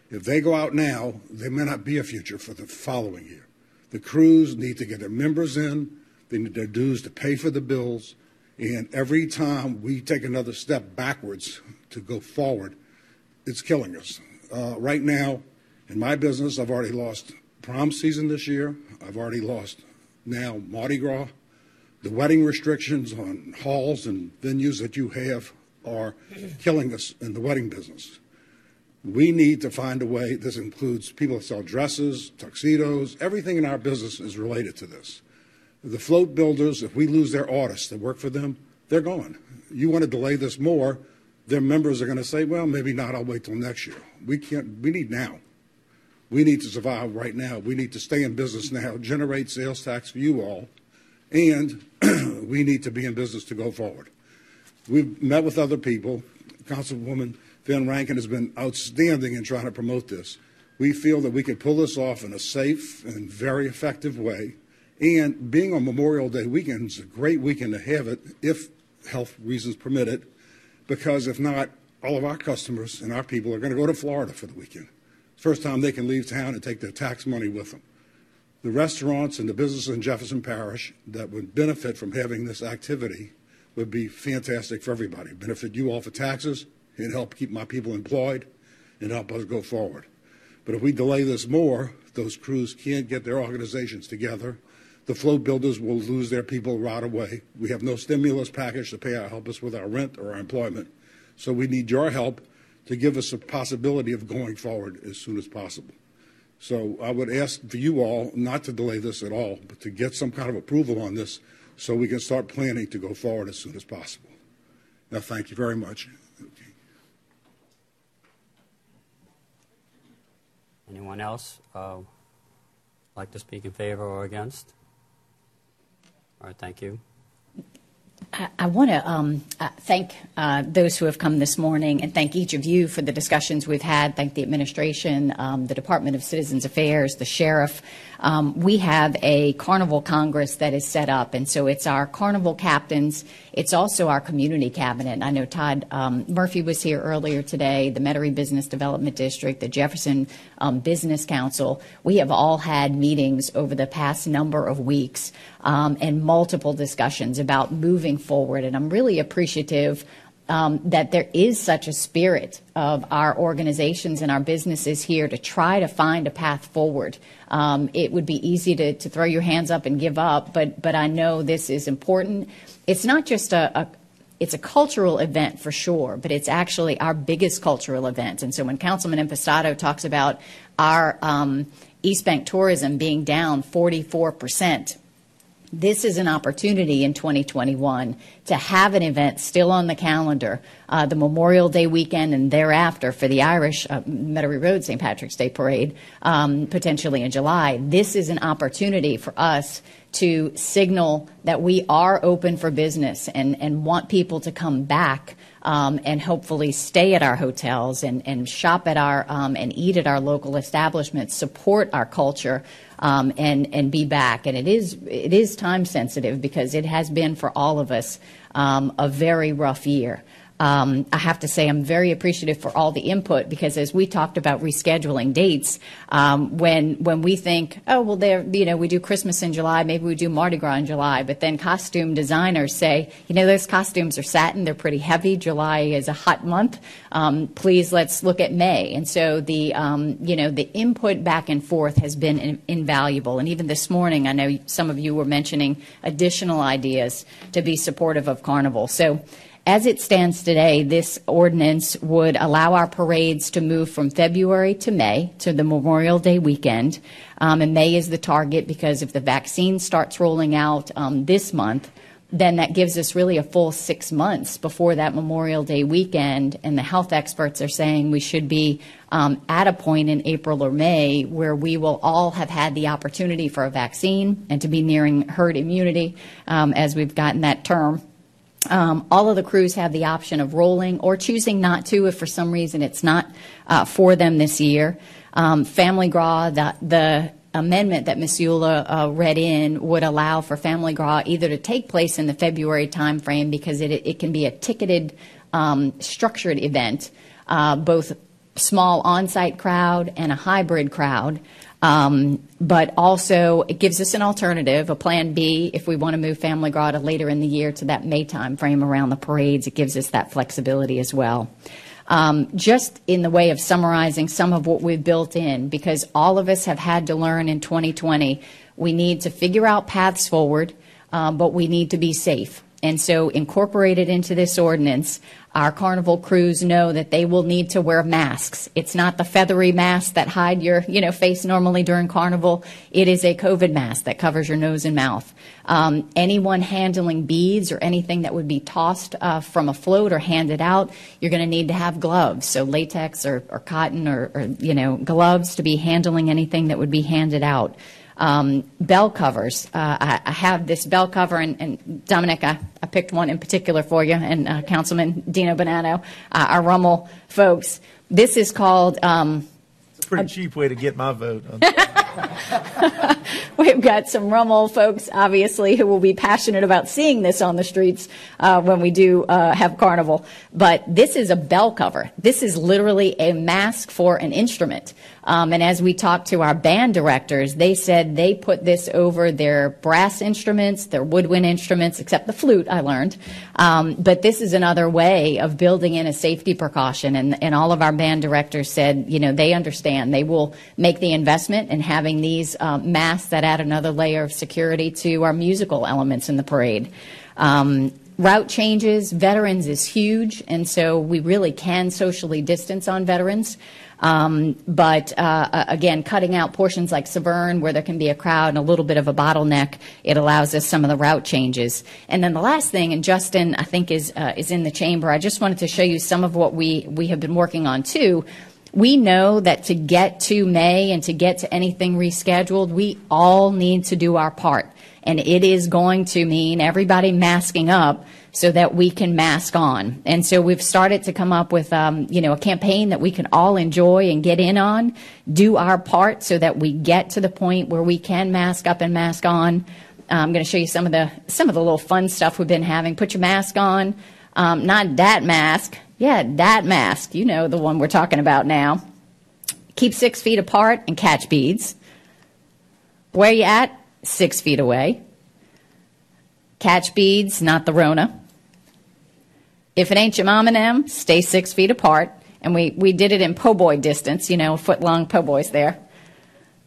If they go out now, there may not be a future for the following year. The crews need to get their members in, they need their dues to pay for the bills, and every time we take another step backwards to go forward, it's killing us. Uh, right now, in my business, I've already lost prom season this year. I've already lost now Mardi Gras. The wedding restrictions on halls and venues that you have are killing us in the wedding business. We need to find a way. This includes people that sell dresses, tuxedos, everything in our business is related to this. The float builders, if we lose their artists that work for them, they're gone. You want to delay this more, their members are going to say, well, maybe not, I'll wait till next year. We can't, we need now. We need to survive right now. We need to stay in business now, generate sales tax for you all, and we need to be in business to go forward. We've met with other people. Councilwoman Van Rankin has been outstanding in trying to promote this. We feel that we could pull this off in a safe and very effective way. And being on Memorial Day weekend is a great weekend to have it, if health reasons permit it, because if not, all of our customers and our people are going to go to Florida for the weekend. First time they can leave town and take their tax money with them. The restaurants and the businesses in Jefferson Parish that would benefit from having this activity would be fantastic for everybody. Benefit you all for taxes and help keep my people employed and help us go forward. But if we delay this more, those crews can't get their organizations together. The float builders will lose their people right away. We have no stimulus package to pay or help us with our rent or our employment. So we need your help to give us a possibility of going forward as soon as possible. So I would ask for you all not to delay this at all, but to get some kind of approval on this so we can start planning to go forward as soon as possible. Now, thank you very much. Okay. Anyone else uh, like to speak in favor or against? All right, thank you. I, I want to um, uh, thank uh, those who have come this morning and thank each of you for the discussions we've had. Thank the administration, um, the Department of Citizens Affairs, the sheriff. Um, we have a Carnival Congress that is set up, and so it's our carnival captains. It's also our community cabinet. I know Todd um, Murphy was here earlier today, the Metairie Business Development District, the Jefferson um, Business Council. We have all had meetings over the past number of weeks um, and multiple discussions about moving forward, and I'm really appreciative um, that there is such a spirit of our organizations and our businesses here to try to find a path forward. Um, it would be easy to, to throw your hands up and give up, but but I know this is important. It's not just a, a it's a cultural event for sure, but it's actually our biggest cultural event. And so when Councilman Impastato talks about our um, East Bank tourism being down forty-four percent. This is an opportunity in twenty twenty-one to have an event still on the calendar, uh, the Memorial Day weekend and thereafter for the Irish uh, Metairie Road Saint Patrick's Day Parade, um, potentially in July. This is an opportunity for us to signal that we are open for business and, and want people to come back um, and hopefully stay at our hotels and, and shop at our um, and eat at our local establishments, support our culture. Um, and and be back, and it is it is time sensitive because it has been for all of us um, a very rough year. Um, I have to say I'm very appreciative for all the input because as we talked about rescheduling dates, um, when when we think, oh well, there you know we do Christmas in July, maybe we do Mardi Gras in July, but then costume designers say, you know, those costumes are satin, they're pretty heavy. July is a hot month. Um, please let's look at May. And so the um, you know the input back and forth has been in invaluable. And even this morning, I know some of you were mentioning additional ideas to be supportive of Carnival. So. As it stands today, this ordinance would allow our parades to move from February to May to the Memorial Day weekend. Um, and May is the target because if the vaccine starts rolling out um, this month, then that gives us really a full six months before that Memorial Day weekend. And the health experts are saying we should be um, at a point in April or May where we will all have had the opportunity for a vaccine and to be nearing herd immunity, um, as we've gotten that term. Um, all of the crews have the option of rolling or choosing not to if for some reason it's not uh, for them this year. Um, Family Gras, the, the amendment that Miz Eula uh, read in would allow for Family Gras either to take place in the February timeframe because it, it can be a ticketed, um, structured event, uh, both small on-site crowd and a hybrid crowd. Um, but also it gives us an alternative, a plan B, if we want to move Family Gras to later in the year to that May time frame around the parades. It gives us that flexibility as well. Um, just in the way of summarizing some of what we've built in, because all of us have had to learn in twenty twenty, we need to figure out paths forward, um, but we need to be safe. And so incorporated into this ordinance, our carnival crews know that they will need to wear masks. It's not the feathery mask that hide your, you know, face normally during carnival. It is a COVID mask that covers your nose and mouth. Um, anyone handling beads or anything that would be tossed uh, from a float or handed out, you're going to need to have gloves. So latex or, or cotton or, or, you know, gloves to be handling anything that would be handed out. um, bell covers. Uh, I, I have this bell cover, and, and Dominic, I, I picked one in particular for you, and uh, Councilman Dino Bonato, uh, our Rummel folks. This is called... Um, it's a pretty a, cheap way to get my vote. We've got some Rummel folks, obviously, who will be passionate about seeing this on the streets uh, when we do uh, have Carnival. But this is a bell cover. This is literally a mask for an instrument. Um, and as we talked to our band directors, they said they put this over their brass instruments, their woodwind instruments, except the flute, I learned. Um, but this is another way of building in a safety precaution. And, and all of our band directors said, you know, they understand. They will make the investment in having these uh, masks that add another layer of security to our musical elements in the parade. Um, Route changes, veterans is huge, and so we really can socially distance on veterans. Um, but uh, again, cutting out portions like Severn where there can be a crowd and a little bit of a bottleneck, it allows us some of the route changes. And then the last thing, and Justin, I think, is uh, is in the chamber. I just wanted to show you some of what we we have been working on too. We know that to get to May and to get to anything rescheduled, we all need to do our part. And it is going to mean everybody masking up so that we can mask on. And so we've started to come up with, um, you know, a campaign that we can all enjoy and get in on, do our part so that we get to the point where we can mask up and mask on. Uh, I'm going to show you some of the, some of the little fun stuff we've been having. Put your mask on. Um, not that mask. Yeah, that mask. You know, the one we're talking about now. Keep six feet apart and catch beads. Where you at? Six feet away. Catch beads, not the Rona. If it ain't your mom and them, stay six feet apart. And we, we did it in po' boy distance, you know, foot long po' boys there.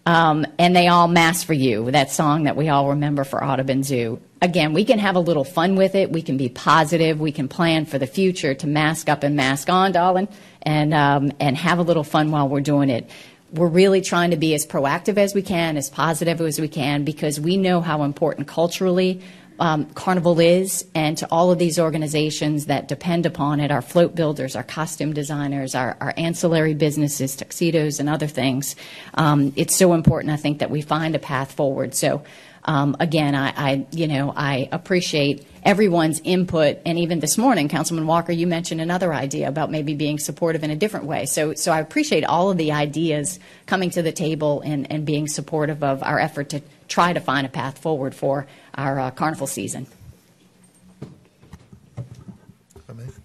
Um, and they all mask for you, that song that we all remember for Audubon Zoo. Again, we can have a little fun with it. We can be positive. We can plan for the future to mask up and mask on, darling, and, um, and have a little fun while we're doing it. We're really trying to be as proactive as we can, as positive as we can, because we know how important culturally um, Carnival is, and to all of these organizations that depend upon it, our float builders, our costume designers, our, our ancillary businesses, tuxedos and other things. Um, it's so important, I think, that we find a path forward. So um, again, I, I, you know, I appreciate everyone's input, and even this morning, Councilman Walker, you mentioned another idea about maybe being supportive in a different way. So, so I appreciate all of the ideas coming to the table and, and being supportive of our effort to try to find a path forward for our uh, Carnival season.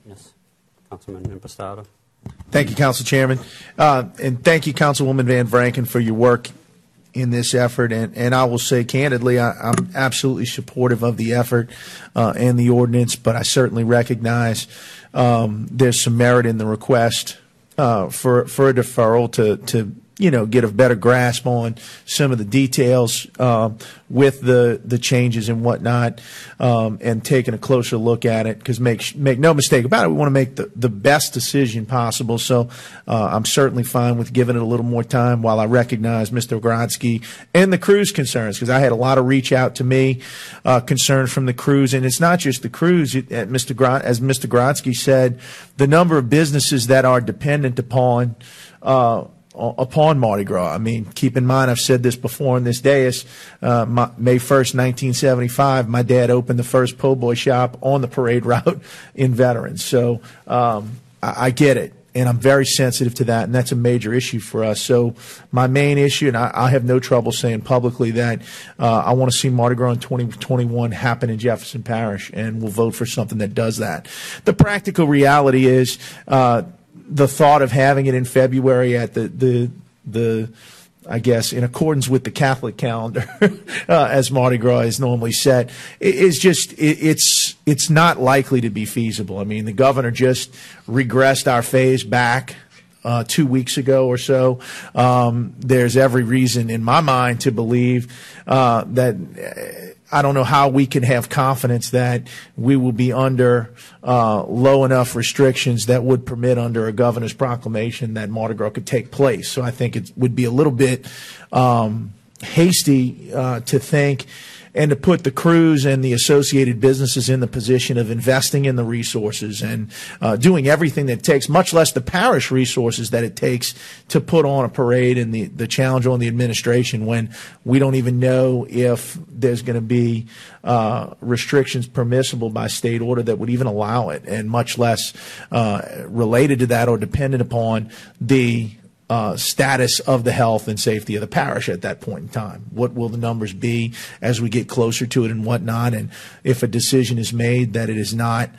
Yes, Councilman Impastato. Thank you, Council Chairman, uh, and thank you, Councilwoman Van Vranken, for your work in this effort, and, and I will say candidly, I, I'm absolutely supportive of the effort uh, and the ordinance, but I certainly recognize um, there's some merit in the request uh, for for a deferral to to you know get a better grasp on some of the details uh, with the the changes and whatnot, um, and taking a closer look at it, because make make no mistake about it, we want to make the the best decision possible. So uh, I'm certainly fine with giving it a little more time, while I recognize Mister Ogrodzki and the crew's concerns, because I had a lot of reach out to me, uh, concern from the crews, and it's not just the crews. It, at Mister Grod, as Mister Ogrodzki said, the number of businesses that are dependent upon. Uh, upon Mardi Gras. I mean, keep in mind, I've said this before on this dais, uh, my, May first, nineteen seventy-five, my dad opened the first po' boy shop on the parade route in Veterans. So um, I, I get it, and I'm very sensitive to that, and that's a major issue for us. So my main issue, and I, I have no trouble saying publicly that uh, I want to see Mardi Gras in twenty twenty-one happen in Jefferson Parish, and we'll vote for something that does that. The practical reality is uh, the thought of having it in February at the, the, the I guess, in accordance with the Catholic calendar, uh, as Mardi Gras is normally set, is just, it, it's, it's not likely to be feasible. I mean, the governor just regressed our phase back uh, two weeks ago or so. Um, there's every reason in my mind to believe uh, that I don't know how we can have confidence that we will be under uh, low enough restrictions that would permit under a governor's proclamation that Mardi Gras could take place. So I think it would be a little bit um, hasty uh, to think and to put the crews and the associated businesses in the position of investing in the resources and uh, doing everything that it takes, much less the parish resources that it takes to put on a parade, and the, the challenge on the administration when we don't even know if there's going to be uh, restrictions permissible by state order that would even allow it, and much less uh, related to that or dependent upon the Uh, status of the health and safety of the parish at that point in time. What will the numbers be as we get closer to it and whatnot? And if a decision is made that it is not,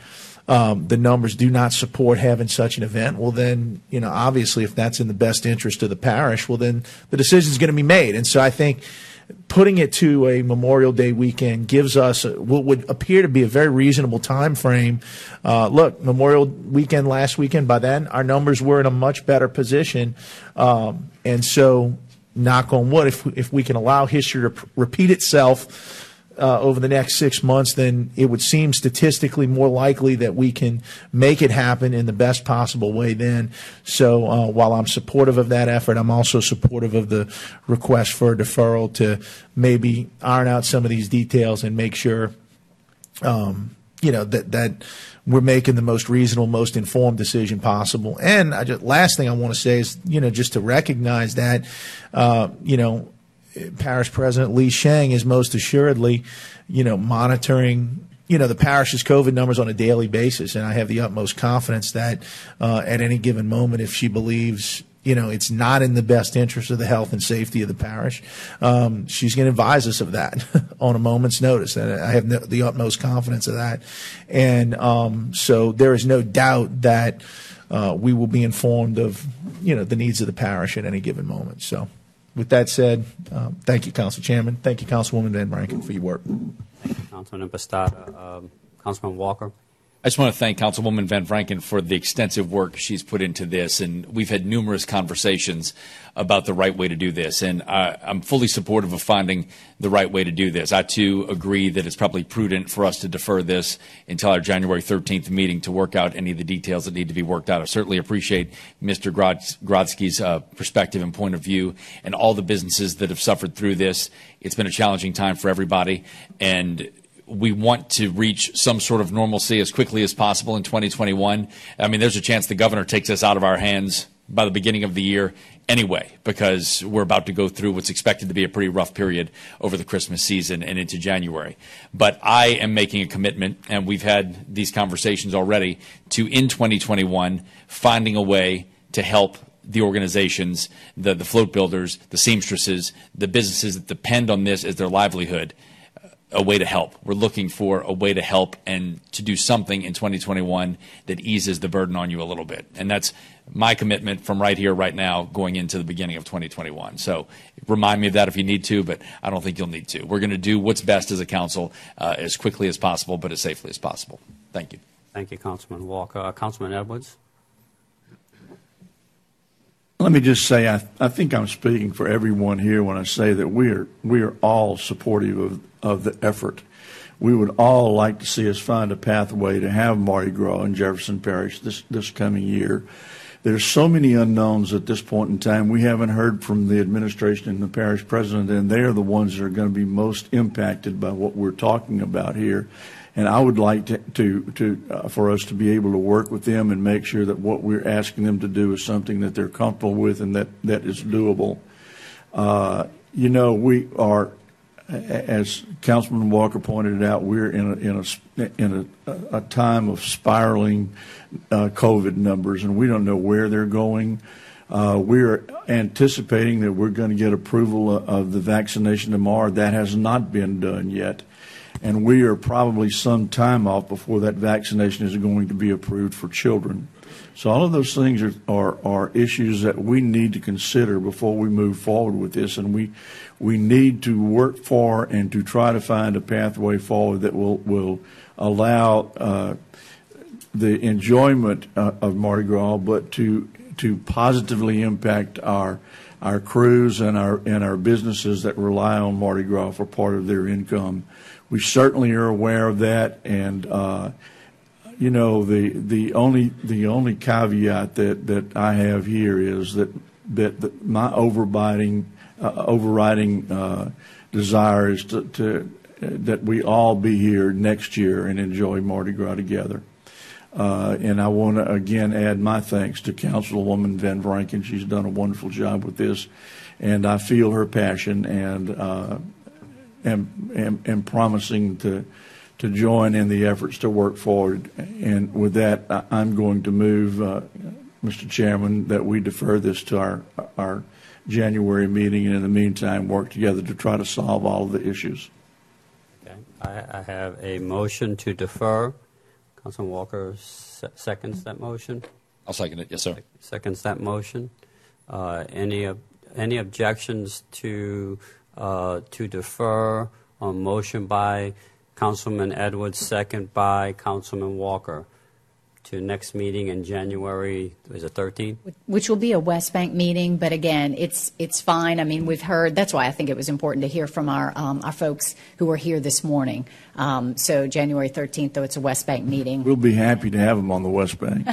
um, the numbers do not support having such an event, well then, you know, obviously if that's in the best interest of the parish, well then the decision is going to be made. And so I think putting it to a Memorial Day weekend gives us what would appear to be a very reasonable time frame. Uh, look, Memorial weekend last weekend, by then our numbers were in a much better position. Um, and so, knock on wood, if, if we can allow history to repeat itself uh, over the next six months, then it would seem statistically more likely that we can make it happen in the best possible way then. So uh, while I'm supportive of that effort, I'm also supportive of the request for a deferral to maybe iron out some of these details and make sure, um, you know, that, that we're making the most reasonable, most informed decision possible. And I just, last thing I want to say is, you know, just to recognize that, uh, you know, Parish President Lee Shang is most assuredly, you know, monitoring, you know, the parish's COVID numbers on a daily basis. And I have the utmost confidence that uh, at any given moment, if she believes, you know, it's not in the best interest of the health and safety of the parish, um, she's going to advise us of that on a moment's notice. And I have no, the utmost confidence of that. And um, so there is no doubt that uh, we will be informed of, you know, the needs of the parish at any given moment. So. With that said, um, thank you, Council Chairman. Thank you, Councilwoman Van Rankin, for your work. Thank you, Councilman Impastato. Um, Councilman Walker. I just want to thank Councilwoman Van Rankin for the extensive work she's put into this, and we've had numerous conversations about the right way to do this, and I, I'm fully supportive of finding the right way to do this. I, too, agree that it's probably prudent for us to defer this until our January thirteenth meeting to work out any of the details that need to be worked out. I certainly appreciate Mister Grodsky's uh, perspective and point of view, and all the businesses that have suffered through this. It's been a challenging time for everybody, and we want to reach some sort of normalcy as quickly as possible in twenty twenty-one. I mean, there's a chance the governor takes us out of our hands by the beginning of the year anyway, because we're about to go through what's expected to be a pretty rough period over the Christmas season and into January. But I am making a commitment, and we've had these conversations already, to in twenty twenty-one finding a way to help the organizations, the, the float builders, the seamstresses, the businesses that depend on this as their livelihood, a way to help. We're looking for a way to help and to do something in twenty twenty-one that eases the burden on you a little bit. And that's my commitment from right here, right now, going into the beginning of twenty twenty-one. So remind me of that if you need to, but I don't think you'll need to. We're going to do what's best as a council uh, as quickly as possible, but as safely as possible. Thank you. Thank you, Councilman Walker. Uh, Councilman Edwards. Let me just say, I, I think I'm speaking for everyone here when I say that we are, we are all supportive of, of the effort. We would all like to see us find a pathway to have Mardi Gras in Jefferson Parish this, this coming year. There's so many unknowns at this point in time. We haven't heard from the administration and the parish president, and they're the ones that are going to be most impacted by what we're talking about here. And I would like to, to, to uh, for us to be able to work with them and make sure that what we're asking them to do is something that they're comfortable with and that, that is doable. Uh, you know, we are, as Councilman Walker pointed out, we're in a, in a, in a, a time of spiraling uh, COVID numbers, and we don't know where they're going. Uh, we're anticipating that we're going to get approval of the vaccination tomorrow. That has not been done yet. And we are probably some time off before that vaccination is going to be approved for children. So all of those things are, are, are issues that we need to consider before we move forward with this. And we we need to work for and to try to find a pathway forward that will, will allow uh, the enjoyment uh, of Mardi Gras, but to to positively impact our our crews and our and our businesses that rely on Mardi Gras for part of their income. We certainly are aware of that, and uh, you know, the the only the only caveat that, that I have here is that that, that my overriding uh, overriding uh, desire is to, to that we all be here next year and enjoy Mardi Gras together. Uh, and I want to, again, add my thanks to Councilwoman Van Vranken. She's done a wonderful job with this, and I feel her passion, and uh, am, am, am promising to to join in the efforts to work forward. And with that, I, I'm going to move, uh, Mister Chairman, that we defer this to our, our January meeting, and in the meantime, work together to try to solve all of the issues. Okay. I, I have a motion to defer. Councilman Walker seconds that motion. I'll second it. Yes, sir. Seconds that motion. Uh, any ob any objections to uh, to defer on motion by Councilman Edwards, second by Councilman Walker, to next meeting in January? Is it thirteenth? Which will be a West Bank meeting, but again, it's it's fine. I mean, we've heard. That's why I think it was important to hear from our um, our folks who were here this morning. Um, so January thirteenth, though, it's a West Bank meeting. We'll be happy to have them on the West Bank.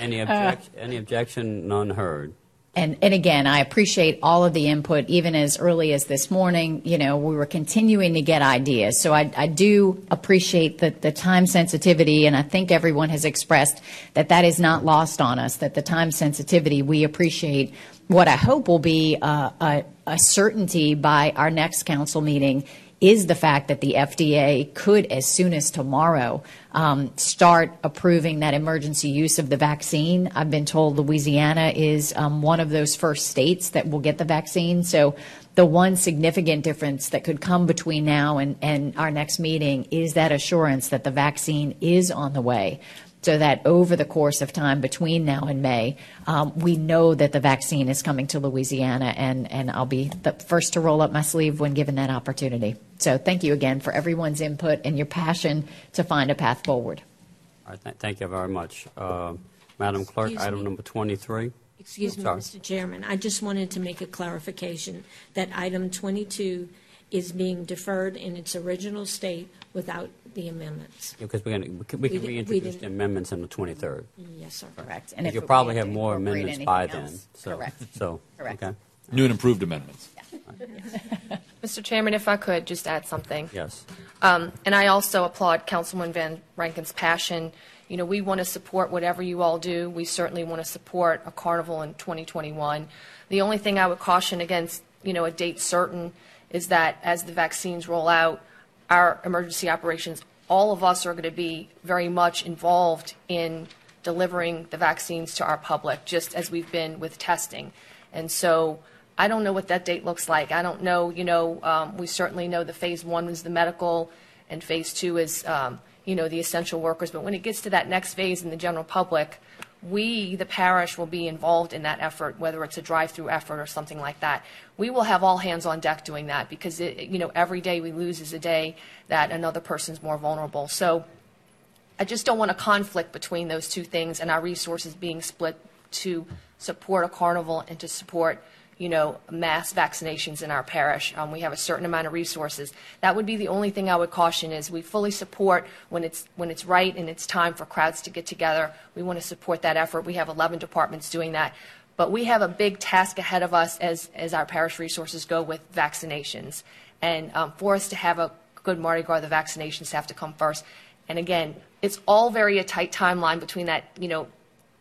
Any objection? Uh, any objection? None heard. And, and again, I appreciate all of the input, even as early as this morning. You know, we were continuing to get ideas. So I, I do appreciate the, the time sensitivity, and I think everyone has expressed that that is not lost on us, that the time sensitivity, we appreciate what I hope will be uh, a, a certainty by our next council meeting is the fact that the F D A could, as soon as tomorrow, um, start approving that emergency use of the vaccine. I've been told Louisiana is um, one of those first states that will get the vaccine. So the one significant difference that could come between now and, and our next meeting is that assurance that the vaccine is on the way, so that over the course of time between now and May, um, we know that the vaccine is coming to Louisiana, and, and I'll be the first to roll up my sleeve when given that opportunity. So thank you again for everyone's input and your passion to find a path forward. All right, th thank you very much. Uh, Madam Clerk, Excuse item me. number twenty-three. Excuse oh, me, Mister Chairman. I just wanted to make a clarification that item twenty-two is being deferred in its original state without the amendments. Because yeah, we're going to, we can reintroduce the amendments on the twenty-third. Yes, sir. Correct. And you'll probably have more amendments by else. then. So, correct. So, correct. Okay. New and improved amendments. Yeah. Right. Mister Chairman, if I could just add something. Yes. Um, and I also applaud Councilwoman Van Rankin's passion. You know, we want to support whatever you all do. We certainly want to support a carnival in twenty twenty-one. The only thing I would caution against, you know, a date certain is that as the vaccines roll out, our emergency operations, all of us are going to be very much involved in delivering the vaccines to our public, just as we've been with testing. And so I don't know what that date looks like. I don't know, you know, um, we certainly know the phase one is the medical and phase two is, um, you know, the essential workers. But when it gets to that next phase in the general public, we, the parish, will be involved in that effort, whether it's a drive-through effort or something like that. We will have all hands on deck doing that, because it, you know, every day we lose is a day that another person's more vulnerable. So I just don't want a conflict between those two things and our resources being split to support a carnival and to support, you know, mass vaccinations in our parish. Um, we have a certain amount of resources. That would be the only thing I would caution is we fully support when it's when it's right and it's time for crowds to get together. We want to support that effort. We have eleven departments doing that. But we have a big task ahead of us as, as our parish resources go with vaccinations. And um, for us to have a good Mardi Gras, the vaccinations have to come first. And again, it's all very a tight timeline between that, you know,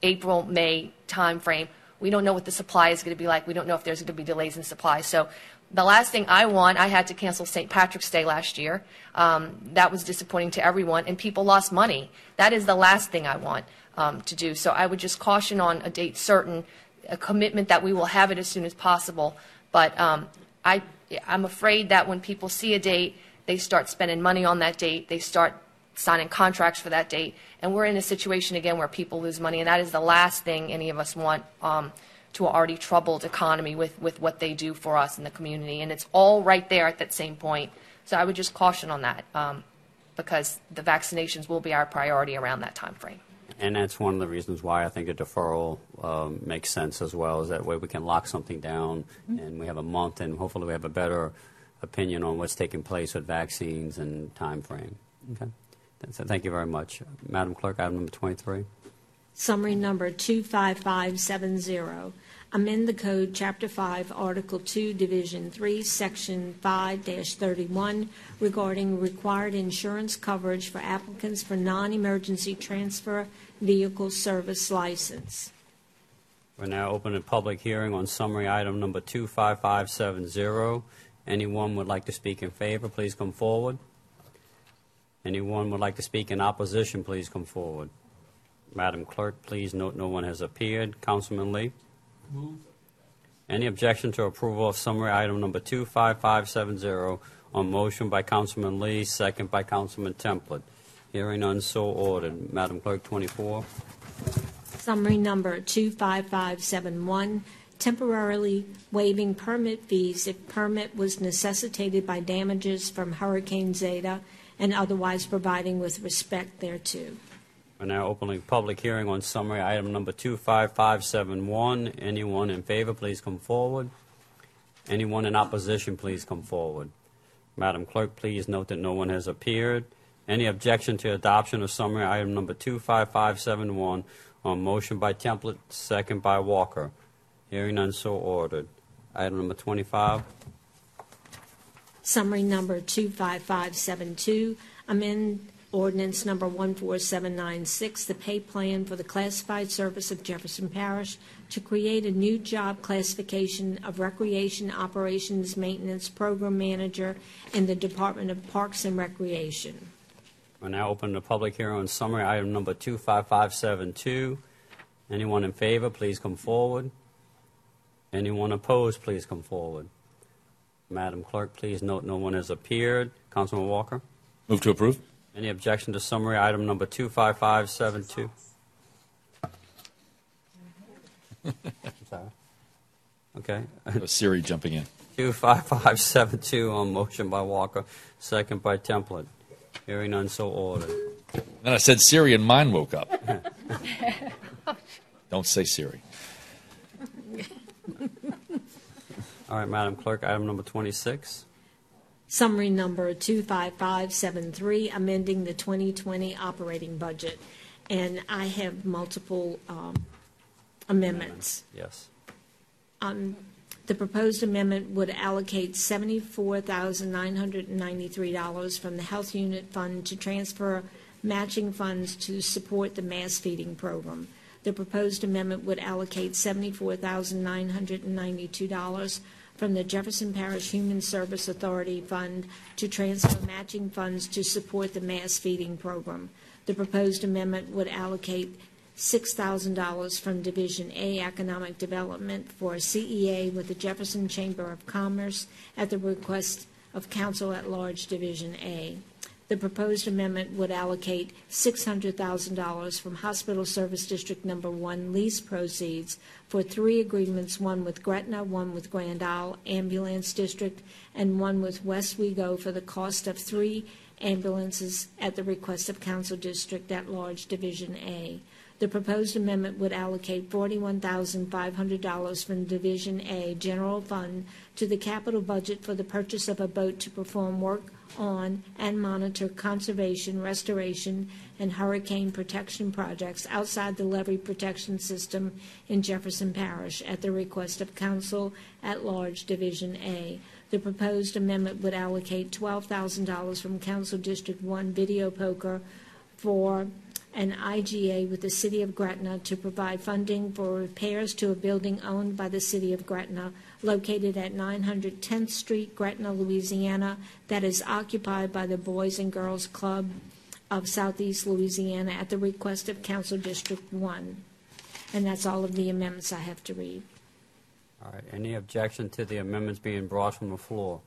April, May time frame. We don't know what the supply is going to be like. We don't know if there's going to be delays in supply. So the last thing I want, I had to cancel Saint Patrick's Day last year. Um, that was disappointing to everyone, and people lost money. That is the last thing I want um, to do. So I would just caution on a date certain, a commitment that we will have it as soon as possible. But um, I, I'm afraid that when people see a date, they start spending money on that date. They start signing contracts for that date, and we're in a situation again where people lose money, and that is the last thing any of us want um, to an already troubled economy with, with what they do for us in the community, and it's all right there at that same point. So I would just caution on that um, because the vaccinations will be our priority around that time frame. And that's one of the reasons why I think a deferral um, makes sense as well, is that way we can lock something down, mm-hmm. and we have a month, and hopefully we have a better opinion on what's taking place with vaccines and time frame. Okay. So thank you very much. Madam Clerk, item number twenty-three. Summary number two five five seven zero, amend the code, Chapter five, Article two, Division three, Section five dash thirty-one, regarding required insurance coverage for applicants for non-emergency transfer vehicle service license. We're now open a public hearing on summary item number two five five seven zero. Anyone would like to speak in favor, please come forward. Anyone would like to speak in opposition, please come forward. Madam Clerk, please note no one has appeared. Councilman Lee. Move. Any objection to approval of summary item number two five five seven zero on motion by Councilman Lee, second by Councilman Templet? Hearing none, so ordered. Madam Clerk, twenty-four. Summary number two five five seven one, temporarily waiving permit fees if permit was necessitated by damages from Hurricane Zeta and otherwise providing with respect thereto. We're now opening public hearing on summary item number two five five seven one. Anyone in favor, please come forward. Anyone in opposition, please come forward. Madam Clerk, please note that no one has appeared. Any objection to adoption of summary item number two five five seven one on motion by Templet, second by Walker? Hearing none, so ordered. Item number twenty-five. Summary number two five five seven two, amend ordinance number one four seven nine six, the pay plan for the classified service of Jefferson Parish, to create a new job classification of recreation operations maintenance program manager in the Department of Parks and Recreation. We're now open to public hearing on summary item number two five five seven two. Anyone in favor, please come forward. Anyone opposed, please come forward. Madam Clerk, please note no one has appeared. Councilman Walker. Move to approve. Any objection to summary item number two five five seven two? Okay. Siri jumping in. two five five seven two on motion by Walker, second by Templet. Hearing none, so ordered. Then I said Siri and mine woke up. Don't say Siri. All right, Madam Clerk, item number twenty-six. Summary number two five five seven three, amending the twenty twenty operating budget. And I have multiple um, amendments. Yes. Um, the proposed amendment would allocate seventy-four thousand nine hundred ninety-three dollars from the Health Unit Fund to transfer matching funds to support the mass feeding program. The proposed amendment would allocate seventy-four thousand nine hundred ninety-two dollars from the Jefferson Parish Human Service Authority Fund to transfer matching funds to support the mass feeding program. The proposed amendment would allocate six thousand dollars from Division A Economic Development for a C E A with the Jefferson Chamber of Commerce at the request of Council at Large Division A. The proposed amendment would allocate six hundred thousand dollars from Hospital Service District Number one lease proceeds for three agreements, one with Gretna, one with Grand Isle Ambulance District, and one with West Wego for the cost of three ambulances at the request of Council District at Large Division A. The proposed amendment would allocate forty-one thousand five hundred dollars from Division A General Fund to the capital budget for the purchase of a boat to perform work on and monitor conservation, restoration, and hurricane protection projects outside the levee protection system in Jefferson Parish at the request of Council at Large Division A. The proposed amendment would allocate twelve thousand dollars from Council District one Video Poker for an I G A with the City of Gretna to provide funding for repairs to a building owned by the City of Gretna located at nine hundred tenth Street, Gretna, Louisiana, that is occupied by the Boys and Girls Club of Southeast Louisiana at the request of Council District one. And that's all of the amendments I have to read. All right. Any objection to the amendments being brought from the floor?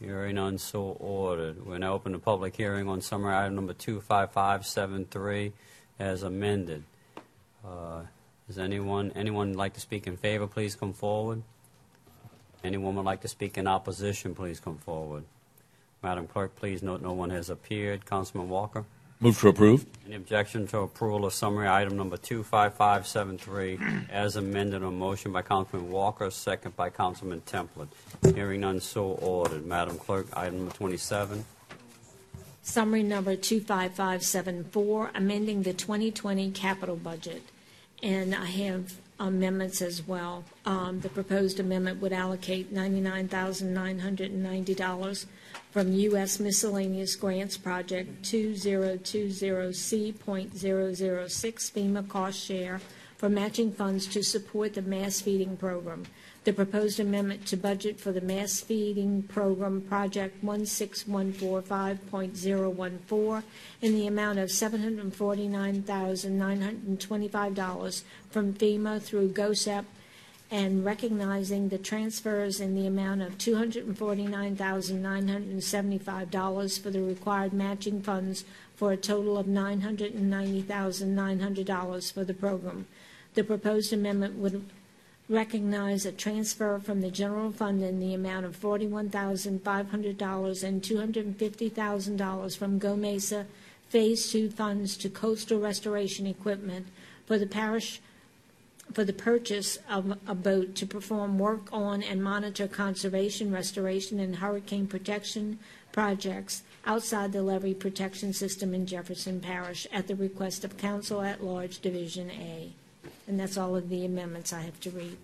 Hearing none, so ordered. We're now open to public hearing on summary item number two five five seven three as amended. Uh, is anyone anyone like to speak in favor? Please come forward. Anyone would like to speak in opposition? Please come forward. Madam Clerk, please note no one has appeared. Councilman Walker. Move to approve. Any objection to approval of summary item number two five five seven three as amended on motion by Councilman Walker, second by Councilman Templet? Hearing none, so ordered. Madam Clerk, item number twenty-seven. Summary number two five five seven four, amending the twenty twenty capital budget. and I have amendments as well. Um, the proposed amendment would allocate ninety-nine thousand nine hundred ninety dollars from U S Miscellaneous Grants Project two thousand twenty C point zero zero six FEMA cost share for matching funds to support the mass feeding program. The proposed amendment to budget for the mass feeding program project one six one four five point zero one four in the amount of seven hundred forty-nine thousand nine hundred twenty-five dollars from FEMA through GOSEP, and recognizing the transfers in the amount of two hundred forty-nine thousand nine hundred seventy-five dollars for the required matching funds for a total of nine hundred ninety thousand nine hundred dollars for the program. The proposed amendment would recognize a transfer from the general fund in the amount of forty-one thousand five hundred dollars and two hundred fifty thousand dollars from GOMESA Phase two funds to coastal restoration equipment for the parish for the purchase of a boat to perform work on and monitor conservation, restoration, and hurricane protection projects outside the levee protection system in Jefferson Parish at the request of Council at Large Division A. And that's all of the amendments I have to read.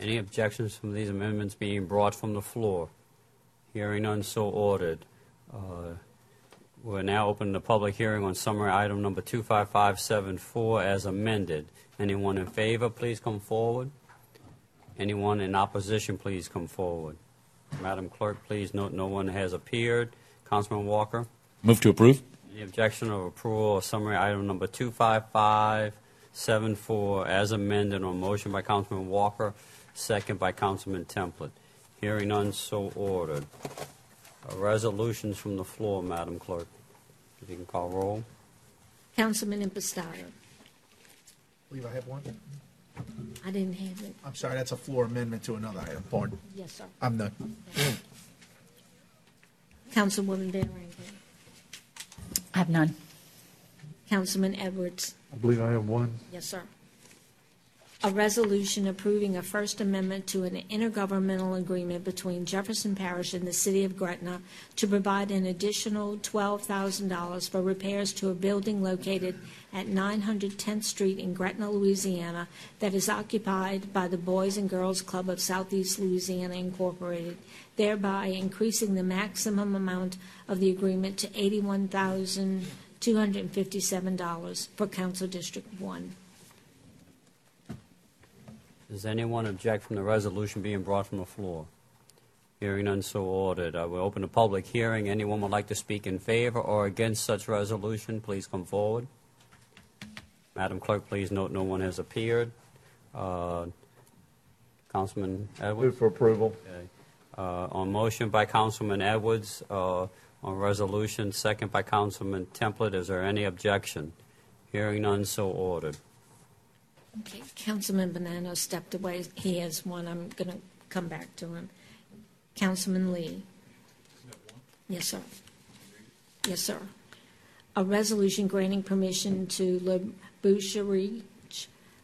Any objections from these amendments being brought from the floor? Hearing none, so ordered. Uh, we're now open to public hearing on summary item number two five five seven four as amended. Anyone in favor, please come forward. Anyone in opposition, please come forward. Madam Clerk, please note no one has appeared. Councilman Walker. Move to approve. Any objection or approval of summary item number two five five seven four as amended on motion by Councilman Walker, second by Councilman Templet. Hearing none, so ordered. Uh, resolutions from the floor, Madam Clerk. If you can call roll. Councilman Impastato. I believe I have one. I didn't have it. I'm sorry, that's a floor amendment to another item. Pardon. Yes, sir. I'm done. Yes. Councilwoman Van Rankin. I have none. Councilman Edwards. I believe I have one. Yes, sir. A resolution approving a First Amendment to an intergovernmental agreement between Jefferson Parish and the City of Gretna to provide an additional twelve thousand dollars for repairs to a building located at nine hundred tenth Street in Gretna, Louisiana, that is occupied by the Boys and Girls Club of Southeast Louisiana Incorporated, thereby increasing the maximum amount of the agreement to eighty-one thousand two hundred fifty-seven dollars for Council District one. Does anyone object from the resolution being brought from the floor? Hearing none, so ordered. I will open the public hearing. Anyone would like to speak in favor or against such resolution, please come forward. Madam Clerk, please note no one has appeared. Uh, Councilman Edwards? Move for approval. Okay. Uh, on motion by Councilman Edwards, uh, on resolution, second by Councilman Templet. Is there any objection? Hearing none, so ordered. Okay, Councilman Bonanno stepped away. He has one. I'm going to come back to him. Councilman Lee. Yes, sir. Yes, sir. A resolution granting permission to La Boucherie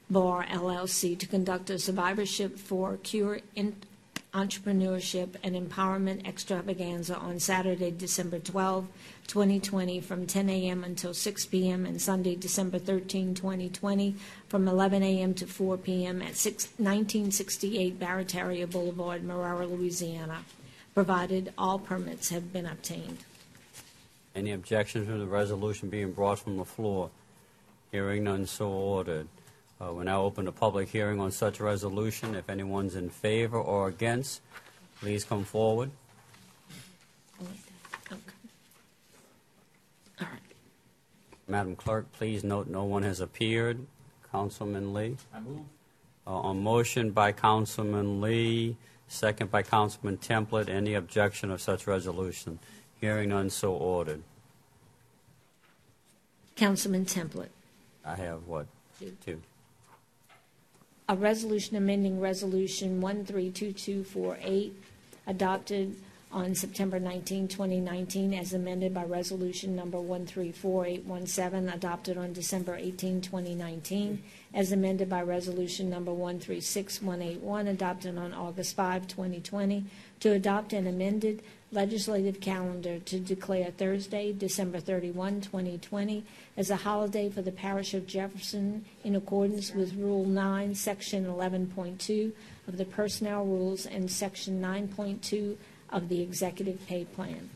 Bar, L L C, to conduct a survivorship for Cure in Entrepreneurship and Empowerment Extravaganza on Saturday, December twelfth, twenty twenty, from ten A M until six P M and Sunday, December thirteenth, twenty twenty, from eleven A M to four P M at nineteen sixty-eight Barataria Boulevard, Marrera, Louisiana, provided all permits have been obtained. Any objections to the resolution being brought from the floor? Hearing none, so ordered. Uh, we're now open to public hearing on such resolution. If anyone's in favor or against, please come forward. Okay. All right. Madam Clerk, please note no one has appeared. Councilman Lee. I move. Uh, on motion by Councilman Lee, second by Councilman Templet. Any objection of such resolution? Hearing none, so ordered. Councilman Templet. I have what? Two. Two. A resolution amending Resolution one three two two four eight, adopted on September nineteenth, twenty nineteen, as amended by Resolution Number one three four eight one seven, adopted on December eighteenth, twenty nineteen, as amended by Resolution Number one three six one eight one, adopted on August fifth, twenty twenty, to adopt an amended legislative calendar to declare Thursday, December thirty-first, twenty twenty, as a holiday for the Parish of Jefferson in accordance with Rule nine, Section eleven point two of the Personnel Rules and Section nine point two of the Executive Pay Plan.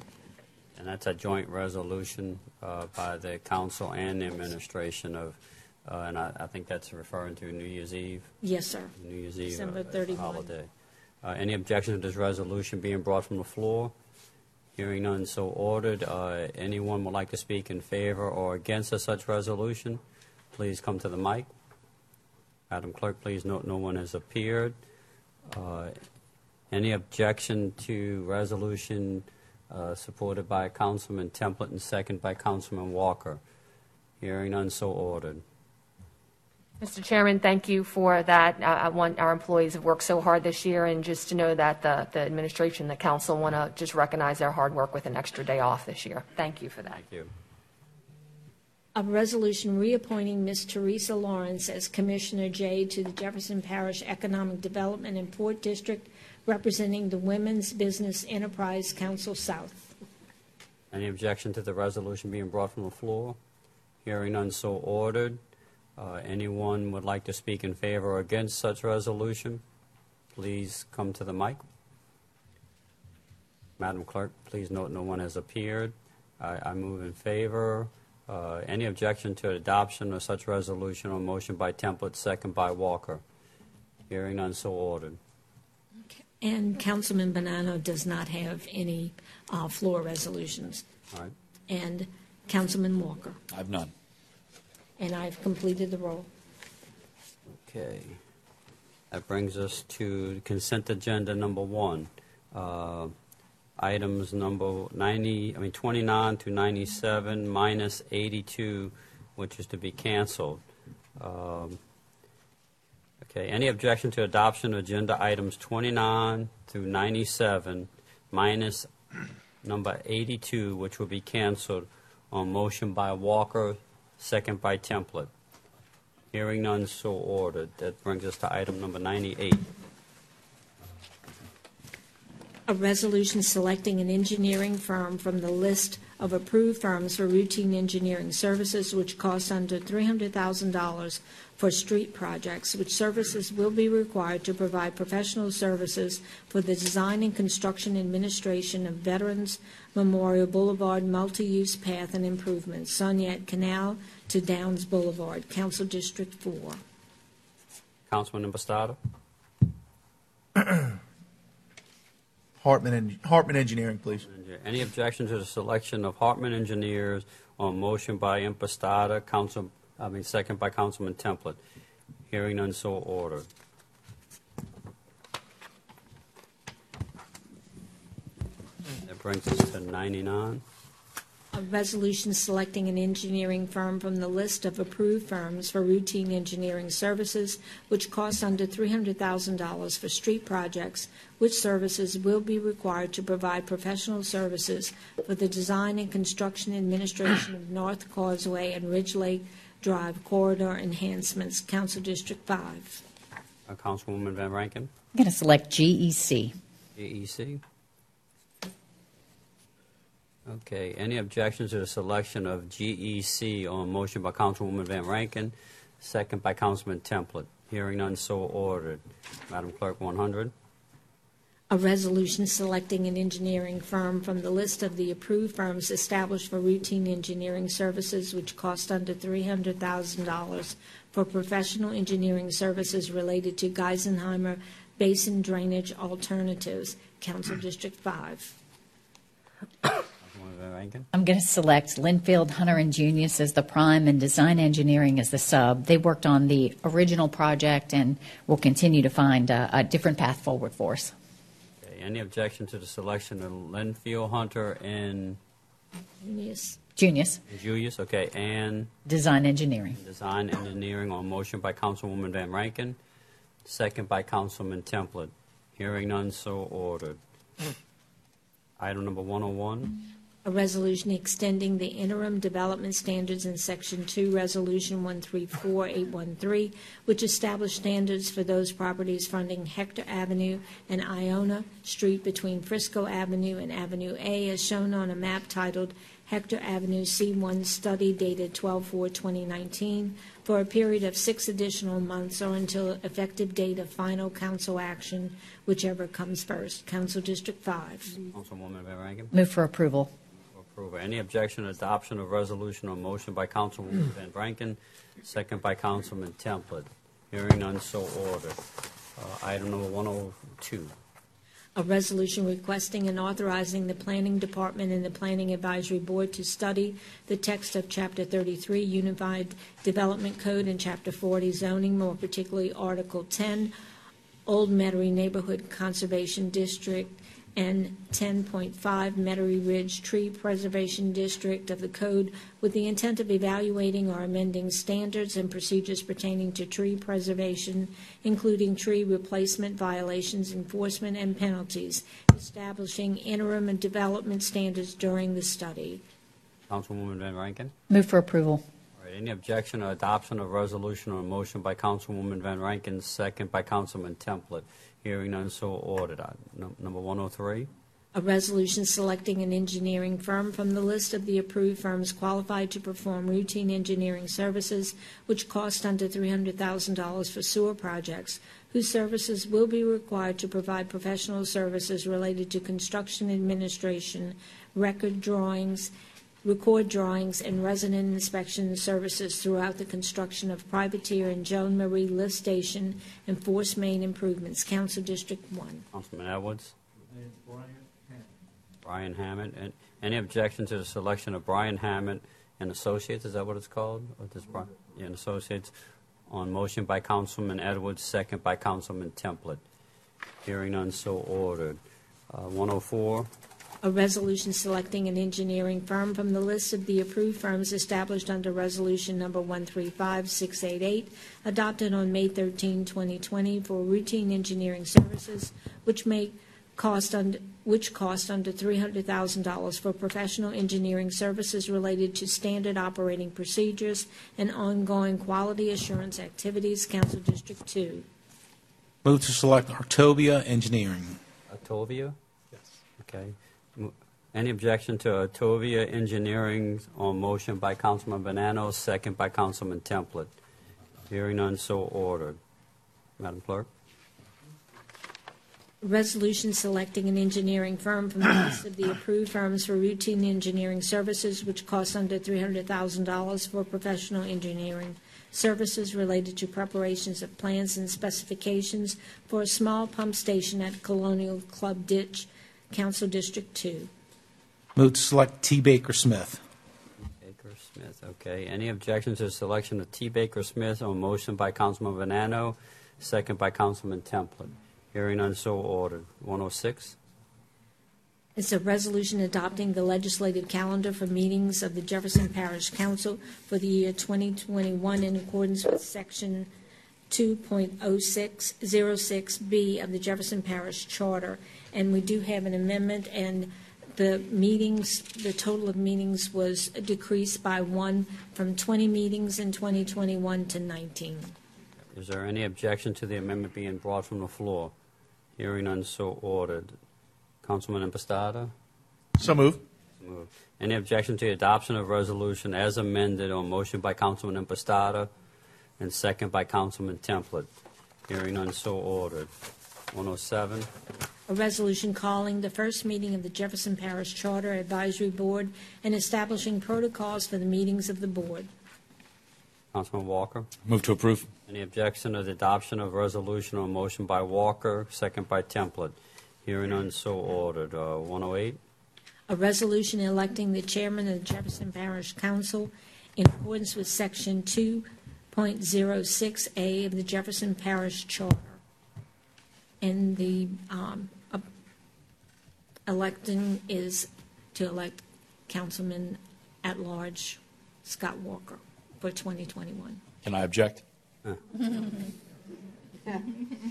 And that's a joint resolution uh, by the Council and the Administration of, uh, and I, I think that's referring to New Year's Eve. Yes, sir. New Year's Eve, December thirty-first. Holiday. Uh, any objection to this resolution being brought from the floor? Hearing none, so ordered. Uh, anyone would like to speak in favor or against a such resolution, please come to the mic. Madam Clerk, please note no one has appeared. Uh, any objection to resolution uh, supported by Councilman Templett and second by Councilman Walker? Hearing none, so ordered. Mister Chairman, thank you for that. I, I want our employees have worked so hard this year, and just to know that the, the administration, the council, want to just recognize their hard work with an extra day off this year. Thank you for that. Thank you. A resolution reappointing Miz Teresa Lawrence as Commissioner J to the Jefferson Parish Economic Development and Port District, representing the Women's Business Enterprise Council South. Any objection to the resolution being brought from the floor? Hearing none, so ordered. Uh, anyone would like to speak in favor or against such resolution, please come to the mic. Madam Clerk, please note no one has appeared. I, I move in favor. Uh, any objection to adoption of such resolution or motion by Templett, second by Walker? Hearing none, so ordered. Okay. And Councilman Bonanno does not have any uh, floor resolutions. All right. And Councilman Walker? I have none. And I've completed the roll. Okay. That brings us to consent agenda number one. Uh, items number ninety, I mean twenty-nine to ninety-seven minus eighty-two, which is to be canceled. Um, okay. Any objection to adoption of agenda items twenty-nine through ninety-seven minus number eighty-two, which will be canceled, on motion by Walker, second by Templett? Hearing none, so ordered. That brings us to item number ninety-eight. A resolution selecting an engineering firm from the list of approved firms for routine engineering services, which costs under three hundred thousand dollars for street projects, which services will be required to provide professional services for the design and construction administration of Veterans Memorial Boulevard multi-use path and improvements, Soniac Canal to Downs Boulevard, Council District four. Councilman Bastardo. Hartman, and, Hartman Engineering, please. Any objection to the selection of Hartman Engineers on motion by Impostata, Council, I mean, second by Councilman Templett? Hearing none, so ordered. That brings us to ninety-nine. A resolution selecting an engineering firm from the list of approved firms for routine engineering services, which costs under three hundred thousand dollars for street projects, which services will be required to provide professional services for the design and construction administration of North Causeway and Ridge Lake Drive corridor enhancements, Council District five. Uh, Councilwoman Van Rankin. I'm going to select G E C. G E C. Okay. Any objections to the selection of G E C on motion by Councilwoman Van Rankin, second by Councilman Templett? Hearing none, so ordered. Madam Clerk, one hundred. A resolution selecting an engineering firm from the list of the approved firms established for routine engineering services, which cost under three hundred thousand dollars for professional engineering services related to Geisenheimer Basin Drainage Alternatives, Council District five. I'm going to select Linfield, Hunter and Junius as the prime and Design Engineering as the sub. They worked on the original project and will continue to find a, a different path forward for us. Okay. Any objection to the selection of Linfield, Hunter and Junius? Junius. Junius, okay. And Design Engineering. Design Engineering on motion by Councilwoman Van Rankin, second by Councilman Templett. Hearing none, so ordered. Item number one oh one. A resolution extending the interim development standards in Section two, Resolution one three four eight one three, which established standards for those properties fronting Hector Avenue and Iona Street between Frisco Avenue and Avenue A, as shown on a map titled Hector Avenue C one Study dated twelve four twenty nineteen, for a period of six additional months or until effective date of final council action, whichever comes first. Council District five. Councilwoman Van Rankin. Move for approval. Any objection to adoption of resolution or motion by Councilwoman Van Rankin, second by Councilman Templet? Hearing none, so ordered. Uh, item number one oh two. A resolution requesting and authorizing the Planning Department and the Planning Advisory Board to study the text of Chapter thirty-three, Unified Development Code, and Chapter forty, Zoning, more particularly Article ten, Old Metairie Neighborhood Conservation District, and ten point five Metairie Ridge Tree Preservation District of the Code, with the intent of evaluating or amending standards and procedures pertaining to tree preservation, including tree replacement violations, enforcement, and penalties, establishing interim and development standards during the study. Councilwoman Van Rankin. Move for approval. All right, any objection or adoption of resolution or motion by Councilwoman Van Rankin, second by Councilman Templet? Hearing none, so ordered. Number one oh three. A resolution selecting an engineering firm from the list of the approved firms qualified to perform routine engineering services, which cost under three hundred thousand dollars for sewer projects, whose services will be required to provide professional services related to construction administration, record drawings, record drawings, and resident inspection services throughout the construction of Privateer and Joan Marie Lift Station and Force Main improvements. Council District one. Councilman Edwards. And Brian Hammond. Brian Hammond. And any objection to the selection of Brian Hammond and Associates? Is that what it's called? Or does Brian, yeah, and Associates, on motion by Councilman Edwards, second by Councilman Templet. Hearing none, so ordered. Uh, one oh four. A resolution selecting an engineering firm from the list of the approved firms established under Resolution Number one three five six eight eight, adopted on May thirteenth twenty twenty, for routine engineering services, which may cost under which cost under three hundred thousand dollars for professional engineering services related to standard operating procedures and ongoing quality assurance activities. Council District two. Move to select Artovia Engineering. Artovia? Yes. Okay. Any objection to Artovia Engineering on motion by Councilman Bonanno, second by Councilman Templet? Hearing none, so ordered. Madam Clerk. Resolution selecting an engineering firm from the list of the approved firms for routine engineering services, which costs under three hundred thousand dollars for professional engineering services related to preparations of plans and specifications for a small pump station at Colonial Club Ditch. Council District two. Move to select T. Baker Smith. Baker Smith, okay. Any objections to the selection of T. Baker Smith on motion by Councilman Bonanno, second by Councilman Templet? Hearing none, so ordered. one oh six. It's a resolution adopting the legislative calendar for meetings of the Jefferson Parish Council for the year twenty twenty-one in accordance with Section two point oh six oh six B of the Jefferson Parish Charter. And we do have an amendment, and the meetings, the total of meetings was decreased by one, from twenty meetings in twenty twenty-one to nineteen. Is there any objection to the amendment being brought from the floor? Hearing none, so ordered. Councilman Impastato? So moved. So moved. Any objection to the adoption of resolution as amended on motion by Councilman Impastato and second by Councilman Templet? Hearing none, so ordered. one oh seven. A resolution calling the first meeting of the Jefferson Parish Charter Advisory Board and establishing protocols for the meetings of the board. Councilman Walker. Move to approve. Any objection to the adoption of resolution or motion by Walker, second by Templet? Hearing none, so ordered. Uh, one oh eight. A resolution electing the chairman of the Jefferson Parish Council in accordance with Section two point oh six A of the Jefferson Parish Charter. And the um, uh, electing is to elect Councilman at large Scott Walker for twenty twenty-one. Can I object? Huh.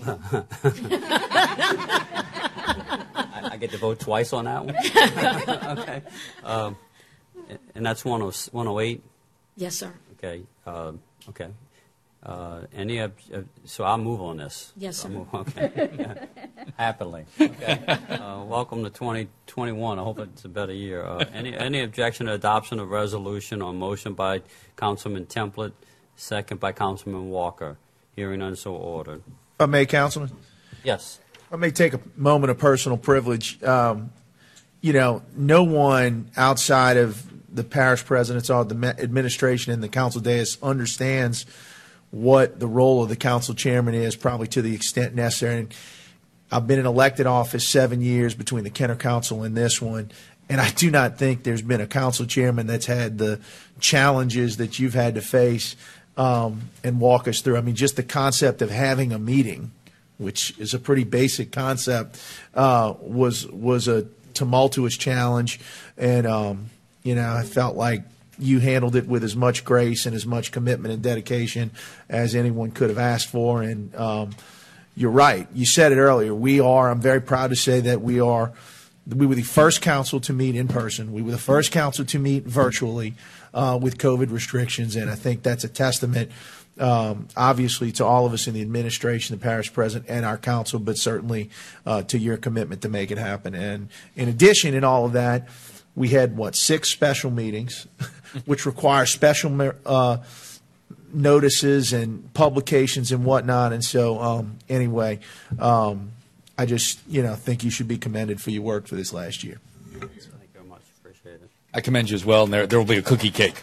I, I get to vote twice on that one? Okay. Um, and that's one oh eight? Yes, sir. Okay. Uh, okay. Uh, any uh, so I'll move on this. Yes, sir. I'll move, okay. Happily. Okay. Uh, welcome to twenty twenty-one. I hope it's a better year. Uh, any any objection to adoption of resolution on motion by Councilman Templet, second by Councilman Walker? Hearing none, so ordered. If I may, Councilman. Yes. I may take a moment of personal privilege. Um, you know, no one outside of the parish presidents or the administration and the council dais understands what the role of the council chairman is, probably to the extent necessary. And I've been in elected office seven years between the Kenner Council and this one, and I do not think there's been a council chairman that's had the challenges that you've had to face um, and walk us through. I mean, just the concept of having a meeting, which is a pretty basic concept, uh, was was a tumultuous challenge. And, um, you know, I felt like you handled it with as much grace and as much commitment and dedication as anyone could have asked for. And um, you're right. You said it earlier. We are, I'm very proud to say that we are, we were the first council to meet in person. We were the first council to meet virtually uh, with COVID restrictions. And I think that's a testament, um, obviously, to all of us in the administration, the parish president, and our council, but certainly uh, to your commitment to make it happen. And in addition, in all of that, we had, what, six special meetings, which require special uh, notices and publications and whatnot. And so, um, anyway, um, I just, you know, think you should be commended for your work for this last year. Thank you very much. Appreciate it. I commend you as well, and there, there will be a cookie cake.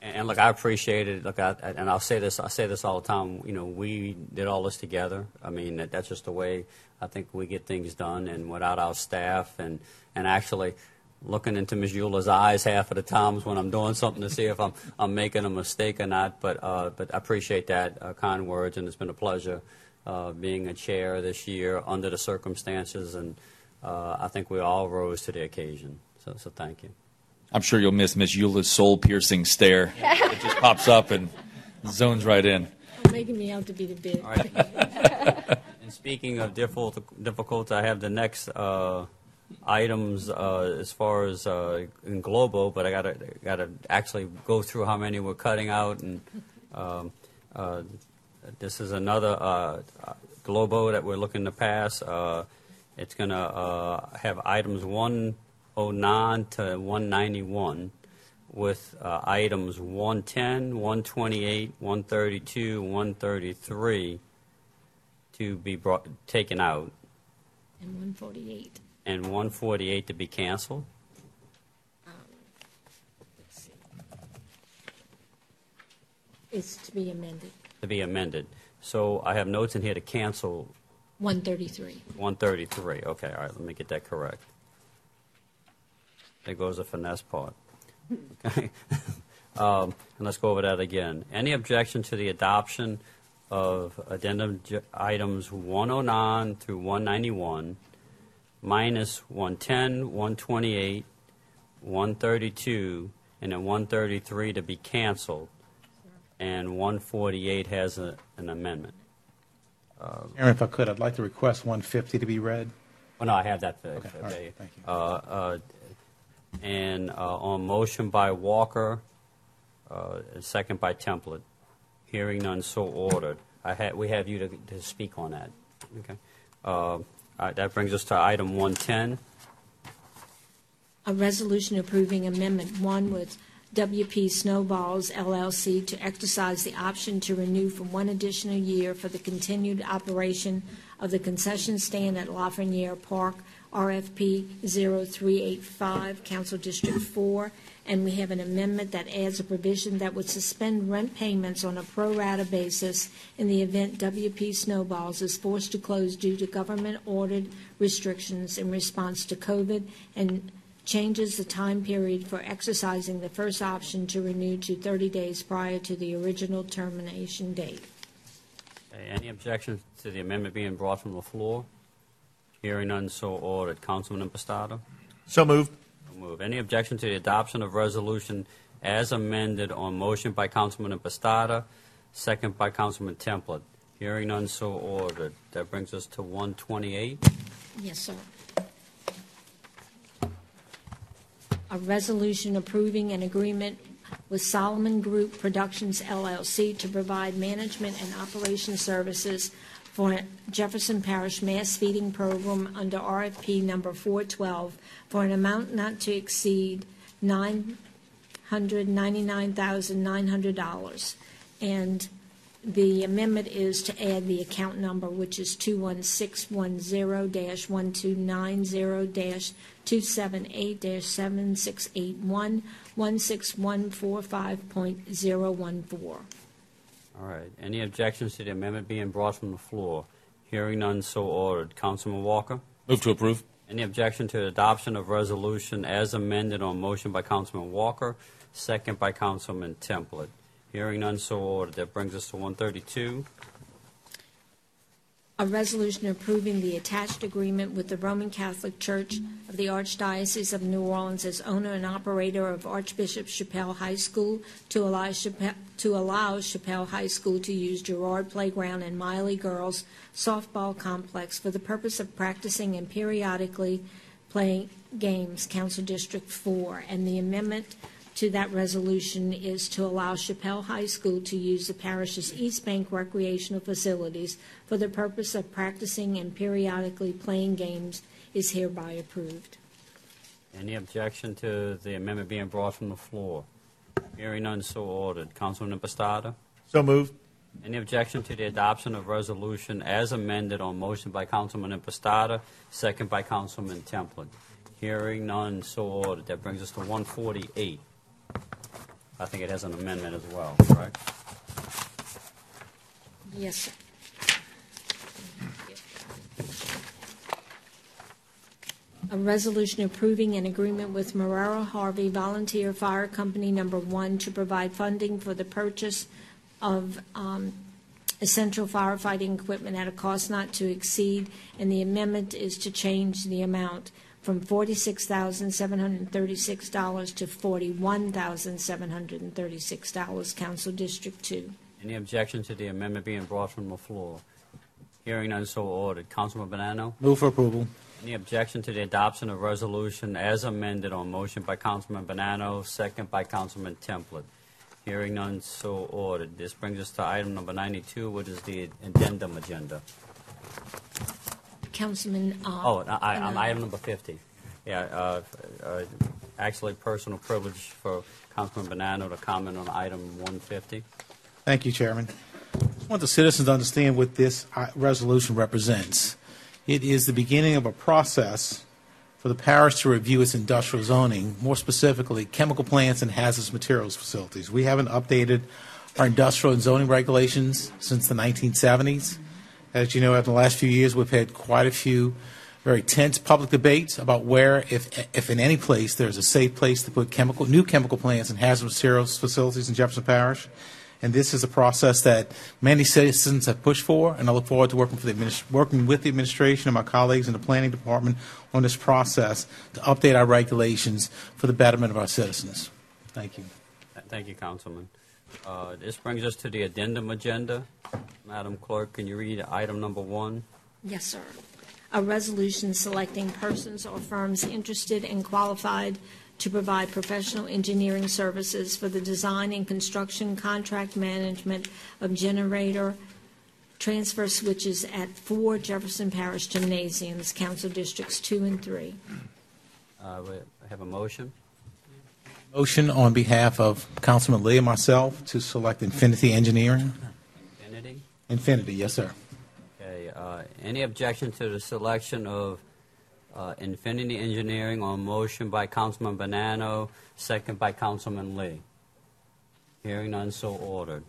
And, look, I appreciate it. Look, I, and I'll say this, I say this all the time, you know, we did all this together. I mean, that, that's just the way I think we get things done, and without our staff, and, and actually looking into Miz Eula's eyes half of the times when I'm doing something to see if I'm, I'm making a mistake or not. But, uh, but I appreciate that, uh, kind words, and it's been a pleasure uh, being a chair this year under the circumstances, and uh, I think we all rose to the occasion. So, so thank you. I'm sure you'll miss Miss Eula's soul-piercing stare. It just pops up and zones right in. You're making me out to be the big. All right. And speaking of difficult, I have the next uh, items uh, as far as uh, in global, but I gotta gotta actually go through how many we're cutting out, and um, uh, this is another uh, globo that we're looking to pass. Uh, it's gonna uh, have items one. one oh nine to one ninety-one, with uh, items one ten, one twenty-eight, one thirty-two, one thirty-three to be brought, taken out. And one forty-eight. And one forty-eight to be canceled. Um, let's see. It's to be amended. To be amended. So I have notes in here to cancel. one thirty-three. one thirty-three. Okay, all right, let me get that correct. There goes the finesse part. Okay. um, and let's go over that again. Any objection to the adoption of addendum items one oh nine through one ninety-one, minus one ten, one twenty-eight, one thirty-two, and then one thirty-three to be canceled, and one forty-eight has a, an amendment? Uh, Aaron, if I could, I'd like to request one fifty to be read. Oh, no, I have that. Okay. All right. Thank you. Uh, uh, And uh, on motion by Walker, uh, second by Templet. Hearing none, so ordered. I ha we have you to, to speak on that. Okay. Uh, all right, that brings us to item one ten. A resolution approving Amendment One with W P Snowballs L L C to exercise the option to renew for one additional year for the continued operation of the concession stand at Lafreniere Park, R F P zero three eight five, Council District four, and we have an amendment that adds a provision that would suspend rent payments on a pro rata basis in the event W P Snowballs is forced to close due to government-ordered restrictions in response to COVID, and changes the time period for exercising the first option to renew to thirty days prior to the original termination date. Any objections to the amendment being brought from the floor? Hearing none, so ordered. Councilman Impastato? So moved. So moved. Any objection to the adoption of resolution as amended on motion by Councilman Impastato, second by Councilman Templet? Hearing none, so ordered. That brings us to one twenty-eight. Yes, sir. A resolution approving an agreement with Solomon Group Productions, L L C, to provide management and operation services for Jefferson Parish Mass Feeding Program under R F P number four twelve for an amount not to exceed nine hundred ninety-nine thousand nine hundred dollars. And the amendment is to add the account number, which is two one six one zero dash one two nine zero dash two seven eight dash seven six eight one one six one four five point zero one four. All right. Any objections to the amendment being brought from the floor? Hearing none, so ordered. Councilman Walker? Move to approve. Any objection to the adoption of resolution as amended on motion by Councilman Walker, second by Councilman Templet? Hearing none, so ordered. That brings us to one thirty-two. A resolution approving the attached agreement with the Roman Catholic Church of the Archdiocese of New Orleans as owner and operator of Archbishop Chappelle High School to allow Chappelle, to allow Chappelle High School to use Girard Playground and Miley Girls Softball Complex for the purpose of practicing and periodically playing games, Council District four, and the amendment to that resolution is to allow Chappelle High School to use the parish's East Bank recreational facilities for the purpose of practicing and periodically playing games is hereby approved. Any objection to the amendment being brought from the floor? Hearing none, so ordered. Councilman Impastato? So moved. Any objection to the adoption of resolution as amended on motion by Councilman Impastato, second by Councilman Templet? Hearing none, so ordered. That brings us to one forty-eight. I think it has an amendment as well, correct? Yes, sir. A resolution approving an agreement with Marrero Harvey Volunteer Fire Company Number One to provide funding for the purchase of um, essential firefighting equipment at a cost not to exceed, and the amendment is to change the amount from forty-six thousand seven hundred thirty-six dollars to forty-one thousand seven hundred thirty-six dollars, Council District two. Any objection to the amendment being brought from the floor? Hearing none, so ordered. Councilman Bonanno? Move for approval. Any objection to the adoption of resolution as amended on motion by Councilman Bonanno, second by Councilman Templet? Hearing none, so ordered. This brings us to item number ninety-two, which is the addendum agenda. Councilman. Uh, oh, I, I, item number fifty. Yeah, uh, uh, actually, personal privilege for Councilman Bonanno to comment on item one fifty. Thank you, Chairman. I want the citizens to understand what this resolution represents. It is the beginning of a process for the parish to review its industrial zoning, more specifically, chemical plants and hazardous materials facilities. We haven't updated our industrial and zoning regulations since the nineteen seventies. As you know, after the last few years, we've had quite a few very tense public debates about where, if, if in any place, there's a safe place to put chemical, new chemical plants and hazardous materials facilities in Jefferson Parish. And this is a process that many citizens have pushed for, and I look forward to working, for the, working with the administration and my colleagues in the planning department on this process to update our regulations for the betterment of our citizens. Thank you. Thank you, Councilman. Uh, this brings us to the addendum agenda. Madam Clerk, can you read item number one? Yes, sir. A resolution selecting persons or firms interested and qualified to provide professional engineering services for the design and construction contract management of generator transfer switches at four Jefferson Parish gymnasiums, Council Districts two and three. Uh, we have a motion. Motion on behalf of Councilman Lee and myself to select Infinity Engineering. Infinity? Infinity, yes, sir. Okay. Uh, any objection to the selection of uh, Infinity Engineering on motion by Councilman Bonanno, second by Councilman Lee? Hearing none, so ordered.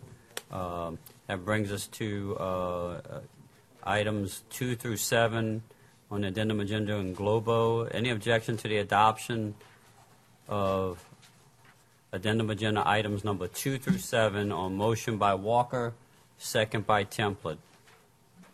Uh, that brings us to uh, items two through seven on the addendum agenda in globo. Any objection to the adoption of addendum agenda items number two through seven on motion by Walker, second by Templet?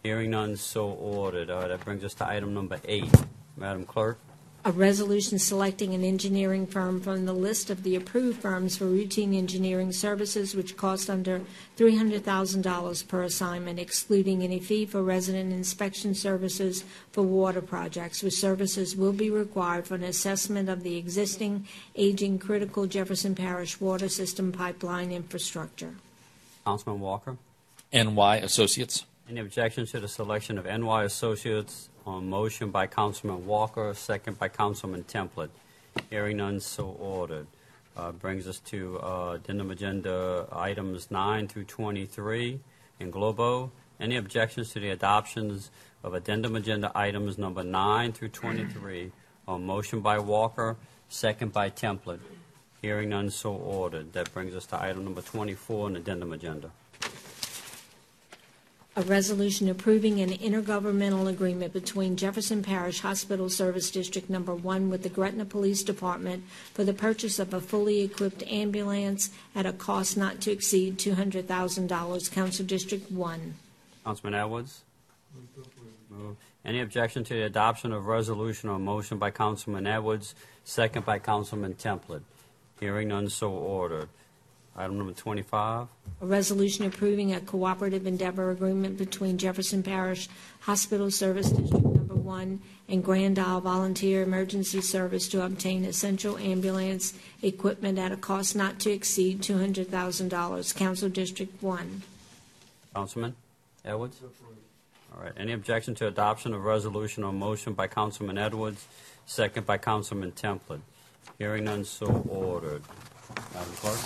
Hearing none, so ordered. Uh, that brings us to item number eight. Madam Clerk. a resolution selecting an engineering firm from the list of the approved firms for routine engineering services which cost under three hundred thousand dollars per assignment, excluding any fee for resident inspection services for water projects, which services will be required for an assessment of the existing aging critical Jefferson Parish water system pipeline infrastructure. Councilman Walker. N Y Associates. Any objections to the selection of N Y Associates on motion by Councilman Walker, second by Councilman Templet? Hearing none, so ordered. Uh, brings us to uh, addendum agenda items nine through twenty-three in globo. Any objections to the adoptions of addendum agenda items number nine through twenty-three on motion by Walker, second by Templet? Hearing none, so ordered. That brings us to item number twenty-four in the addendum agenda. A resolution approving an intergovernmental agreement between Jefferson Parish Hospital Service District Number one with the Gretna Police Department for the purchase of a fully equipped ambulance at a cost not to exceed two hundred thousand dollars. Council District one. Councilman Edwards. Move. Any objection to the adoption of resolution or motion by Councilman Edwards, second by Councilman Templet? Hearing none, so ordered. Item number twenty-five. A resolution approving a cooperative endeavor agreement between Jefferson Parish Hospital Service District Number one and Grand Isle Volunteer Emergency Service to obtain essential ambulance equipment at a cost not to exceed two hundred thousand dollars. Council District one. Councilman Edwards? All right. Any objection to adoption of resolution or motion by Councilman Edwards, second by Councilman Templet? Hearing none, so ordered. Madam Clerk.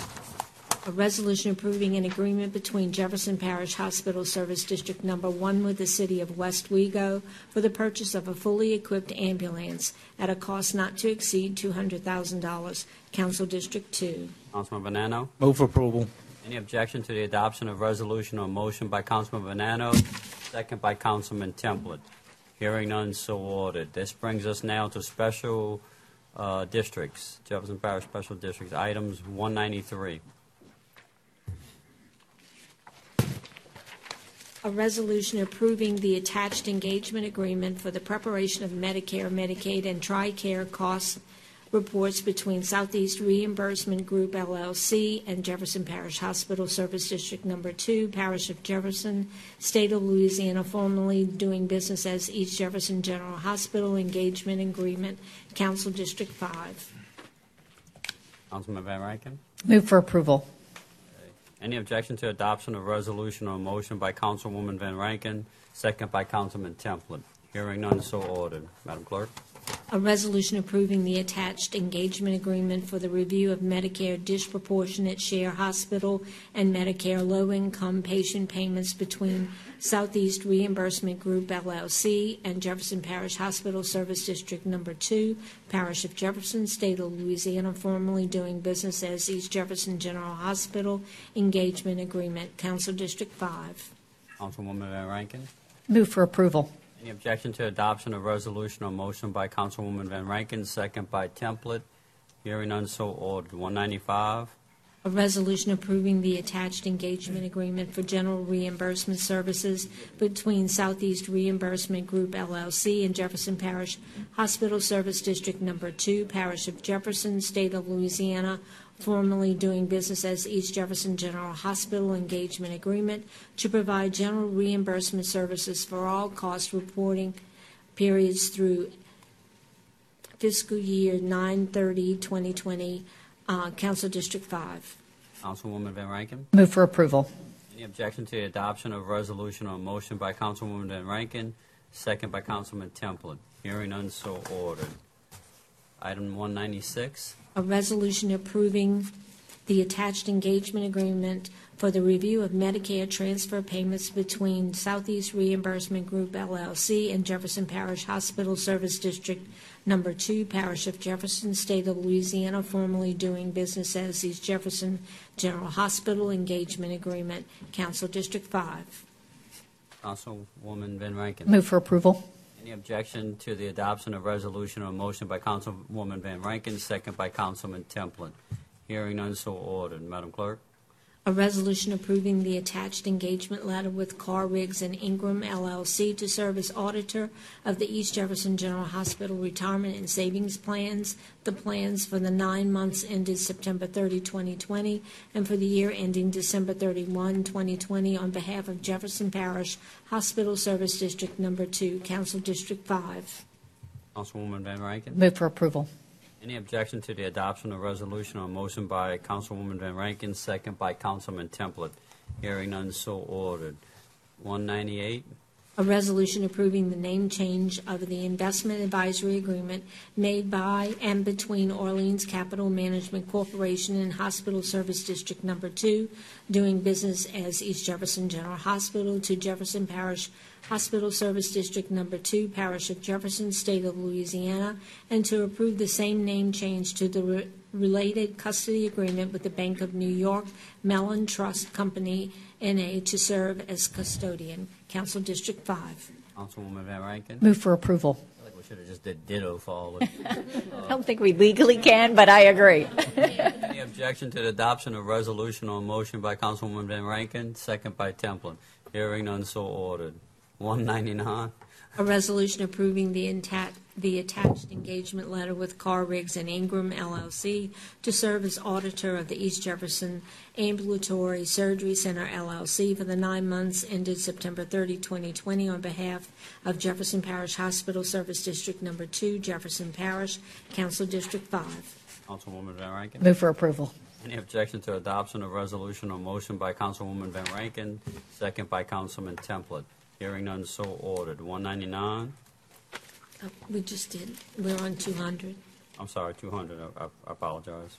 A resolution approving an agreement between Jefferson Parish Hospital Service District Number one with the City of West Wego for the purchase of a fully equipped ambulance at a cost not to exceed two hundred thousand dollars. Council District two. Councilman Bonanno. Move for approval. Any objection to the adoption of resolution or motion by Councilman Bonanno, second by Councilman Templet? Hearing none, so ordered. This brings us now to special uh, districts, Jefferson Parish Special Districts, items one ninety-three. A resolution approving the attached engagement agreement for the preparation of Medicare, Medicaid, and TRICARE cost reports between Southeast Reimbursement Group, L L C, and Jefferson Parish Hospital Service District Number two, Parish of Jefferson, State of Louisiana, formerly doing business as East Jefferson General Hospital Engagement Agreement. Council District five. Councilman Van Rankin. Move for approval. Any objection to adoption of resolution or motion by Councilwoman Van Rankin, second by Councilman Templet? Hearing none, so ordered. Madam Clerk. A resolution approving the attached engagement agreement for the review of Medicare disproportionate share hospital and Medicare low-income patient payments between Southeast Reimbursement Group, L L C, and Jefferson Parish Hospital Service District Number two, Parish of Jefferson, State of Louisiana, formerly doing business as East Jefferson General Hospital Engagement Agreement. Council District five. Councilwoman Van Rankin. Move for approval. Any objection to adoption of resolution or motion by Councilwoman Van Rankin, second by Templet? Hearing none, so ordered. one ninety-five. A resolution approving the attached engagement agreement for general reimbursement services between Southeast Reimbursement Group, L L C, and Jefferson Parish Hospital Service District Number two, Parish of Jefferson, State of Louisiana, formerly doing business as East Jefferson General Hospital Engagement Agreement, to provide general reimbursement services for all cost reporting periods through fiscal year nine thirty twenty twenty. Uh, Council District five. Councilwoman Van Rankin. Move for approval. Any objection to the adoption of resolution or motion by Councilwoman Van Rankin, second by Councilman Templet? Hearing none, so ordered. Item one ninety-six. A resolution approving the attached engagement agreement for the review of Medicare transfer payments between Southeast Reimbursement Group, L L C, and Jefferson Parish Hospital Service District Number two, Parish of Jefferson, State of Louisiana, formerly doing business as East Jefferson General Hospital Engagement Agreement. Council District five. Councilwoman Van Rankin. Move for approval. Any objection to the adoption of resolution or motion by Councilwoman Van Rankin, second by Councilman Templet? Hearing none, so ordered. Madam Clerk. A resolution approving the attached engagement letter with Carr, Riggs and Ingram, L L C, to serve as auditor of the East Jefferson General Hospital Retirement and Savings Plans, the plans for the nine months ended September thirtieth, twenty twenty, and for the year ending December thirty-first, twenty twenty, on behalf of Jefferson Parish Hospital Service District Number two, Council District five. Councilwoman Van Rankin. Move for approval. Any objection to the adoption of resolution or motion by Councilwoman Van Rankin, second by Councilman Templet? Hearing none, so ordered. one ninety-eight. A resolution approving the name change of the investment advisory agreement made by and between Orleans Capital Management Corporation and Hospital Service District Number two, doing business as East Jefferson General Hospital, to Jefferson Parish Hospital Service District Number two, Parish of Jefferson, State of Louisiana, and to approve the same name change to the re related custody agreement with the Bank of New York Mellon Trust Company, N A, to serve as custodian. Council District five. Councilwoman Van Rankin. Move for approval. I think we should have just did ditto for all of it. uh, I don't think we legally can, but I agree. Any objection to the adoption of resolution or motion by Councilwoman Van Rankin, second by Templin? Hearing none, so ordered. one ninety-nine. A resolution approving the intact the attached engagement letter with Carr, Riggs and Ingram, L L C, to serve as auditor of the East Jefferson Ambulatory Surgery Center, L L C, for the nine months ended September thirtieth, twenty twenty, on behalf of Jefferson Parish Hospital Service District Number two, Jefferson Parish, Council District five. Councilwoman Van Rankin. Move for approval. Any objection to adoption of resolution or motion by Councilwoman Van Rankin, second by Councilman Templet? Hearing none, so ordered. one ninety-nine. Uh, we just did. We're on two hundred. I'm sorry, two hundred. I, I, I apologize.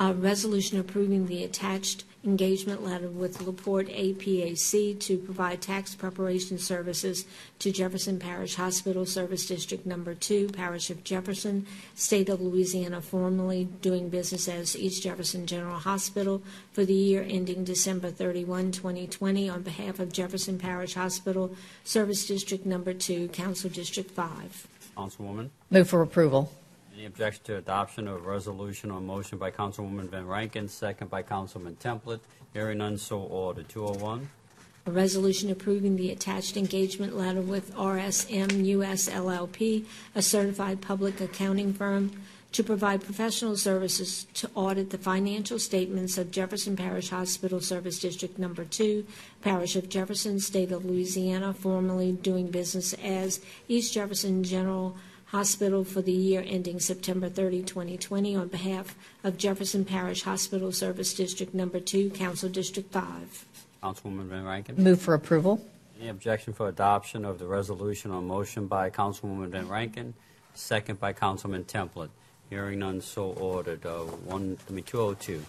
A resolution approving the attached engagement letter with LaPorte A P A C to provide tax preparation services to Jefferson Parish Hospital Service District Number two, Parish of Jefferson, State of Louisiana, formerly doing business as East Jefferson General Hospital, for the year ending December thirty-first, twenty twenty, on behalf of Jefferson Parish Hospital Service District Number two, Council District five. Councilwoman. Move for approval. Any objection to adoption of resolution or motion by Councilwoman Van Rankin, second by Councilman Templet? Hearing none, so ordered. two oh one. A resolution approving the attached engagement letter with R S M U S L L P, a certified public accounting firm, to provide professional services to audit the financial statements of Jefferson Parish Hospital Service District Number two, Parish of Jefferson, State of Louisiana, formerly doing business as East Jefferson General Hospital, for the year ending September thirtieth, twenty twenty, on behalf of Jefferson Parish Hospital Service District Number two, Council District five. Councilwoman Van Rankin. Move for approval. Any objection for adoption of the resolution or motion by Councilwoman Van Rankin, second by Councilman Templet? Hearing none, so ordered. Uh, one, I mean, two oh two.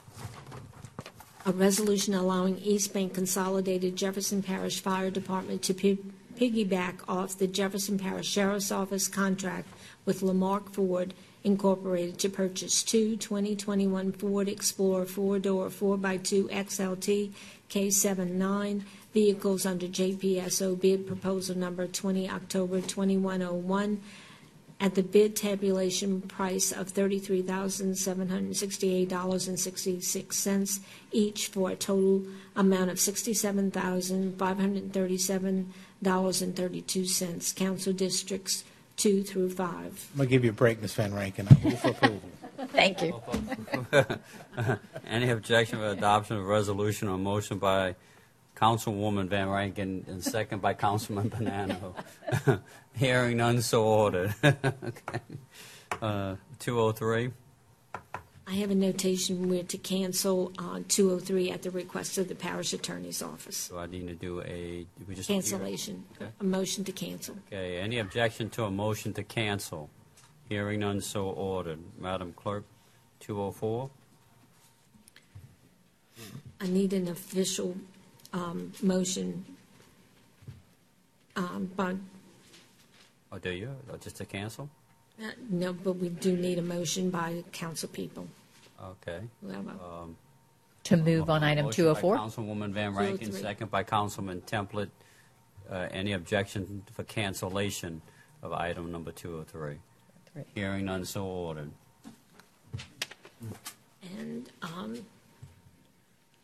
A resolution allowing East Bank Consolidated Jefferson Parish Fire Department to piggyback off the Jefferson Parish Sheriff's Office contract with Lamarck Ford Incorporated to purchase two twenty twenty-one Ford Explorer four-door four by two X L T K seventy-nine vehicles under J P S O bid proposal number twenty October twenty-one oh one at the bid tabulation price of thirty-three thousand seven hundred sixty-eight dollars and sixty-six cents each, for a total amount of sixty-seven thousand five hundred thirty-seven dollars and thirty-two cents. Council Districts two through five. I'm going to give you a break, Miz Van Rankin. I move for approval. Thank you. Any objection to adoption of resolution or motion by Councilwoman Van Rankin and second by Councilman Bonanno? Hearing none, so ordered. Okay. uh, two oh three. I have a notation where to cancel uh, two oh three at the request of the parish attorney's office. So I need to do a we just cancellation, okay. A motion to cancel. Okay. Any objection to a motion to cancel? Hearing none, so ordered. Madam Clerk, two oh four. I need an official um, motion. Um, by oh, do you? Just to cancel? Uh, no, but we do need a motion by council people. Okay. Um, to move on item two oh four. Councilwoman Van Rankin, second by Councilman Templet. Uh, any objection for cancellation of item number two oh three? Three. Hearing none, so ordered. And um,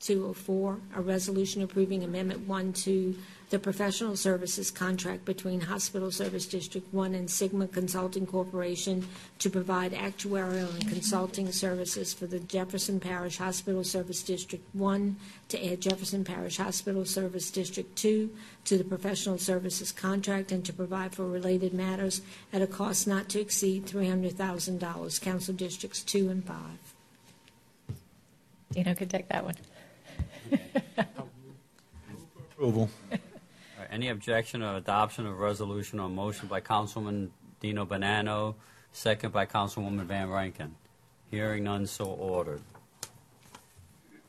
two oh four, a resolution approving Amendment one to the professional services contract between Hospital Service District one and Sigma Consulting Corporation to provide actuarial and consulting services for the Jefferson Parish Hospital Service District one to add Jefferson Parish Hospital Service District two to the professional services contract and to provide for related matters at a cost not to exceed three hundred thousand dollars. Council Districts two and five. Dino could take that one. Approval. Right, any objection or adoption of resolution or motion by Councilwoman Dino Bonanno, second by Councilwoman Van Rankin? Hearing none, so ordered.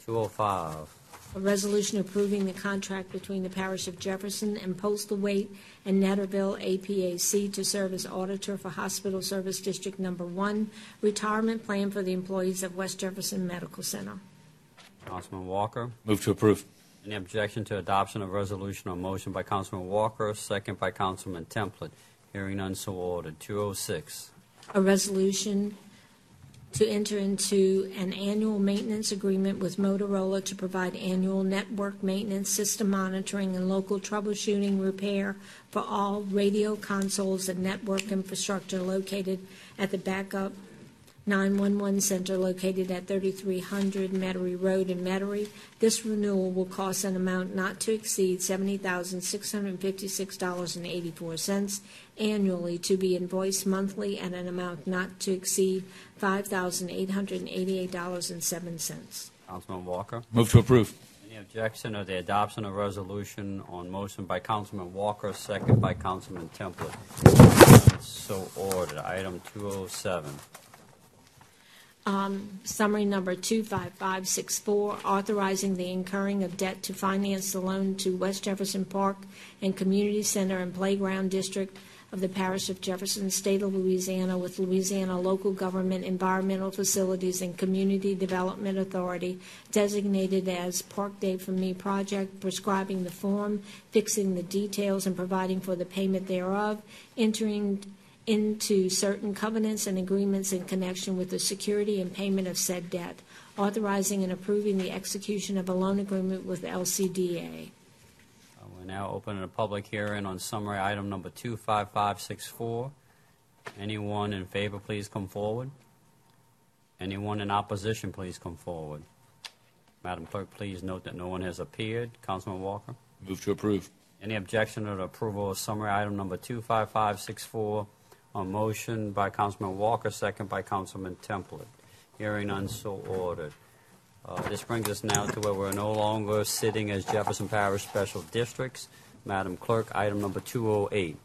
two oh five. A resolution approving the contract between the Parish of Jefferson and Postal Waite and Netterville A P A C to serve as auditor for Hospital Service District Number one, retirement plan for the employees of West Jefferson Medical Center. Councilman Walker. Move to approve. Any objection to adoption of resolution or motion by Councilman Walker, second by Councilman Templin? Hearing none, so ordered. two oh six. A resolution to enter into an annual maintenance agreement with Motorola to provide annual network maintenance, system monitoring, and local troubleshooting repair for all radio consoles and network infrastructure located at the backup nine one one Center located at thirty-three hundred Metairie Road in Metairie. This renewal will cost an amount not to exceed seventy thousand six hundred fifty-six dollars and eighty-four cents annually, to be invoiced monthly at an amount not to exceed five thousand eight hundred eighty-eight dollars and seven cents. Councilman Walker. Move to approve. Any objection or the adoption of resolution on motion by Councilman Walker, second by Councilman Templin? So ordered. Item two oh seven. Um, summary number two five five six four, authorizing the incurring of debt to finance the loan to West Jefferson Park and Community Center and Playground District of the Parish of Jefferson, State of Louisiana, with Louisiana Local Government Environmental Facilities and Community Development Authority, designated as Park Day for Me Project, prescribing the form, fixing the details, and providing for the payment thereof, entering into certain covenants and agreements in connection with the security and payment of said debt, authorizing and approving the execution of a loan agreement with L C D A. Uh, we're now opening a public hearing on summary item number two five five six four. Anyone in favor, please come forward. Anyone in opposition, please come forward. Madam Clerk, please note that no one has appeared. Councilman Walker. Move to approve. Any objection to the approval of summary item number two five five six four? A motion by Councilman Walker, second by Councilman Templin. Hearing none, so ordered. Uh, this brings us now to where we're no longer sitting as Jefferson Parish Special Districts. Madam Clerk, item number two oh eight.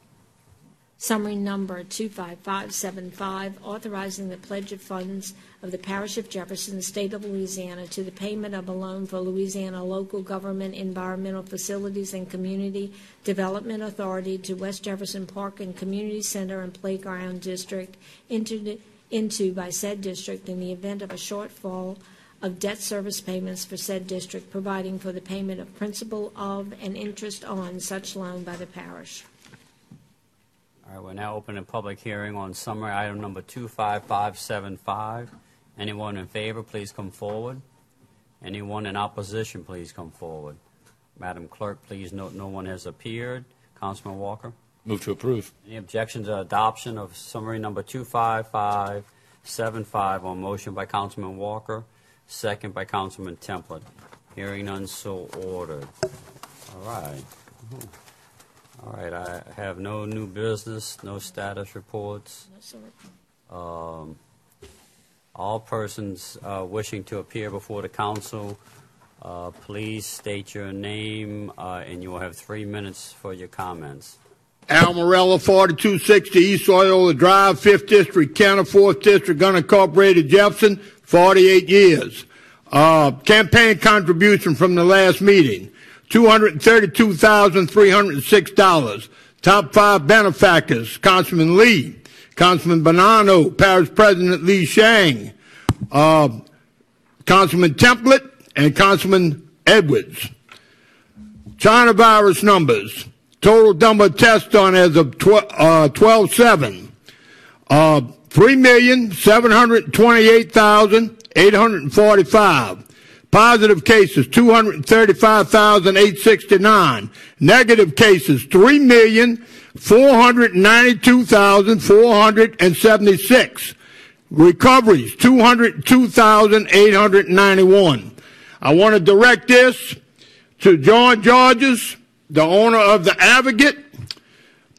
Summary number two five five seven five, authorizing the pledge of funds of the Parish of Jefferson, State of Louisiana, to the payment of a loan for Louisiana Local Government Environmental Facilities and Community Development Authority to West Jefferson Park and Community Center and Playground District, entered into by said district in the event of a shortfall of debt service payments for said district, providing for the payment of principal of and interest on such loan by the parish. All right, we're now opening a public hearing on summary item number two five five seven five. Anyone in favor, please come forward. Anyone in opposition, please come forward. Madam Clerk, please note no one has appeared. Councilman Walker. Move to approve. Any objections to adoption of summary number two five five seven five? On motion by Councilman Walker, second by Councilman Templin. Hearing none, so ordered. All right. Mm-hmm. All right, I have no new business, no status reports. No, sir. Um, all persons uh, wishing to appear before the council, uh, please state your name, uh, and you will have three minutes for your comments. Al Morella, forty-two sixty East Loyola Drive, fifth District, County, fourth District, unincorporated Jefferson, forty-eight years. Uh, campaign contribution from the last meeting. two hundred thirty-two thousand three hundred six dollars. Top five benefactors: Councilman Lee, Councilman Bonanno, Parish President Lee Shang, uh, Councilman Templin, and Councilman Edwards. China virus numbers. Total number tests done as of twelve seven. Uh, three million seven hundred twenty-eight thousand eight hundred forty-five. Positive cases, two hundred thirty-five thousand eight hundred sixty-nine. Negative cases, three million four hundred ninety-two thousand four hundred seventy-six. Recoveries, two hundred two thousand eight hundred ninety-one. I want to direct this to John Georges, the owner of the Advocate.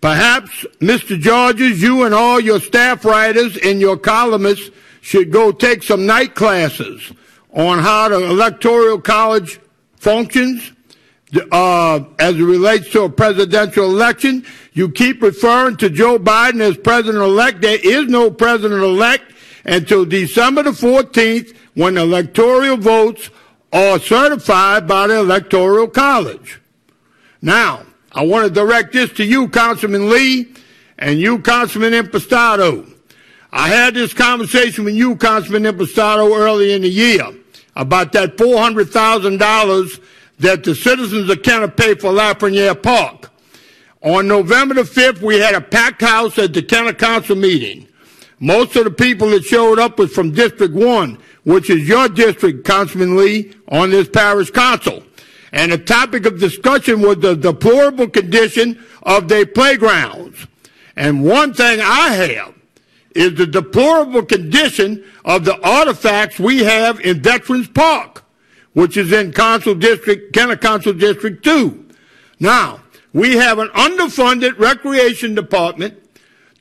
Perhaps, Mister Georges, you and all your staff writers and your columnists should go take some night classes on how the Electoral College functions uh, as it relates to a presidential election. You keep referring to Joe Biden as president-elect. There is no president-elect until December the fourteenth, when the electoral votes are certified by the Electoral College. Now, I want to direct this to you, Councilman Lee, and you, Councilman Impastato. I had this conversation with you, Councilman Impastato, early in the year about that four hundred thousand dollars that the citizens of Kenner pay for Lafreniere Park. On November the fifth, we had a packed house at the Kenner Council meeting. Most of the people that showed up was from District one, which is your district, Councilman Lee, on this parish council. And the topic of discussion was the deplorable condition of their playgrounds. And one thing I have is the deplorable condition of the artifacts we have in Veterans Park, which is in Council District, Kenner Council District two. Now, we have an underfunded recreation department.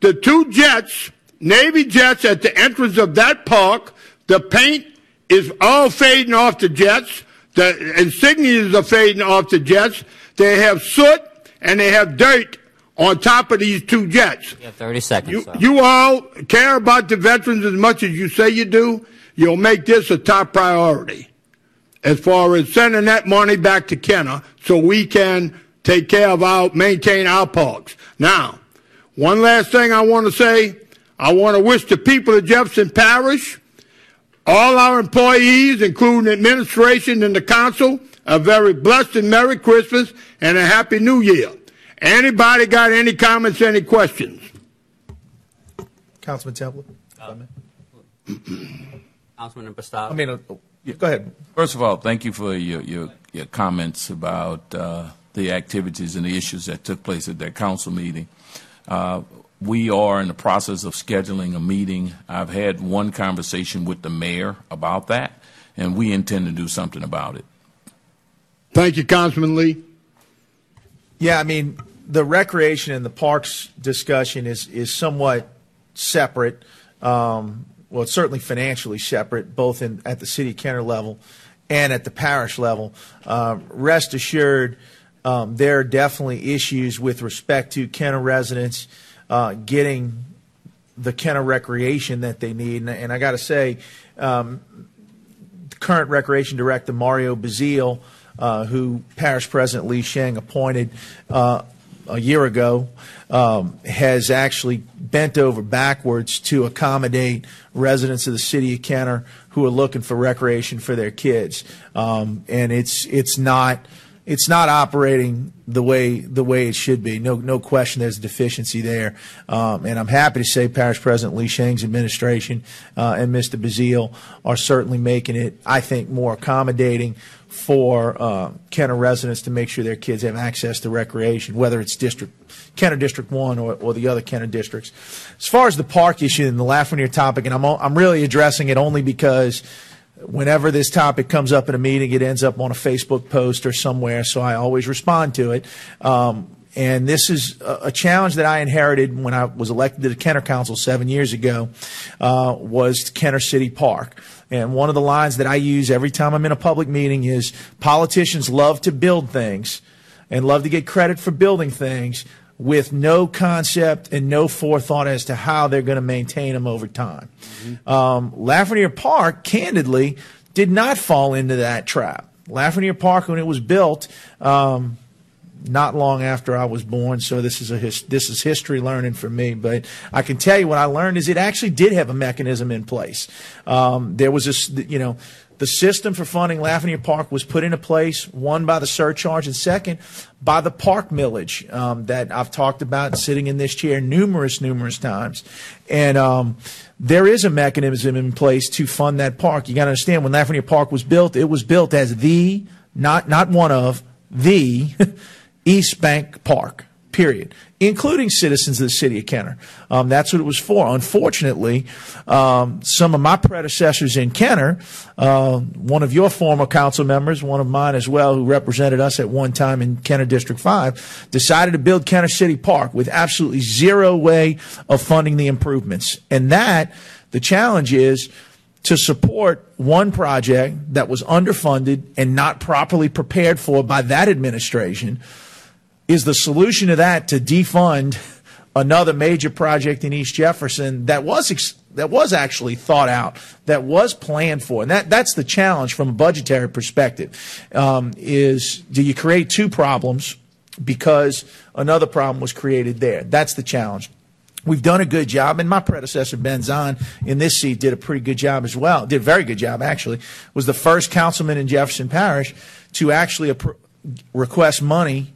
The two jets, Navy jets at the entrance of that park, the paint is all fading off the jets. The insignias are fading off the jets. They have soot and they have dirt on top of these two jets. You have thirty seconds. You, so. you all care about the veterans as much as you say you do. You'll make this a top priority as far as sending that money back to Kenner so we can take care of our, maintain our parks. Now, one last thing I want to say. I want to wish the people of Jefferson Parish, all our employees, including administration and the council, a very blessed and Merry Christmas and a Happy New Year. Anybody got any comments, any questions? Councilman Temple. Uh, Councilman Impastato. I mean, uh, yeah, go ahead. First of all, thank you for your, your, your comments about uh, the activities and the issues that took place at that council meeting. Uh, We are in the process of scheduling a meeting. I've had one conversation with the mayor about that, and we intend to do something about it. Thank you, Councilman Lee. Yeah, I mean, the recreation and the parks discussion is, is somewhat separate. Um, well, it's certainly financially separate, both in, at the city of Kenner level and at the parish level. Uh, rest assured, um, there are definitely issues with respect to Kenner residents Uh, getting the Kenner recreation that they need. And, and I got to say, um, current recreation director Mario Bazile, uh, who Parish President Lee Sheng appointed uh, a year ago, um, has actually bent over backwards to accommodate residents of the city of Kenner who are looking for recreation for their kids. Um, and it's it's not... It's not operating the way the way it should be. No, no question. There's a deficiency there, um, and I'm happy to say Parish President Lee Sheng's administration uh, and Mister Bazile are certainly making it, I think, more accommodating for uh, Kenner residents to make sure their kids have access to recreation, whether it's District Kenner District One or, or the other Kenner districts. As far as the park issue and the Lafreniere topic, and I'm I'm really addressing it only because whenever this topic comes up in a meeting, it ends up on a Facebook post or somewhere, so I always respond to it. Um, and this is a, a challenge that I inherited when I was elected to the Kenner Council seven years ago, uh, was Kenner City Park. And one of the lines that I use every time I'm in a public meeting is, politicians love to build things and love to get credit for building things with no concept and no forethought as to how they're going to maintain them over time. Mm-hmm. um, Lafreniere Park, candidly, did not fall into that trap. Lafreniere Park, when it was built, um, not long after I was born, so this is a his, this is history learning for me, but I can tell you what I learned is it actually did have a mechanism in place. Um, there was this, you know, The system for funding Lafayette Park was put into place, one, by the surcharge, and second, by the park millage um, that I've talked about sitting in this chair numerous, numerous times. And um, there is a mechanism in place to fund that park. You got to understand, when Lafayette Park was built, it was built as the, not, not one of, the East Bank Park, period, including citizens of the city of Kenner. Um, that's what it was for. Unfortunately, um, some of my predecessors in Kenner, uh, one of your former council members, one of mine as well, who represented us at one time in Kenner District five, decided to build Kenner City Park with absolutely zero way of funding the improvements. And that, the challenge is to support one project that was underfunded and not properly prepared for by that administration. Is the solution to that to defund another major project in East Jefferson that was ex that was actually thought out, that was planned for? And that that's the challenge from a budgetary perspective, um, is do you create two problems because another problem was created there? That's the challenge. We've done a good job, and my predecessor, Ben Zahn, in this seat did a pretty good job as well, did a very good job actually, was the first councilman in Jefferson Parish to actually request money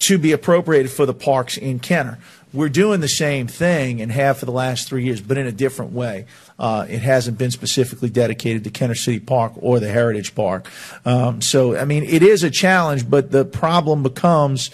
to be appropriated for the parks in Kenner. We're doing the same thing and have for the last three years, but in a different way. Uh, it hasn't been specifically dedicated to Kenner City Park or the Heritage Park. Um, so, I mean, it is a challenge, but the problem becomes,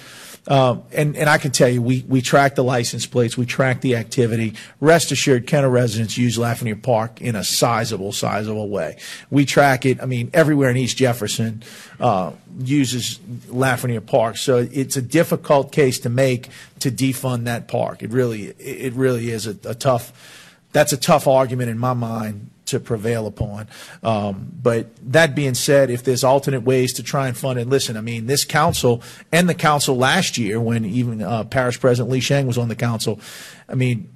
uh, and, and I can tell you, we, we track the license plates, we track the activity. Rest assured, Kenner residents use Lafayette Park in a sizable, sizable way. We track it, I mean, everywhere in East Jefferson uh, uses Lafayette Park. So it's a difficult case to make to defund that park. It really, it really is a, a tough, that's a tough argument in my mind to prevail upon. Um, but that being said, if there's alternate ways to try and fund it, listen, I mean, this council and the council last year, when even uh, Parish President Lee Shang was on the council, I mean,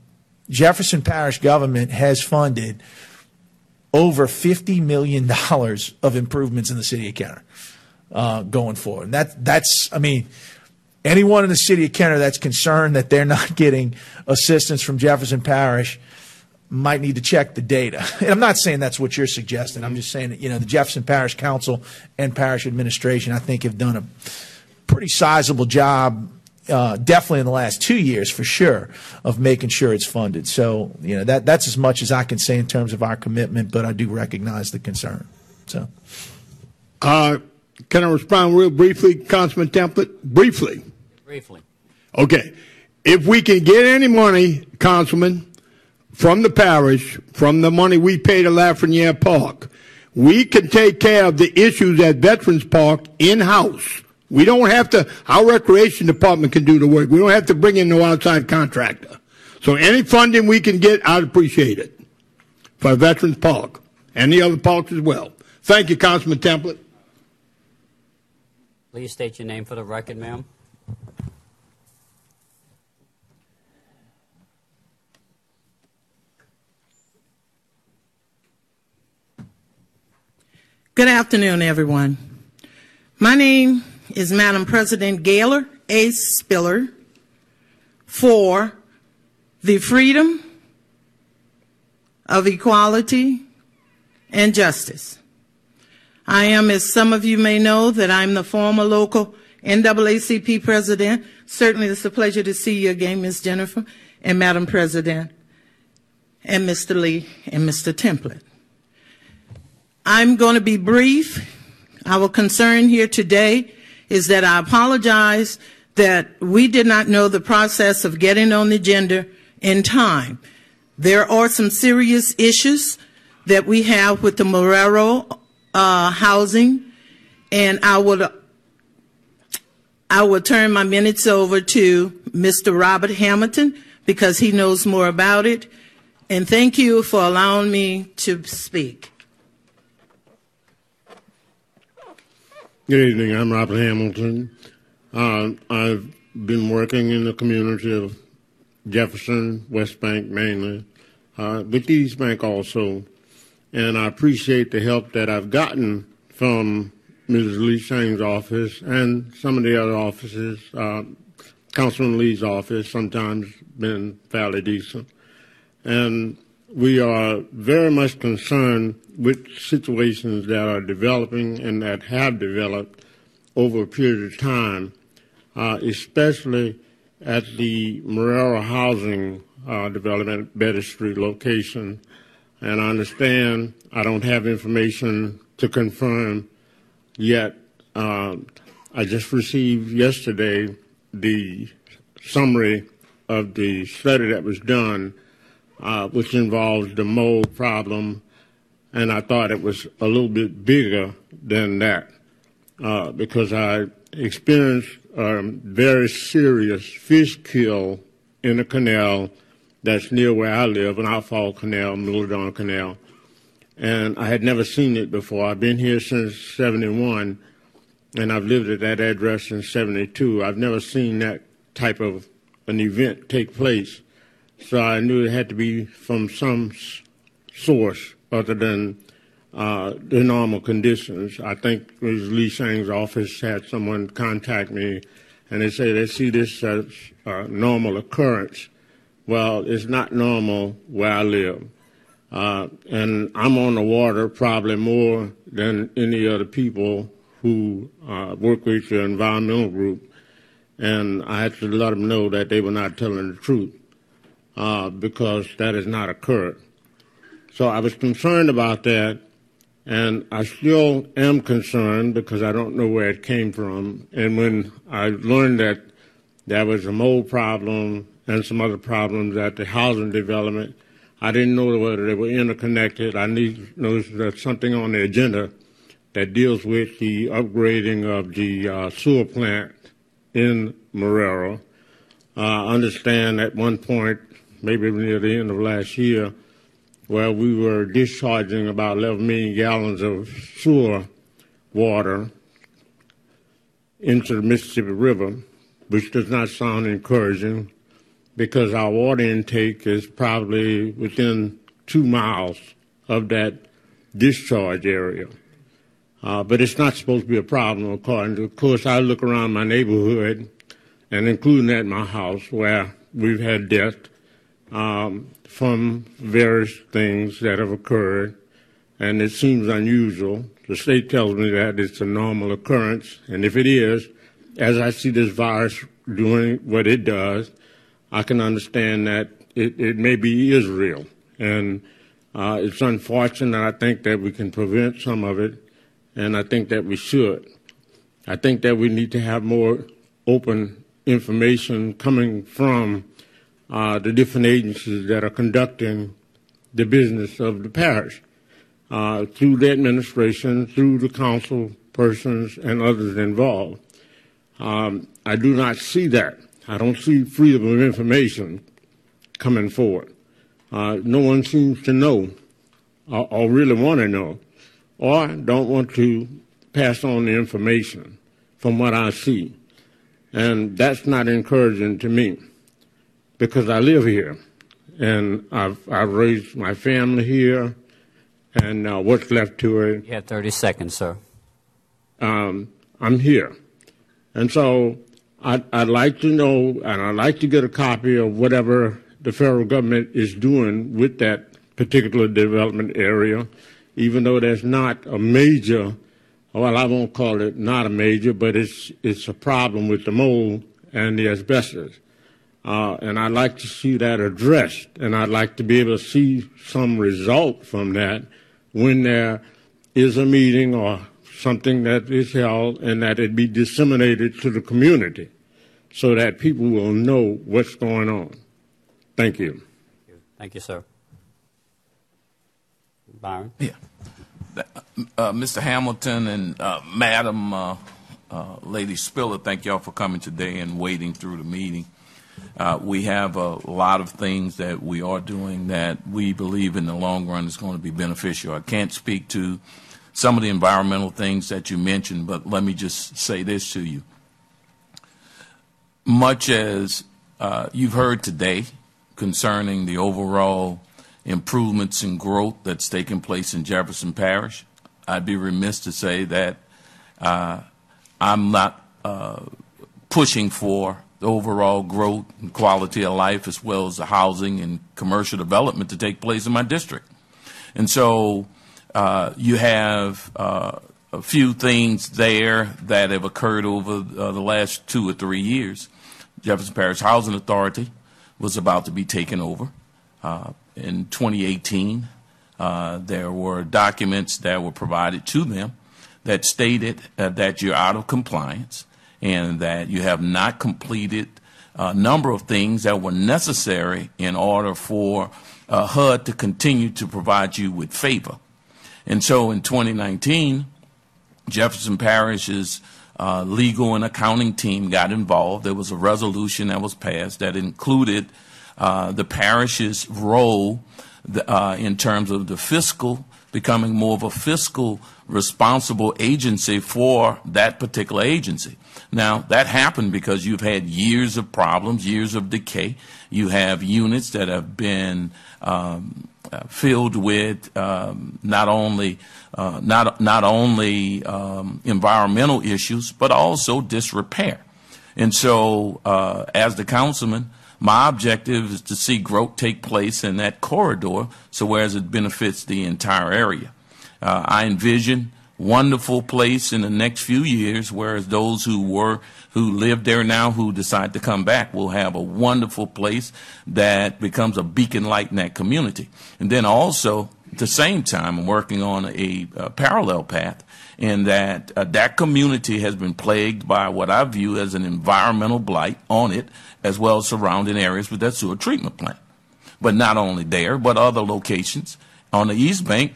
Jefferson Parish government has funded over fifty million dollars of improvements in the city of Kenner uh, going forward. And that, that's, I mean, anyone in the city of Kenner that's concerned that they're not getting assistance from Jefferson Parish might need to check the data. And I'm not saying that's what you're suggesting. I'm just saying that, you know, the Jefferson Parish Council and Parish Administration, I think, have done a pretty sizable job, uh, definitely in the last two years for sure, of making sure it's funded. So, you know, that, that's as much as I can say in terms of our commitment, but I do recognize the concern. So, uh, can I respond real briefly, Councilman Templet? Briefly. Briefly. Okay. If we can get any money, Councilman, from the parish, from the money we pay to Lafreniere Park, we can take care of the issues at Veterans Park in-house. We don't have to, our recreation department can do the work. We don't have to bring in no outside contractor. So any funding we can get, I'd appreciate it for Veterans Park and the other parks as well. Thank you, Councilman Templet. Please state your name for the record, ma'am. Good afternoon, everyone. My name is Madam President Gaylor A. Spiller for the Freedom of Equality and Justice. I am, as some of you may know, that I'm the former local N double A C P president. Certainly it's a pleasure to see you again, Miz Jennifer, and Madam President, and Mister Lee, and Mister Templet. I'm going to be brief. Our concern here today is that I apologize that we did not know the process of getting on the agenda in time. There are some serious issues that we have with the Marrero uh, housing, and I would I will turn my minutes over to Mister Robert Hamilton because he knows more about it. And thank you for allowing me to speak. Good evening, I'm Robert Hamilton. Uh, I've been working in the community of Jefferson, West Bank mainly, uh, but East Bank also. And I appreciate the help that I've gotten from Missus Lee Shang's office and some of the other offices. Uh, Councilman Lee's office sometimes been fairly decent. And we are very much concerned with situations that are developing and that have developed over a period of time, uh, especially at the Marrero Housing uh, Development Betty Street location. And I understand, I don't have information to confirm yet. Uh, I just received yesterday the summary of the study that was done, uh, which involves the mold problem, and I thought it was a little bit bigger than that uh, because I experienced a very serious fish kill in a canal that's near where I live, an outfall canal, Middle Don Canal, and I had never seen it before. I've been here since seventy-one, and I've lived at that address since seventy-two. I've never seen that type of an event take place, so I knew it had to be from some source other than uh, the normal conditions. I think it was Lee Shang's office had someone contact me, and they say they see this as a normal occurrence. Well, it's not normal where I live, uh, and I'm on the water probably more than any other people who uh, work with your environmental group. And I had to let them know that they were not telling the truth uh, because that has not occurred. So I was concerned about that, and I still am concerned because I don't know where it came from. And when I learned that there was a mold problem and some other problems at the housing development, I didn't know whether they were interconnected. I need to know there's something on the agenda that deals with the upgrading of the uh, sewer plant in Marrero. Uh, I understand at one point, maybe near the end of last year, where we were discharging about eleven million gallons of sewer water into the Mississippi River, which does not sound encouraging because our water intake is probably within two miles of that discharge area. Uh, but it's not supposed to be a problem, of course. Of course, I look around my neighborhood, and including at my house, where we've had death um, from various things that have occurred, and it seems unusual. The state tells me that it's a normal occurrence, and if it is, as I see this virus doing what it does, I can understand that it, it may be is real. And uh, it's unfortunate. I think that we can prevent some of it, and I think that we should. I think that we need to have more open information coming from uh, the different agencies that are conducting the business of the parish, uh, through the administration, through the council persons and others involved. Um, I do not see that. I don't see freedom of information coming forward. Uh, no one seems to know or, or really want to know, or don't want to pass on the information from what I see. And that's not encouraging to me because I live here and I've, I've raised my family here, and uh, what's left to it. You have thirty seconds, sir. Um, I'm here. And so I'd, I'd like to know, and I'd like to get a copy of whatever the federal government is doing with that particular development area, even though there's not a major, well, I won't call it not a major, but it's it's a problem with the mold and the asbestos. Uh, and I'd like to see that addressed, and I'd like to be able to see some result from that when there is a meeting or something that is held, and that it be disseminated to the community so that people will know what's going on. Thank you. Thank you, Thank you sir. Byron? Yeah. Uh, Mister Hamilton and uh, Madam uh, uh, Lady Spiller, thank y'all for coming today and waiting through the meeting. Uh, we have a lot of things that we are doing that we believe in the long run is going to be beneficial. I can't speak to some of the environmental things that you mentioned, but let me just say this to you. Much as uh, you've heard today concerning the overall improvements and growth that's taking place in Jefferson Parish, I'd be remiss to say that uh, I'm not uh, pushing for the overall growth and quality of life, as well as the housing and commercial development to take place in my district. And so uh, you have uh, a few things there that have occurred over uh, the last two or three years. Jefferson Parish Housing Authority was about to be taken over. Uh, in twenty eighteen, uh, there were documents that were provided to them that stated uh, that you're out of compliance and that you have not completed a number of things that were necessary in order for uh, H U D to continue to provide you with favor. And so in twenty nineteen, Jefferson Parish's uh, legal and accounting team got involved. There was a resolution that was passed that included Uh, the parish's role the, uh, in terms of the fiscal, becoming more of a fiscal responsible agency for that particular agency. Now, that happened because you've had years of problems, years of decay. You have units that have been um, filled with um, not only uh, not not only um, environmental issues, but also disrepair. And so, uh, as the councilman, my objective is to see growth take place in that corridor, so whereas it benefits the entire area. Uh, I envision wonderful place in the next few years, whereas those who were, who live there now, who decide to come back, will have a wonderful place that becomes a beacon light in that community. And then also, at the same time, I'm working on a, a parallel path in that uh, that community has been plagued by what I view as an environmental blight on it, as well as surrounding areas with that sewer treatment plant. But not only there, but other locations. On the East Bank,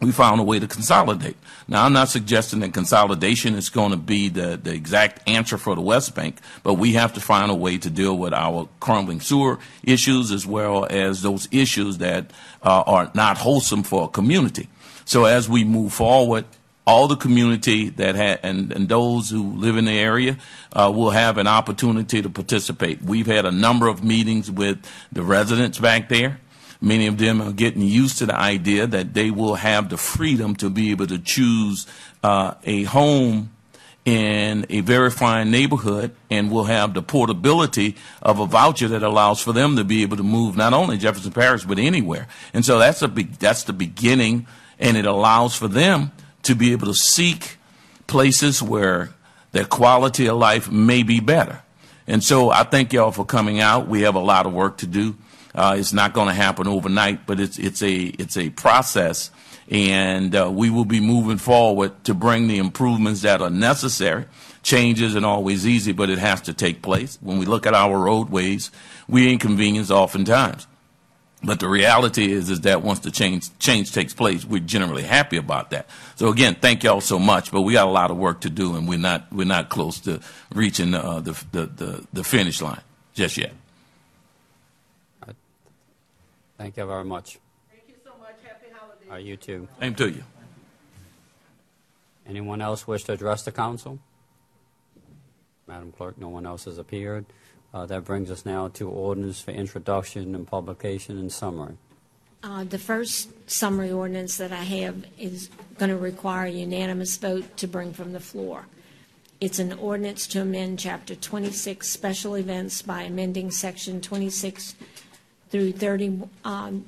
we found a way to consolidate. Now, I'm not suggesting that consolidation is going to be the, the exact answer for the West Bank, but we have to find a way to deal with our crumbling sewer issues, as well as those issues that uh, are not wholesome for a community. So as we move forward, all the community that had, and, and those who live in the area uh, will have an opportunity to participate. We've had a number of meetings with the residents back there. Many of them are getting used to the idea that they will have the freedom to be able to choose uh, a home in a very fine neighborhood, and will have the portability of a voucher that allows for them to be able to move not only Jefferson Parish but anywhere. And so that's a be that's the beginning, and it allows for them to be able to seek places where their quality of life may be better. And so I thank y'all for coming out. We have a lot of work to do. Uh, it's not going to happen overnight, but it's it's a it's a process, and uh, we will be moving forward to bring the improvements that are necessary. Change isn't always easy, but it has to take place. When we look at our roadways, we inconvenience oftentimes, but the reality is is that once the change change takes place, we're generally happy about that. So again, thank y'all so much, but we got a lot of work to do, and we're not we're not close to reaching uh, the, the the the finish line just yet. Thank you very much. Thank you so much. Happy holidays. All right, you too. Same to you. Anyone else wish to address the council? Madam Clerk, no one else has appeared. Uh, that brings us now to ordinance for introduction and publication and summary. Uh, the first summary ordinance that I have is going to require a unanimous vote to bring from the floor. It's an ordinance to amend Chapter twenty-six Special Events by amending Section twenty-six through thirty, um,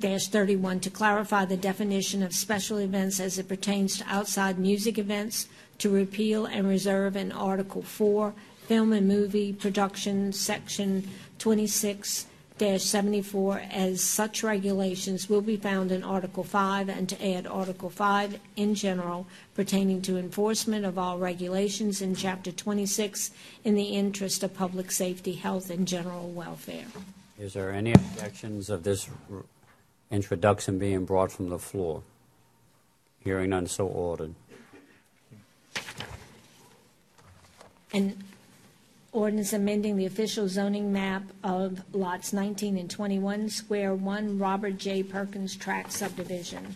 dash thirty-one to clarify the definition of special events as it pertains to outside music events, to repeal and reserve in Article four, Film and Movie Production, Section twenty-six dash seventy-four, as such regulations will be found in Article five, and to add Article five in general pertaining to enforcement of all regulations in Chapter twenty-six in the interest of public safety, health, and general welfare. Is there any objections of this introduction being brought from the floor? Hearing none, so ordered. An ordinance amending the official zoning map of lots nineteen and twenty-one, Square one, Robert J. Perkins Tract subdivision.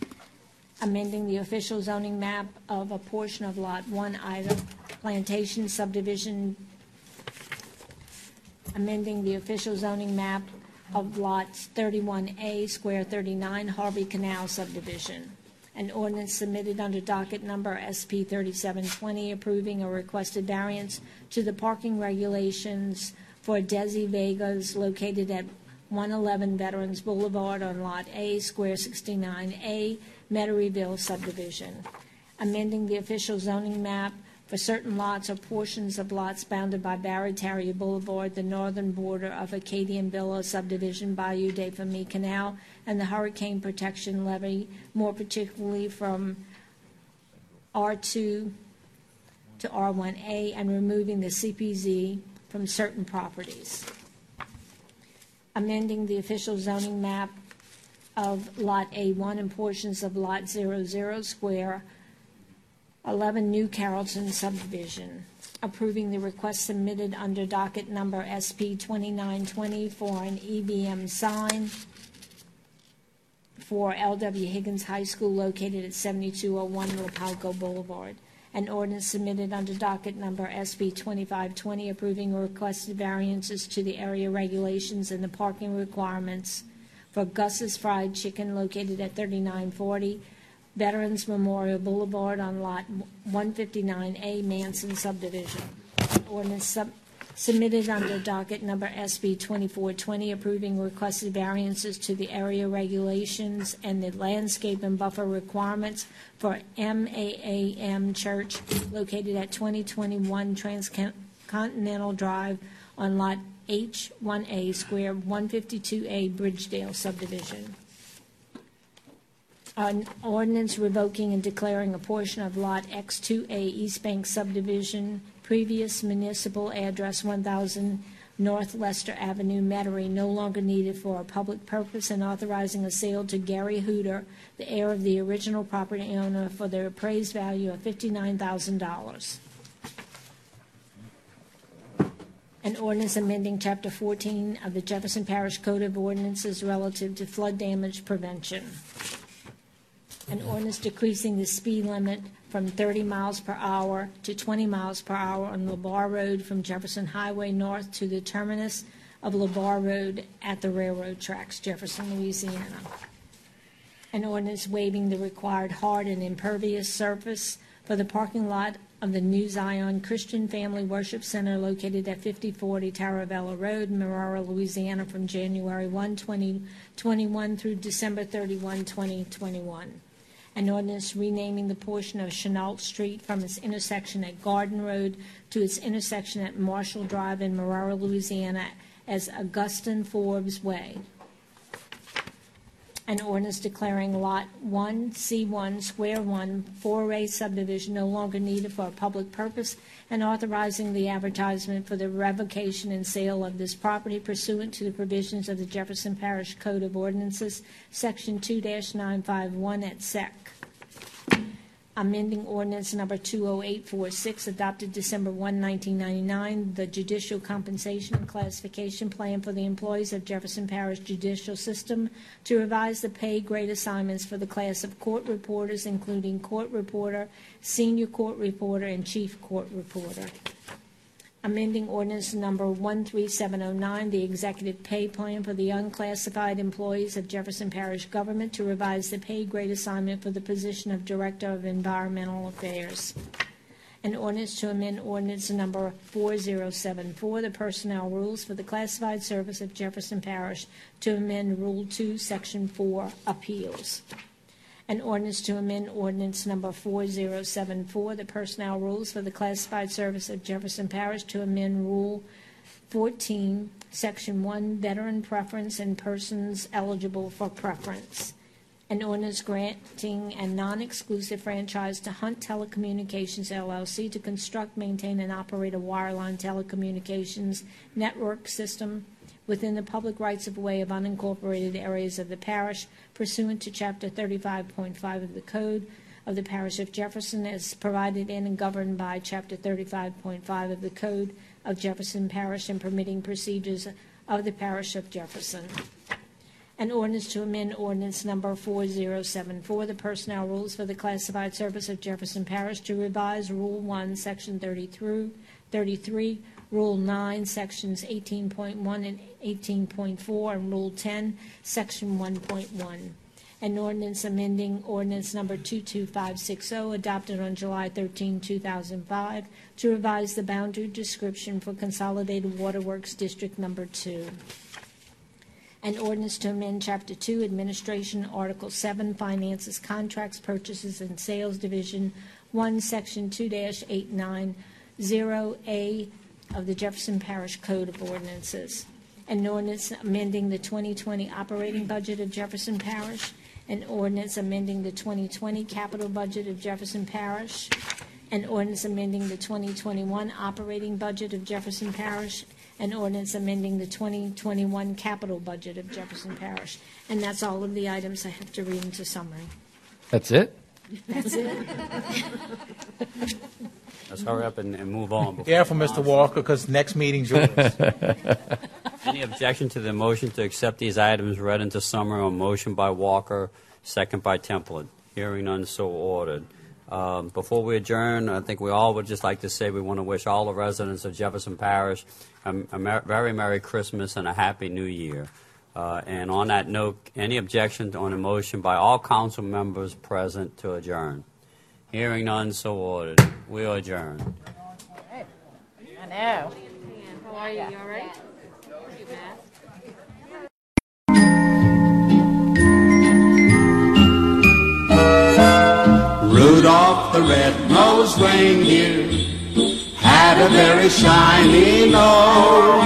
Amending the official zoning map of a portion of Lot one, Ida Plantation subdivision. Amending the official zoning map of lots thirty-one A, Square thirty-nine, Harvey Canal subdivision, an ordinance submitted under docket number S P thirty-seven twenty approving a requested variance to the parking regulations for Desi Vegas located at one eleven Veterans Boulevard on Lot A, Square sixty-nine A, Metairieville subdivision, amending the official zoning map for certain lots or portions of lots bounded by Barataria Boulevard, the northern border of Acadian Villa subdivision, Bayou des Familles Canal, and the Hurricane Protection Levy, more particularly from R two to R one A, and removing the C P Z from certain properties. Amending the official zoning map of Lot A one and portions of Lot zero zero Square eleven New Carrollton subdivision, approving the request submitted under docket number S P twenty-nine twenty for an E B M sign for L W Higgins High School located at seventy-two oh one Lapalco Boulevard. An ordinance submitted under docket number S P twenty-five twenty approving requested variances to the area regulations and the parking requirements for Gus's Fried Chicken located at thirty-nine forty Veterans Memorial Boulevard on Lot one fifty-nine A, Manson subdivision. An ordinance sub submitted under docket number S B twenty-four twenty approving requested variances to the area regulations and the landscape and buffer requirements for M A A M Church located at twenty twenty-one Transcontinental Drive on Lot H one A, Square one fifty-two A, Bridgedale subdivision. An ordinance revoking and declaring a portion of Lot X two A East Bank subdivision, previous municipal address one thousand North Lester Avenue, Metairie, no longer needed for a public purpose, and authorizing a sale to Gary Hooter, the heir of the original property owner, for the appraised value of fifty-nine thousand dollars. An ordinance amending Chapter fourteen of the Jefferson Parish Code of Ordinances relative to flood damage prevention. An ordinance decreasing the speed limit from thirty miles per hour to twenty miles per hour on LeBar Road from Jefferson Highway North to the terminus of LeBar Road at the railroad tracks, Jefferson, Louisiana. An ordinance waiving the required hard and impervious surface for the parking lot of the New Zion Christian Family Worship Center located at fifty forty Taravella Road, Marora, Louisiana, from January first, twenty twenty-one through December thirty-first, twenty twenty-one. An ordinance renaming the portion of Chenault Street from its intersection at Garden Road to its intersection at Marshall Drive in Marora, Louisiana as Augustin Forbes Way. An ordinance declaring Lot one C one, Square one, four A subdivision no longer needed for a public purpose, and authorizing the advertisement for the revocation and sale of this property pursuant to the provisions of the Jefferson Parish Code of Ordinances, Section two nine fifty-one et sec. Amending ordinance number two oh eight forty-six adopted December first, nineteen ninety-nine, the judicial compensation and classification plan for the employees of Jefferson Parish judicial system, to revise the pay grade assignments for the class of court reporters, including court reporter, senior court reporter, and chief court reporter. Amending ordinance number one three seven oh nine, the executive pay plan for the unclassified employees of Jefferson Parish government, to revise the pay grade assignment for the position of Director of Environmental Affairs. An ordinance to amend ordinance number four zero seven four, the personnel rules for the classified service of Jefferson Parish, to amend Rule two, Section four, appeals. An ordinance to amend ordinance number four zero seven four, the personnel rules for the classified service of Jefferson Parish, to amend Rule fourteen, Section one, veteran preference and persons eligible for preference. An ordinance granting a non-exclusive franchise to Hunt Telecommunications, L L C, to construct, maintain, and operate a wireline telecommunications network system within the public rights-of-way of unincorporated areas of the parish, pursuant to Chapter thirty-five point five of the Code of the Parish of Jefferson, as provided in and governed by Chapter thirty-five point five of the Code of Jefferson Parish, and permitting procedures of the Parish of Jefferson. An ordinance to amend ordinance number four zero seven four, the personnel rules for the classified service of Jefferson Parish, to revise Rule one, Section thirty-three, Rule nine, Sections eighteen point one and eighteen point four, and Rule ten, Section one point one. an ordinance amending ordinance number two two five six zero, adopted on July thirteenth, two thousand five, to revise the boundary description for Consolidated Waterworks District Number two. An ordinance to amend Chapter two, Administration, Article seven, Finances, Contracts, Purchases, and Sales, Division one, Section two eight nine zero A of the Jefferson Parish Code of Ordinances. An ordinance amending the twenty twenty operating budget of Jefferson Parish. An ordinance amending the twenty twenty capital budget of Jefferson Parish. An ordinance amending the twenty twenty-one operating budget of Jefferson Parish. An ordinance amending the twenty twenty-one capital budget of Jefferson Parish. And that's all of the items I have to read into summary. That's it? That's it. Let's hurry up and, and move on. Careful, Mister Walker, because next meeting's yours. Any objection to the motion to accept these items read into summary on motion by Walker, second by Templin? Hearing none, so ordered. Um, before we adjourn, I think we all would just like to say we want to wish all the residents of Jefferson Parish a, a very Merry Christmas and a Happy New Year. Uh, and on that note, any objection on a motion by all council members present to adjourn? Hearing none, so ordered. We are adjourned. I know. How are you? You all right? Thank you, Matt. Rudolph the red-nosed reindeer had a very shiny nose.